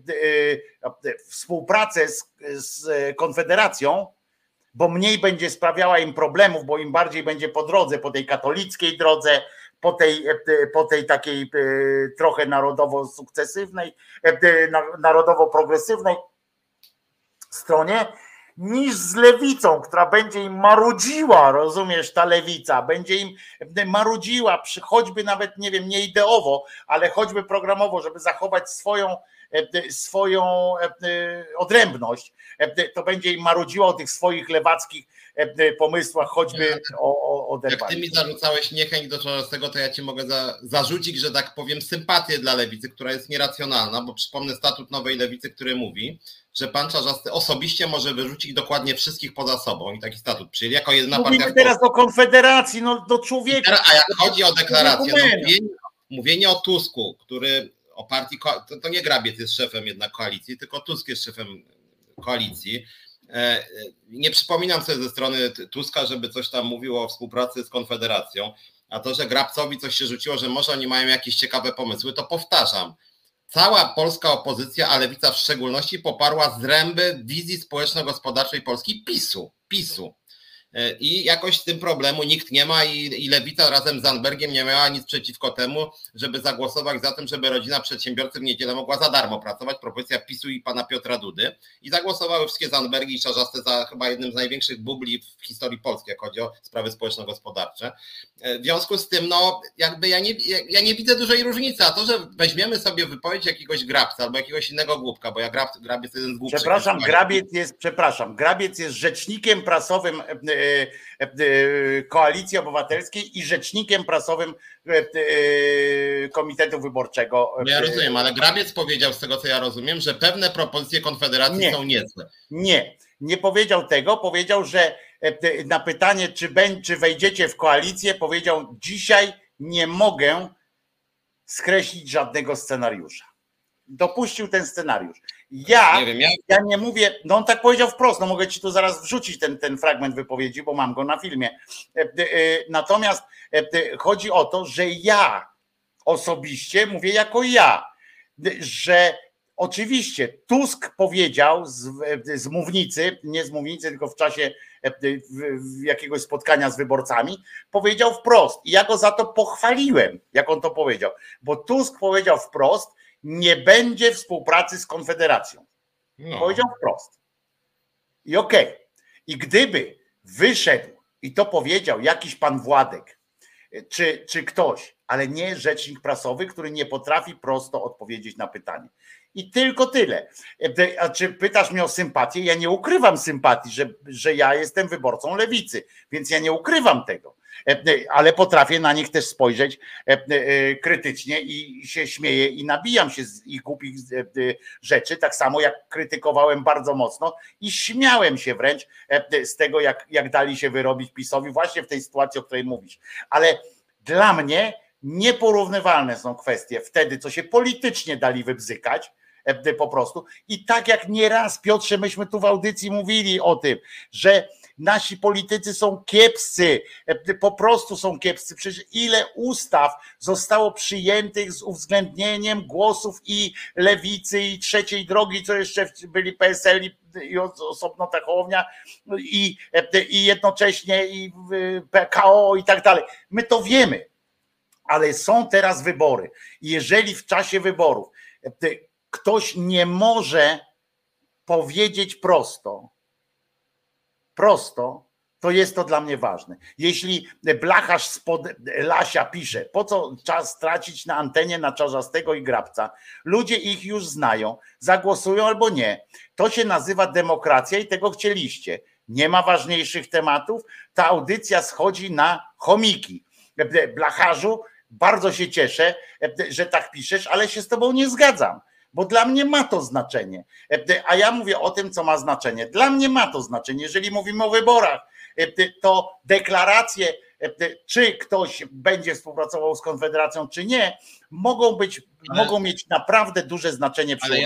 współpracę z Konfederacją, bo mniej będzie sprawiała im problemów, bo im bardziej będzie po drodze, po tej katolickiej drodze, po tej takiej trochę narodowo-sukcesywnej, narodowo-progresywnej stronie, niż z lewicą, która będzie im marudziła, rozumiesz, ta lewica, będzie im marudziła, choćby nawet, nie wiem, nie ideowo, ale choćby programowo, żeby zachować swoją odrębność, to będzie im marudziła o tych swoich lewackich pomysłach, choćby o oderwaniu. Jak ty mi zarzucałeś niechęć do Czarzastego, to ja ci mogę zarzucić, że tak powiem, sympatię dla lewicy, która jest nieracjonalna, bo przypomnę statut Nowej Lewicy, który mówi, że pan Czarzasty osobiście może wyrzucić dokładnie wszystkich poza sobą i taki statut przyjęli jako jedna partia. Mówimy teraz o Konfederacji, no do człowieka. A jak chodzi o deklarację, no, mówienie o Tusku, który o partii, to nie Grabiec jest szefem jednak koalicji, tylko Tusk jest szefem koalicji. Nie przypominam sobie ze strony Tuska, żeby coś tam mówiło o współpracy z Konfederacją, a to, że Grabcowi coś się rzuciło, że może oni mają jakieś ciekawe pomysły, to powtarzam. Cała polska opozycja, a lewica w szczególności, poparła zręby wizji społeczno-gospodarczej Polski PiS-u. i jakoś z tym problemu nikt nie ma i Lewica razem z Zandbergiem nie miała nic przeciwko temu, żeby zagłosować za tym, żeby rodzina przedsiębiorcy w niedzielę mogła za darmo pracować, propozycja PiSu i pana Piotra Dudy, i zagłosowały wszystkie Zandbergi i Czarzasty za chyba jednym z największych bubli w historii Polski, jak chodzi o sprawy społeczno-gospodarcze. W związku z tym, no jakby ja nie widzę dużej różnicy, a to, że weźmiemy sobie wypowiedź jakiegoś Grabca albo jakiegoś innego głupka, bo ja Grabiec jest jeden z głupszych. Grabiec jest rzecznikiem prasowym Koalicji Obywatelskiej i rzecznikiem prasowym Komitetu Wyborczego. Ja rozumiem, ale Grabiec powiedział, z tego co ja rozumiem, że pewne propozycje Konfederacji są niezłe. Nie powiedział tego. Powiedział, że na pytanie, czy wejdziecie w koalicję, powiedział: dzisiaj nie mogę skreślić żadnego scenariusza. Dopuścił ten scenariusz. Ja nie mówię, no on tak powiedział wprost, no mogę ci tu zaraz wrzucić ten fragment wypowiedzi, bo mam go na filmie. Natomiast chodzi o to, że ja osobiście mówię jako ja, że oczywiście Tusk powiedział z mównicy, nie z mównicy, tylko w czasie jakiegoś spotkania z wyborcami, powiedział wprost i ja go za to pochwaliłem, jak on to powiedział, bo Tusk powiedział wprost: nie będzie współpracy z Konfederacją. No. Powiedział wprost. I okej. I gdyby wyszedł i to powiedział jakiś pan Władek czy ktoś, ale nie rzecznik prasowy, który nie potrafi prosto odpowiedzieć na pytanie. I tylko tyle. A czy pytasz mnie o sympatię? Ja nie ukrywam sympatii, że ja jestem wyborcą lewicy, więc ja nie ukrywam tego. Ale potrafię na nich też spojrzeć krytycznie i się śmieję i nabijam się z ich głupich rzeczy, tak samo jak krytykowałem bardzo mocno i śmiałem się wręcz z tego, jak dali się wyrobić PiS-owi właśnie w tej sytuacji, o której mówisz. Ale dla mnie nieporównywalne są kwestie wtedy, co się politycznie dali wybzykać po prostu, i tak jak nieraz, Piotrze, myśmy tu w audycji mówili o tym, że nasi politycy są kiepscy, po prostu są kiepscy. Przecież ile ustaw zostało przyjętych z uwzględnieniem głosów i lewicy, i trzeciej drogi, co jeszcze byli PSL i osobno ta Hołownia, i jednocześnie i PKO i tak dalej. My to wiemy, ale są teraz wybory. Jeżeli w czasie wyborów ktoś nie może powiedzieć prosto, to jest to dla mnie ważne. Jeśli Blacharz spod Lasia pisze: po co czas tracić na antenie na Czarzastego i Grabca? Ludzie ich już znają, zagłosują albo nie. To się nazywa demokracja i tego chcieliście. Nie ma ważniejszych tematów. Ta audycja schodzi na chomiki. Blacharzu, bardzo się cieszę, że tak piszesz, ale się z tobą nie zgadzam. Bo dla mnie ma to znaczenie, a ja mówię o tym, co ma znaczenie. Dla mnie ma to znaczenie, jeżeli mówimy o wyborach, to deklaracje, czy ktoś będzie współpracował z Konfederacją, czy nie, mogą mieć naprawdę duże znaczenie. Ale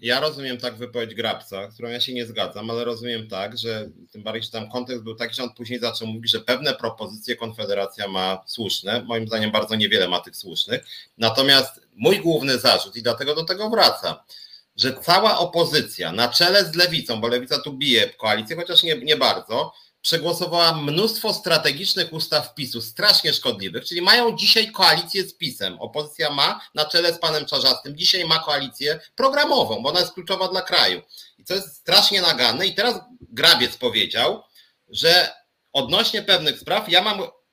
ja rozumiem tak wypowiedź Grabca, z którą ja się nie zgadzam, ale rozumiem tak, że tym bardziej, że tam kontekst był taki, że on później zaczął mówić, że pewne propozycje Konfederacja ma słuszne. Moim zdaniem bardzo niewiele ma tych słusznych. Natomiast mój główny zarzut, i dlatego do tego wracam, że cała opozycja na czele z Lewicą, bo Lewica tu bije koalicję, chociaż nie bardzo, przegłosowała mnóstwo strategicznych ustaw PiSu, strasznie szkodliwych, czyli mają dzisiaj koalicję z PiS-em. Opozycja ma na czele z panem Czarzastym, dzisiaj ma koalicję programową, bo ona jest kluczowa dla kraju. I to jest strasznie naganne. I teraz Grabiec powiedział, że odnośnie pewnych spraw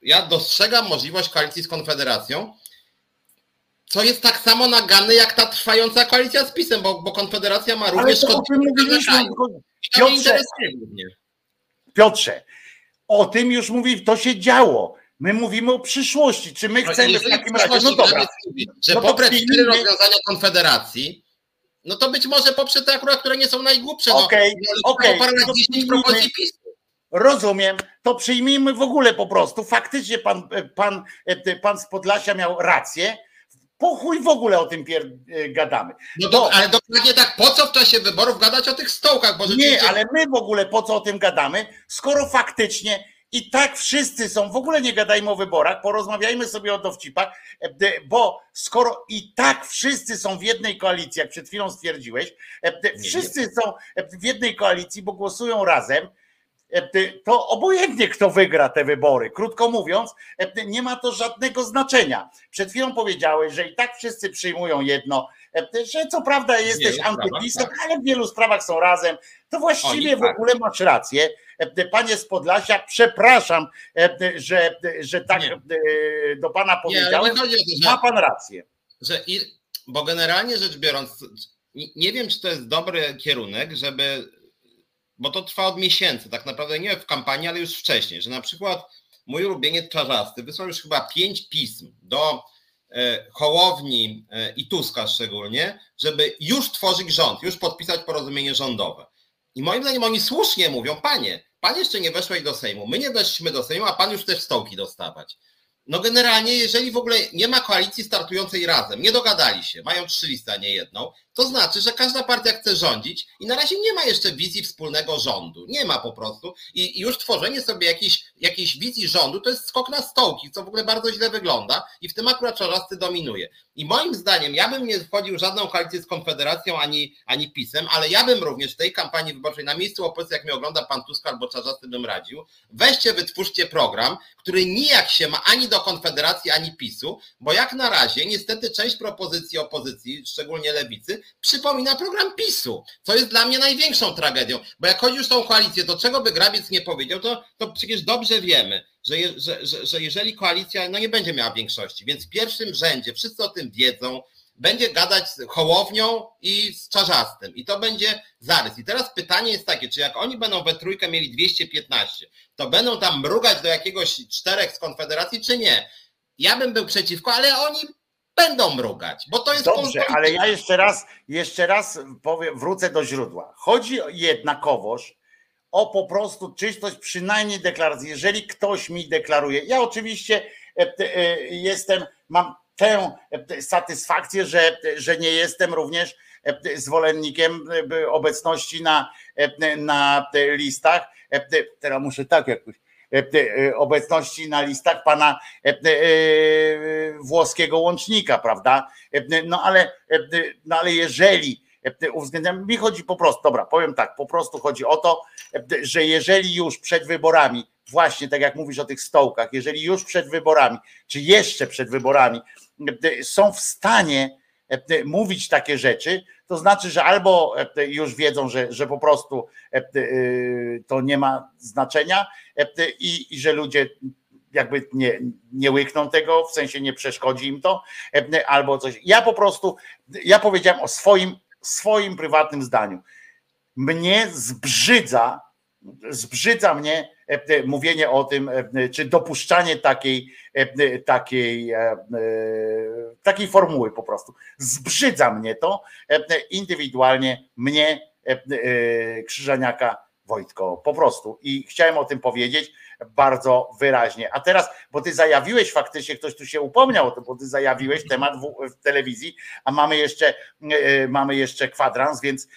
ja dostrzegam możliwość koalicji z Konfederacją, co jest tak samo naganne jak ta trwająca koalicja z PiS-em, bo Konfederacja ma również szkodliwych dla kraju. I to mnie interesuje głównie. Piotrze, o tym już mówi, to się działo. My mówimy o przyszłości. Czy my chcemy w takim razie... No dobra. Że poprę cztery rozwiązania Konfederacji, no to być może poprze te akurat, które nie są najgłupsze. Okej. Rozumiem. To przyjmijmy w ogóle po prostu. Faktycznie pan z Podlasia miał rację. Po chuj w ogóle o tym gadamy. No to, ale dokładnie tak, po co w czasie wyborów gadać o tych stołkach? Bo rzeczywiście... Nie, ale my w ogóle po co o tym gadamy, skoro faktycznie i tak wszyscy są, w ogóle nie gadajmy o wyborach, porozmawiajmy sobie o dowcipach, bo skoro i tak wszyscy są w jednej koalicji, jak przed chwilą stwierdziłeś, wszyscy są w jednej koalicji, bo głosują razem, to obojętnie kto wygra te wybory. Krótko mówiąc, nie ma to żadnego znaczenia. Przed chwilą powiedziałeś, że i tak wszyscy przyjmują jedno, że co prawda jesteś antypistą, tak, ale w wielu sprawach są razem. To właściwie w ogóle masz rację. Panie z Podlasia, przepraszam, że tak do pana powiedziałem. Ma pan rację. Bo generalnie rzecz biorąc, nie wiem, czy to jest dobry kierunek, żeby, bo to trwa od miesięcy, tak naprawdę nie w kampanii, ale już wcześniej, że na przykład mój ulubieniec Czarzasty wysłał już chyba 5 pism do Hołowni i Tuska szczególnie, żeby już tworzyć rząd, już podpisać porozumienie rządowe. I moim zdaniem oni słusznie mówią, pan jeszcze nie weszłeś do Sejmu, my nie weszliśmy do Sejmu, a pan już też stołki dostawać. No generalnie, jeżeli w ogóle nie ma koalicji startującej razem, nie dogadali się, mają 3 listy, a nie jedną, to znaczy, że każda partia chce rządzić i na razie nie ma jeszcze wizji wspólnego rządu. Nie ma po prostu. I już tworzenie sobie jakiejś wizji rządu to jest skok na stołki, co w ogóle bardzo źle wygląda i w tym akurat Czarzasty dominuje. I moim zdaniem, ja bym nie wchodził w żadną koalicję z Konfederacją ani PiS-em, ale ja bym również w tej kampanii wyborczej na miejscu opozycji, jak mnie ogląda pan Tusk albo Czarzasty, bym radził, weźcie, wytwórzcie program, który nijak się ma ani do Konfederacji, ani PiS-u, bo jak na razie niestety część propozycji opozycji, szczególnie lewicy, przypomina program PiS-u, co jest dla mnie największą tragedią, bo jak chodzi już o tą koalicję, to czego by Grabiec nie powiedział, to przecież dobrze wiemy, że jeżeli koalicja nie będzie miała większości, więc w pierwszym rzędzie, wszyscy o tym wiedzą, będzie gadać z Hołownią i z Czarzastym i to będzie zarys. I teraz pytanie jest takie, czy jak oni będą we trójkę mieli 215, to będą tam mrugać do jakiegoś 4 z Konfederacji, czy nie? Ja bym był przeciwko, ale oni będą mrugać, bo to jest... Dobrze, ale ja jeszcze raz powiem, wrócę do źródła. Chodzi jednakowoż o po prostu czystość, przynajmniej deklaracji. Jeżeli ktoś mi deklaruje, ja oczywiście mam tę satysfakcję, że nie jestem również zwolennikiem obecności na listach. Teraz muszę tak jakoś. Obecności na listach pana włoskiego łącznika, prawda? No ale jeżeli uwzględniam, mi chodzi po prostu, dobra, powiem tak, po prostu chodzi o to, że jeżeli już przed wyborami, właśnie tak jak mówisz o tych stołkach, jeżeli już przed wyborami, czy jeszcze przed wyborami są w stanie mówić takie rzeczy, to znaczy, że albo już wiedzą, że po prostu to nie ma znaczenia i że ludzie jakby nie łykną tego, w sensie nie przeszkodzi im to, albo coś. Ja powiedziałem o swoim prywatnym zdaniu. Mnie zbrzydza mnie mówienie o tym, czy dopuszczanie takiej formuły po prostu. Zbrzydza mnie to indywidualnie, mnie, Krzyżaniaka, Wojtko, po prostu. I chciałem o tym powiedzieć bardzo wyraźnie. A teraz, bo ty zajawiłeś faktycznie, ktoś tu się upomniał o to, bo ty zajawiłeś temat w telewizji, a mamy jeszcze kwadrans, więc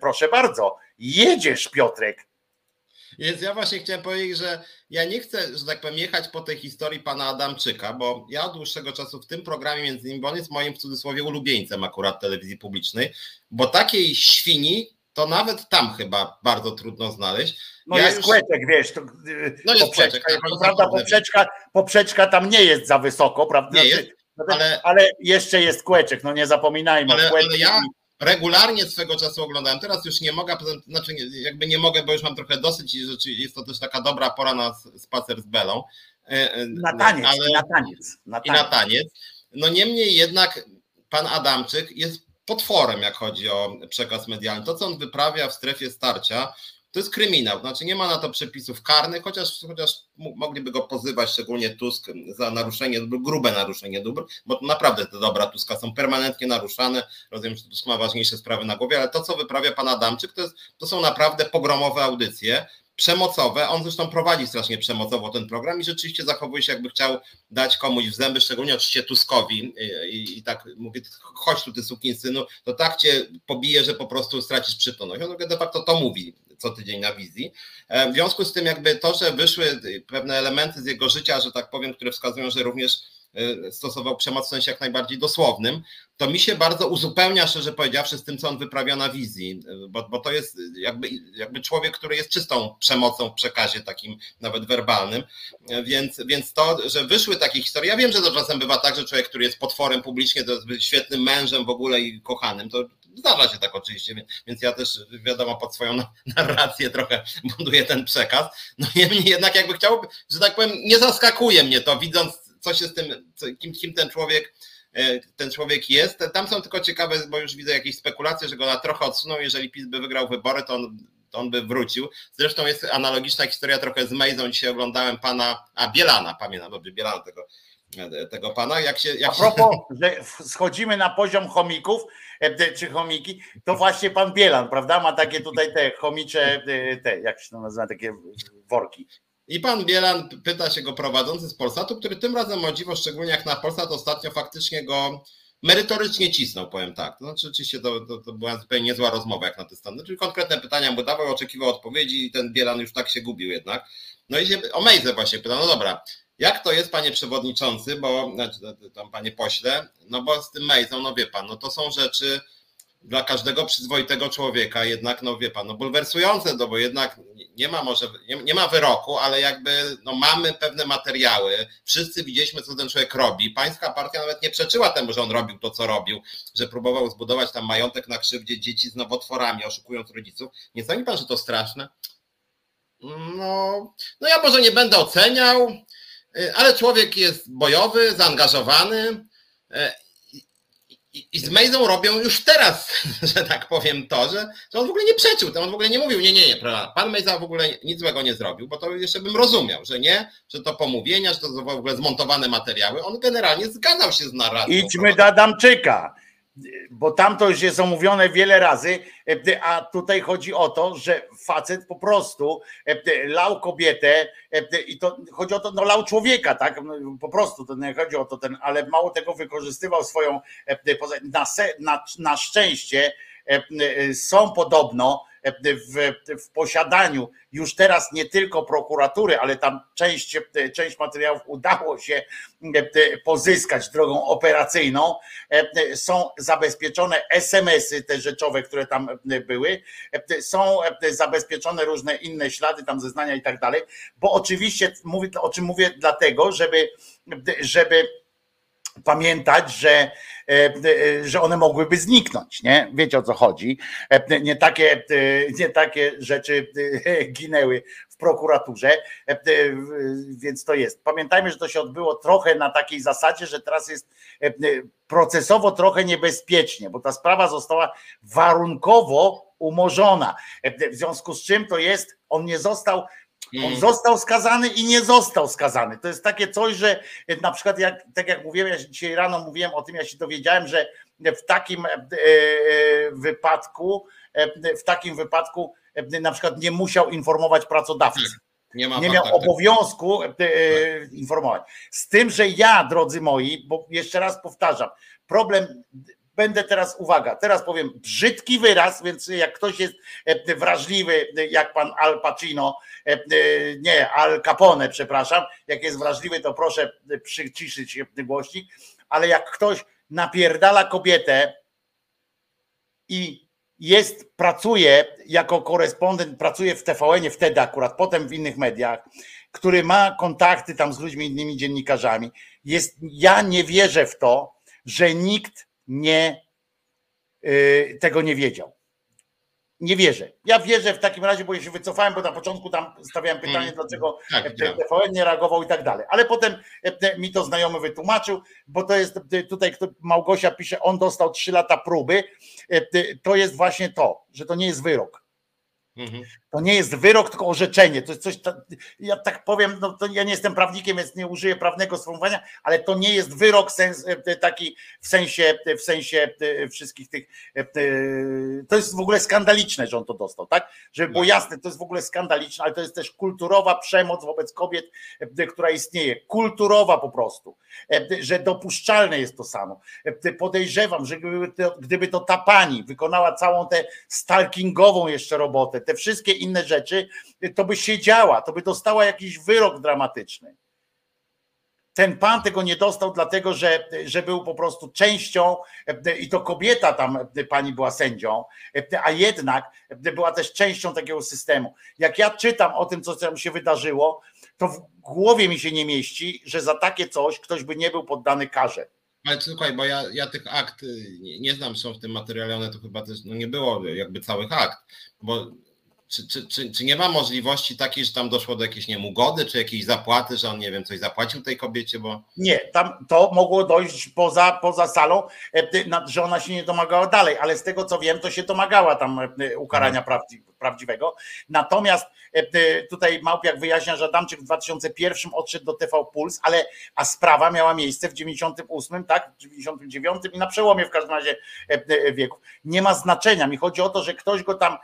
proszę bardzo, jedziesz, Piotrek. Więc ja właśnie chciałem powiedzieć, że ja nie chcę, że tak powiem, jechać po tej historii pana Adamczyka, bo ja od dłuższego czasu w tym programie, między innymi, bo on jest moim w cudzysłowie ulubieńcem akurat telewizji publicznej, bo takiej świni to nawet tam chyba bardzo trudno znaleźć. No ja jest już... Kłeczek, wiesz, to, no jest poprzeczka, Kłeczek, to prawda, poprzeczka tam nie jest za wysoko, prawda? Nie jest, ale jeszcze jest Kłeczek, no nie zapominajmy. Ale ja... Regularnie swego czasu oglądałem, teraz już nie mogę, znaczy jakby nie mogę, bo już mam trochę dosyć i rzeczywiście jest to też taka dobra pora na spacer z Belą. Na taniec. No niemniej jednak pan Adamczyk jest potworem, jak chodzi o przekaz medialny. To, co on wyprawia w strefie starcia, to jest kryminał, znaczy nie ma na to przepisów karnych, chociaż mogliby go pozywać, szczególnie Tusk, za naruszenie dóbr, grube naruszenie dóbr, bo to naprawdę te dobra Tuska są permanentnie naruszane, rozumiem, że Tusk ma ważniejsze sprawy na głowie, ale to, co wyprawia pan Adamczyk, to są naprawdę pogromowe audycje, przemocowe, on zresztą prowadzi strasznie przemocowo ten program i rzeczywiście zachowuje się, jakby chciał dać komuś w zęby, szczególnie oczywiście Tuskowi i tak mówię, chodź tu ty sukinsynu, to tak cię pobije, że po prostu stracisz przytomność. On de facto to mówi co tydzień na wizji. W związku z tym jakby to, że wyszły pewne elementy z jego życia, że tak powiem, które wskazują, że również stosował przemoc w sensie jak najbardziej dosłownym, to mi się bardzo uzupełnia, szczerze powiedziawszy, z tym, co on wyprawia na wizji, bo to jest jakby człowiek, który jest czystą przemocą w przekazie takim nawet werbalnym, więc to, że wyszły takie historie, ja wiem, że to czasem bywa tak, że człowiek, który jest potworem publicznie, to jest świetnym mężem w ogóle i kochanym, to zdarza się tak oczywiście, więc ja też wiadomo pod swoją narrację trochę buduję ten przekaz, no niemniej jednak jakby chciał, że tak powiem, nie zaskakuje mnie to, widząc co się z tym, kim ten człowiek jest. Tam są tylko ciekawe, bo już widzę jakieś spekulacje, że go na trochę odsunął. Jeżeli PiS by wygrał wybory, to on by wrócił. Zresztą jest analogiczna historia trochę z Mejzą. Dzisiaj oglądałem Bielana, pamiętam dobrze, Bielana tego pana. Jak a propos, że schodzimy na poziom chomików, czy chomiki, to właśnie pan Bielan, prawda? Ma takie tutaj te chomicze, jak się to nazywa, takie worki. I pan Bielan pyta się go prowadzący z Polsatu, który tym razem o dziwo, szczególnie jak na Polsat ostatnio faktycznie go merytorycznie cisnął, powiem tak. To znaczy oczywiście to była zupełnie niezła rozmowa jak na te stany. Czyli konkretne pytania mu dawał, oczekiwał odpowiedzi i ten Bielan już tak się gubił jednak. No i się o Mejzę właśnie pyta, no dobra, jak to jest panie przewodniczący, panie pośle, no bo z tym Mejzą, no wie pan, no to są rzeczy dla każdego przyzwoitego człowieka jednak, no wie pan, no bulwersujące, no bo jednak nie ma wyroku, ale jakby no mamy pewne materiały, wszyscy widzieliśmy, co ten człowiek robi, pańska partia nawet nie przeczyła temu, że on robił to, co robił, że próbował zbudować tam majątek na krzywdzie dzieci z nowotworami, oszukując rodziców. Nie sądzi pan, że to straszne? No ja może nie będę oceniał, ale człowiek jest bojowy, zaangażowany, i z Mejzą robią już teraz, że tak powiem, to, że on w ogóle nie przeczył, on w ogóle nie mówił, nie, pan Mejza w ogóle nic złego nie zrobił, bo to jeszcze bym rozumiał, że to pomówienia, że to w ogóle zmontowane materiały, on generalnie zgadzał się z narracją. Idźmy do Adamczyka, bo tam to już jest omówione wiele razy, a tutaj chodzi o to, że facet po prostu lał kobietę i to chodzi o to, no lał człowieka, tak? Po prostu to nie chodzi o to ten, ale mało tego wykorzystywał swoją na szczęście są podobno w posiadaniu już teraz nie tylko prokuratury, ale tam część materiałów udało się pozyskać drogą operacyjną. Są zabezpieczone SMS-y te rzeczowe, które tam były. Są zabezpieczone różne inne ślady, tam zeznania i tak dalej. Bo oczywiście, o czym mówię, dlatego, żeby pamiętać, że one mogłyby zniknąć, nie? Wiecie o co chodzi. Nie takie rzeczy ginęły w prokuraturze, więc to jest. Pamiętajmy, że to się odbyło trochę na takiej zasadzie, że teraz jest procesowo trochę niebezpiecznie, bo ta sprawa została warunkowo umorzona. W związku z czym to jest, on został skazany i nie został skazany. To jest takie coś, że na przykład, tak jak mówiłem, ja dzisiaj rano mówiłem o tym, ja się dowiedziałem, że w takim wypadku na przykład nie musiał informować pracodawcy. Nie miał obowiązku informować. Z tym, że ja, drodzy moi, bo jeszcze raz powtarzam, problem... Będę teraz, uwaga, teraz powiem brzydki wyraz, więc jak ktoś jest wrażliwy, jak pan Al Pacino, nie, Al Capone, przepraszam, jak jest wrażliwy, to proszę przyciszyć głośnik, ale jak ktoś napierdala kobietę i pracuje jako korespondent, pracuje w TVN-ie wtedy akurat, potem w innych mediach, który ma kontakty tam z ludźmi, innymi dziennikarzami, ja nie wierzę w to, że nikt tego nie wiedział. Nie wierzę. Ja wierzę w takim razie, bo ja się wycofałem, bo na początku tam stawiałem pytanie, dlaczego TVN nie reagował i tak dalej. Ale potem mi to znajomy wytłumaczył, bo to jest tutaj, Małgosia pisze, on dostał 3 lata próby. To jest właśnie to, że to nie jest wyrok. To nie jest wyrok, tylko orzeczenie. To jest coś, ja tak powiem, no to ja nie jestem prawnikiem, więc nie użyję prawnego sformułowania, ale to nie jest wyrok taki w sensie wszystkich tych. To jest w ogóle skandaliczne, że on to dostał, tak? Żeby było jasne, to jest w ogóle skandaliczne, ale to jest też kulturowa przemoc wobec kobiet, która istnieje. Kulturowa po prostu, że dopuszczalne jest to samo. Podejrzewam, że gdyby to ta pani wykonała całą tę stalkingową jeszcze robotę, te wszystkie inne rzeczy, to by siedziała, to by dostała jakiś wyrok dramatyczny. ten pan tego nie dostał dlatego, że był po prostu częścią i to kobieta tam, pani była sędzią, a jednak była też częścią takiego systemu. Jak ja czytam o tym, co tam się wydarzyło, to w głowie mi się nie mieści, że za takie coś ktoś by nie był poddany karze. Ale słuchaj, bo ja tych akt nie znam, są w tym materiale, one to chyba też nie było jakby całych akt, bo czy nie ma możliwości takiej, że tam doszło do jakiejś ugody, czy jakiejś zapłaty, że on nie wiem, coś zapłacił tej kobiecie, bo... Nie, tam to mogło dojść poza salą, że ona się nie domagała dalej, ale z tego co wiem, to się domagała tam ukarania prawdziwego. Natomiast tutaj Małpiak wyjaśnia, że Adamczyk w 2001 odszedł do TV Puls, a sprawa miała miejsce w 98, tak? W 99 i na przełomie w każdym razie wieków. Nie ma znaczenia. Mi chodzi o to, że ktoś go tam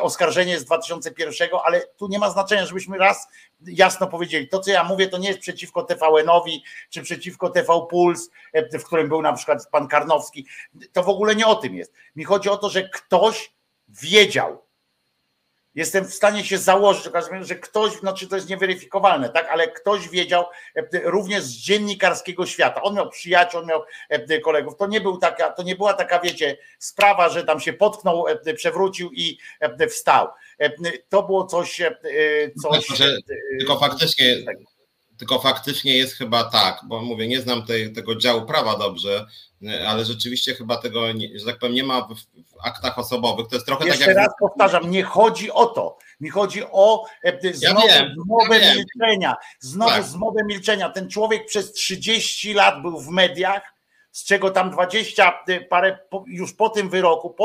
oskarżenie z 2001, ale tu nie ma znaczenia, żebyśmy raz jasno powiedzieli. To, co ja mówię, to nie jest przeciwko TVN-owi, czy przeciwko TV Puls, w którym był na przykład pan Karnowski. To w ogóle nie o tym jest. Mi chodzi o to, że ktoś wiedział. Jestem w stanie się założyć, że ktoś, znaczy to jest nieweryfikowalne, tak, ale ktoś wiedział również z dziennikarskiego świata. On miał przyjaciół, on miał kolegów. To nie była taka, wiecie, sprawa, że tam się potknął, przewrócił i wstał. To było coś. Tylko faktycznie jest chyba tak, bo mówię, nie znam tego działu prawa dobrze, ale rzeczywiście chyba tego, że tak powiem, nie ma w aktach osobowych. To jest trochę jeszcze tak jak... Jeszcze raz powtarzam, nie chodzi o to. Mi chodzi o zmowę milczenia. Zmowę milczenia. Ten człowiek przez 30 lat był w mediach, z czego tam 20 parę już po tym wyroku,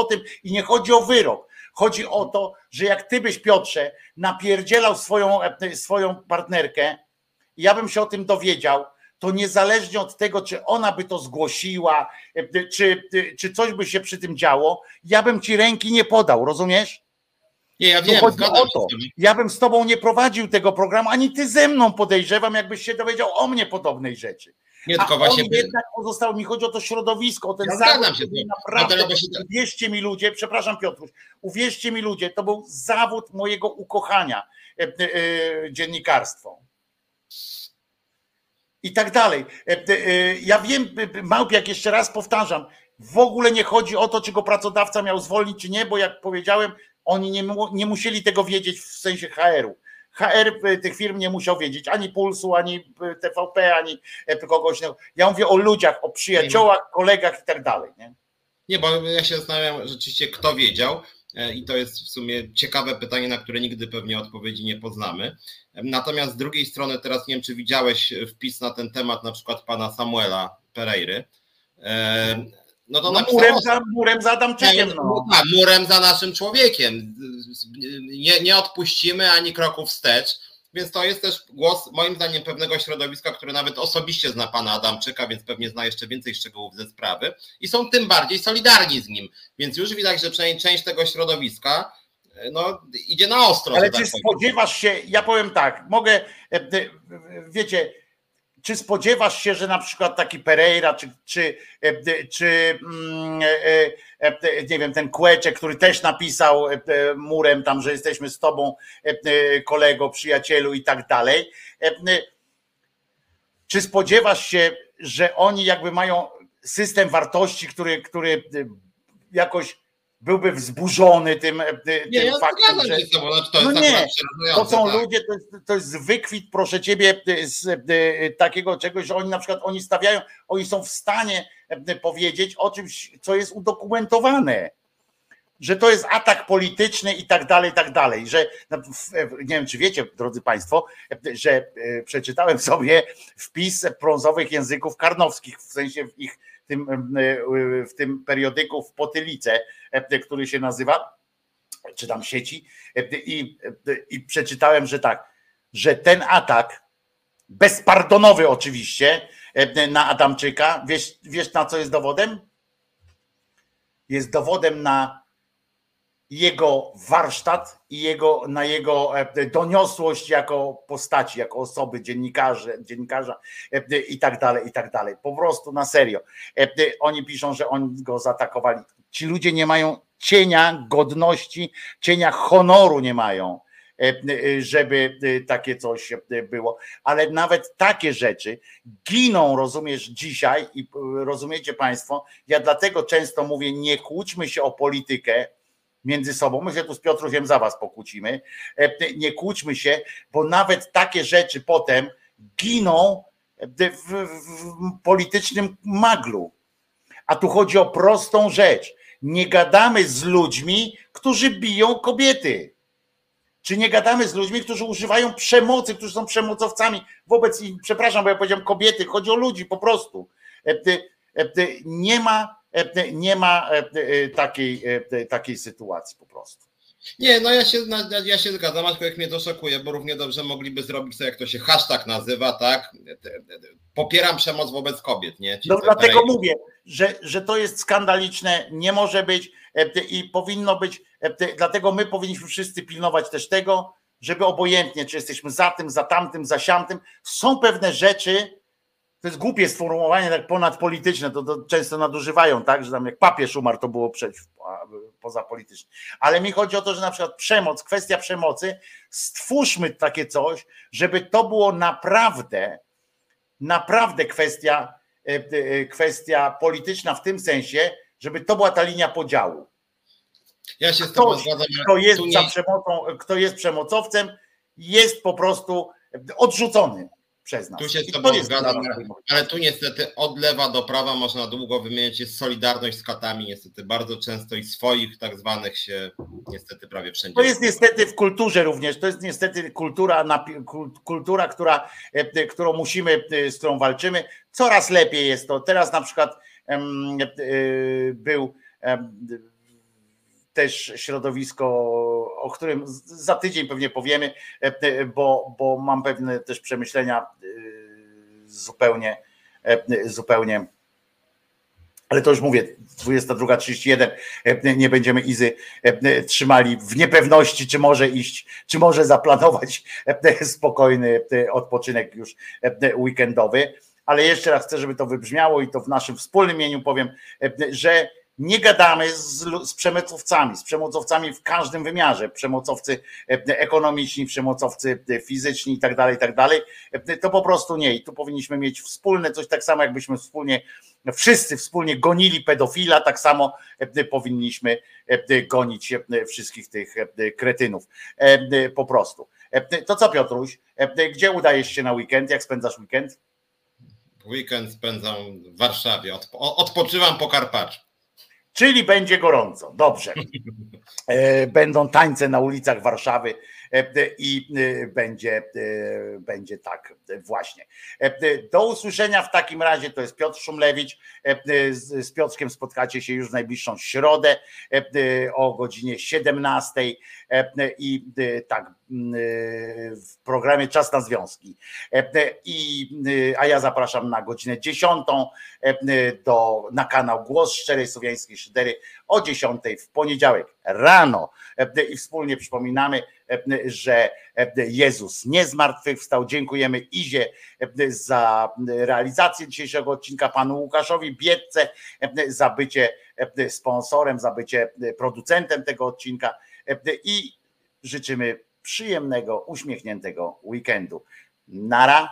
i nie chodzi o wyrok. Chodzi o to, że jak ty byś, Piotrze, napierdzielał swoją partnerkę, ja bym się o tym dowiedział, to niezależnie od tego, czy ona by to zgłosiła, czy coś by się przy tym działo, ja bym ci ręki nie podał, rozumiesz? Nie, ja wiem. O to. Ja bym z tobą nie prowadził tego programu, ani ty ze mną, podejrzewam, jakbyś się dowiedział o mnie podobnej rzeczy. Nie, tylko właśnie jednak pozostało, mi chodzi o to środowisko, o ten zawód, naprawdę, uwierzcie mi ludzie, przepraszam Piotruś, uwierzcie mi ludzie, to był zawód mojego ukochania, dziennikarstwo. I tak dalej. Ja wiem, Małpiak, jeszcze raz powtarzam, w ogóle nie chodzi o to, czy go pracodawca miał zwolnić, czy nie, bo jak powiedziałem, oni nie musieli tego wiedzieć w sensie HR-u. HR tych firm nie musiał wiedzieć, ani Pulsu, ani TVP, ani kogoś innego. Ja mówię o ludziach, o przyjaciołach, kolegach i tak dalej. Nie, bo ja się zastanawiam rzeczywiście, kto wiedział. I to jest w sumie ciekawe pytanie, na które nigdy pewnie odpowiedzi nie poznamy. Natomiast z drugiej strony teraz nie wiem, czy widziałeś wpis na ten temat na przykład pana Samuela Pereiry. No to murem za Adamczykiem. Tak, murem za naszym człowiekiem. Nie odpuścimy ani kroku wstecz. Więc to jest też głos moim zdaniem pewnego środowiska, które nawet osobiście zna pana Adamczyka, więc pewnie zna jeszcze więcej szczegółów ze sprawy i są tym bardziej solidarni z nim. Więc już widać, że przynajmniej część tego środowiska idzie na ostro. Ale czy spodziewasz się, ja powiem tak, mogę, wiecie, czy spodziewasz się, że na przykład taki Pereira, czy nie wiem, ten Kłeczek, który też napisał murem tam, że jesteśmy z tobą, kolego, przyjacielu i tak dalej. Czy spodziewasz się, że oni jakby mają system wartości, który jakoś byłby wzburzony tym faktem, że... To są ludzie, to jest wykwit, proszę ciebie, z takiego czegoś, że oni na przykład, oni są w stanie powiedzieć o czymś, co jest udokumentowane, że to jest atak polityczny i tak dalej, że nie wiem, czy wiecie, drodzy państwo, że przeczytałem sobie wpis brązowych języków karnowskich, w sensie w tym periodyku w Potylice, który się nazywa, czy tam sieci, i przeczytałem, że tak, że ten atak, bezpardonowy oczywiście, na Adamczyka, wiesz na co jest dowodem? Jest dowodem na jego warsztat i na jego doniosłość jako postaci, jako osoby, dziennikarza i tak dalej. Po prostu na serio. Oni piszą, że oni go zaatakowali. Ci ludzie nie mają cienia godności, cienia honoru nie mają. żeby takie coś było. Ale nawet takie rzeczy giną, rozumiesz, dzisiaj i rozumiecie państwo, ja dlatego często mówię, nie kłóćmy się o politykę między sobą, my się tu z Piotrusiem za was pokłócimy, nie kłóćmy się, bo nawet takie rzeczy potem giną w politycznym maglu. A tu chodzi o prostą rzecz. Nie gadamy z ludźmi, którzy biją kobiety. Czy nie gadamy z ludźmi, którzy używają przemocy, którzy są przemocowcami wobec ich, przepraszam, bo ja powiedziałem kobiety, chodzi o ludzi po prostu. Nie ma takiej sytuacji po prostu. Nie, no ja się zgadzam, aczkolwiek mnie to szokuje, bo równie dobrze mogliby zrobić to, jak to się hashtag nazywa, tak? Popieram przemoc wobec kobiet, nie? No dlatego mówię, że to jest skandaliczne, nie może być i powinno być, dlatego my powinniśmy wszyscy pilnować też tego, żeby obojętnie, czy jesteśmy za tym, za tamtym, za siamtym, są pewne rzeczy, to jest głupie sformułowanie, tak ponadpolityczne, to często nadużywają, tak, że tam jak papież umarł, to było pozapolityczne. Ale mi chodzi o to, że na przykład przemoc, kwestia przemocy, stwórzmy takie coś, żeby to było naprawdę kwestia polityczna w tym sensie, żeby to była ta linia podziału. Ja się Kto jest przemocowcem, jest po prostu odrzucony. Tu się z tobą zgadzam, ale tu niestety od lewa do prawa można długo wymieniać, jest solidarność z katami niestety bardzo często i swoich tak zwanych się niestety prawie wszędzie. To jest niestety w kulturze również, to jest niestety kultura, którą musimy, z którą walczymy. Coraz lepiej jest to. Teraz na przykład był też środowisko, o którym za tydzień pewnie powiemy, bo mam pewne też przemyślenia zupełnie, ale to już mówię, 22:31, nie będziemy Izy trzymali w niepewności, czy może iść, czy może zaplanować spokojny odpoczynek już weekendowy, ale jeszcze raz chcę, żeby to wybrzmiało i to w naszym wspólnym imieniu powiem, że nie gadamy z przemocowcami w każdym wymiarze, przemocowcy ekonomiczni, przemocowcy fizyczni i tak dalej. To po prostu nie. I tu powinniśmy mieć wspólne coś, tak samo jakbyśmy wszyscy wspólnie gonili pedofila, tak samo powinniśmy gonić wszystkich tych kretynów po prostu. To co, Piotruś, gdzie udajesz się na weekend, jak spędzasz weekend? Weekend spędzam w Warszawie, odpoczywam po Karpaczu. Czyli będzie gorąco, dobrze. Będą tańce na ulicach Warszawy i będzie tak właśnie. Do usłyszenia w takim razie, to jest Piotr Szumlewicz. Z Piotrkiem spotkacie się już w najbliższą środę o godzinie 17 i tak w programie Czas na Związki. A ja zapraszam na godzinę 10 na kanał Głos Szczerej Słowiańskiej Szydery o 10 w poniedziałek rano. I wspólnie przypominamy, że Jezus nie zmartwychwstał. Dziękujemy Izie za realizację dzisiejszego odcinka, panu Łukaszowi Biedce za bycie sponsorem, za bycie producentem tego odcinka i życzymy przyjemnego, uśmiechniętego weekendu. Nara!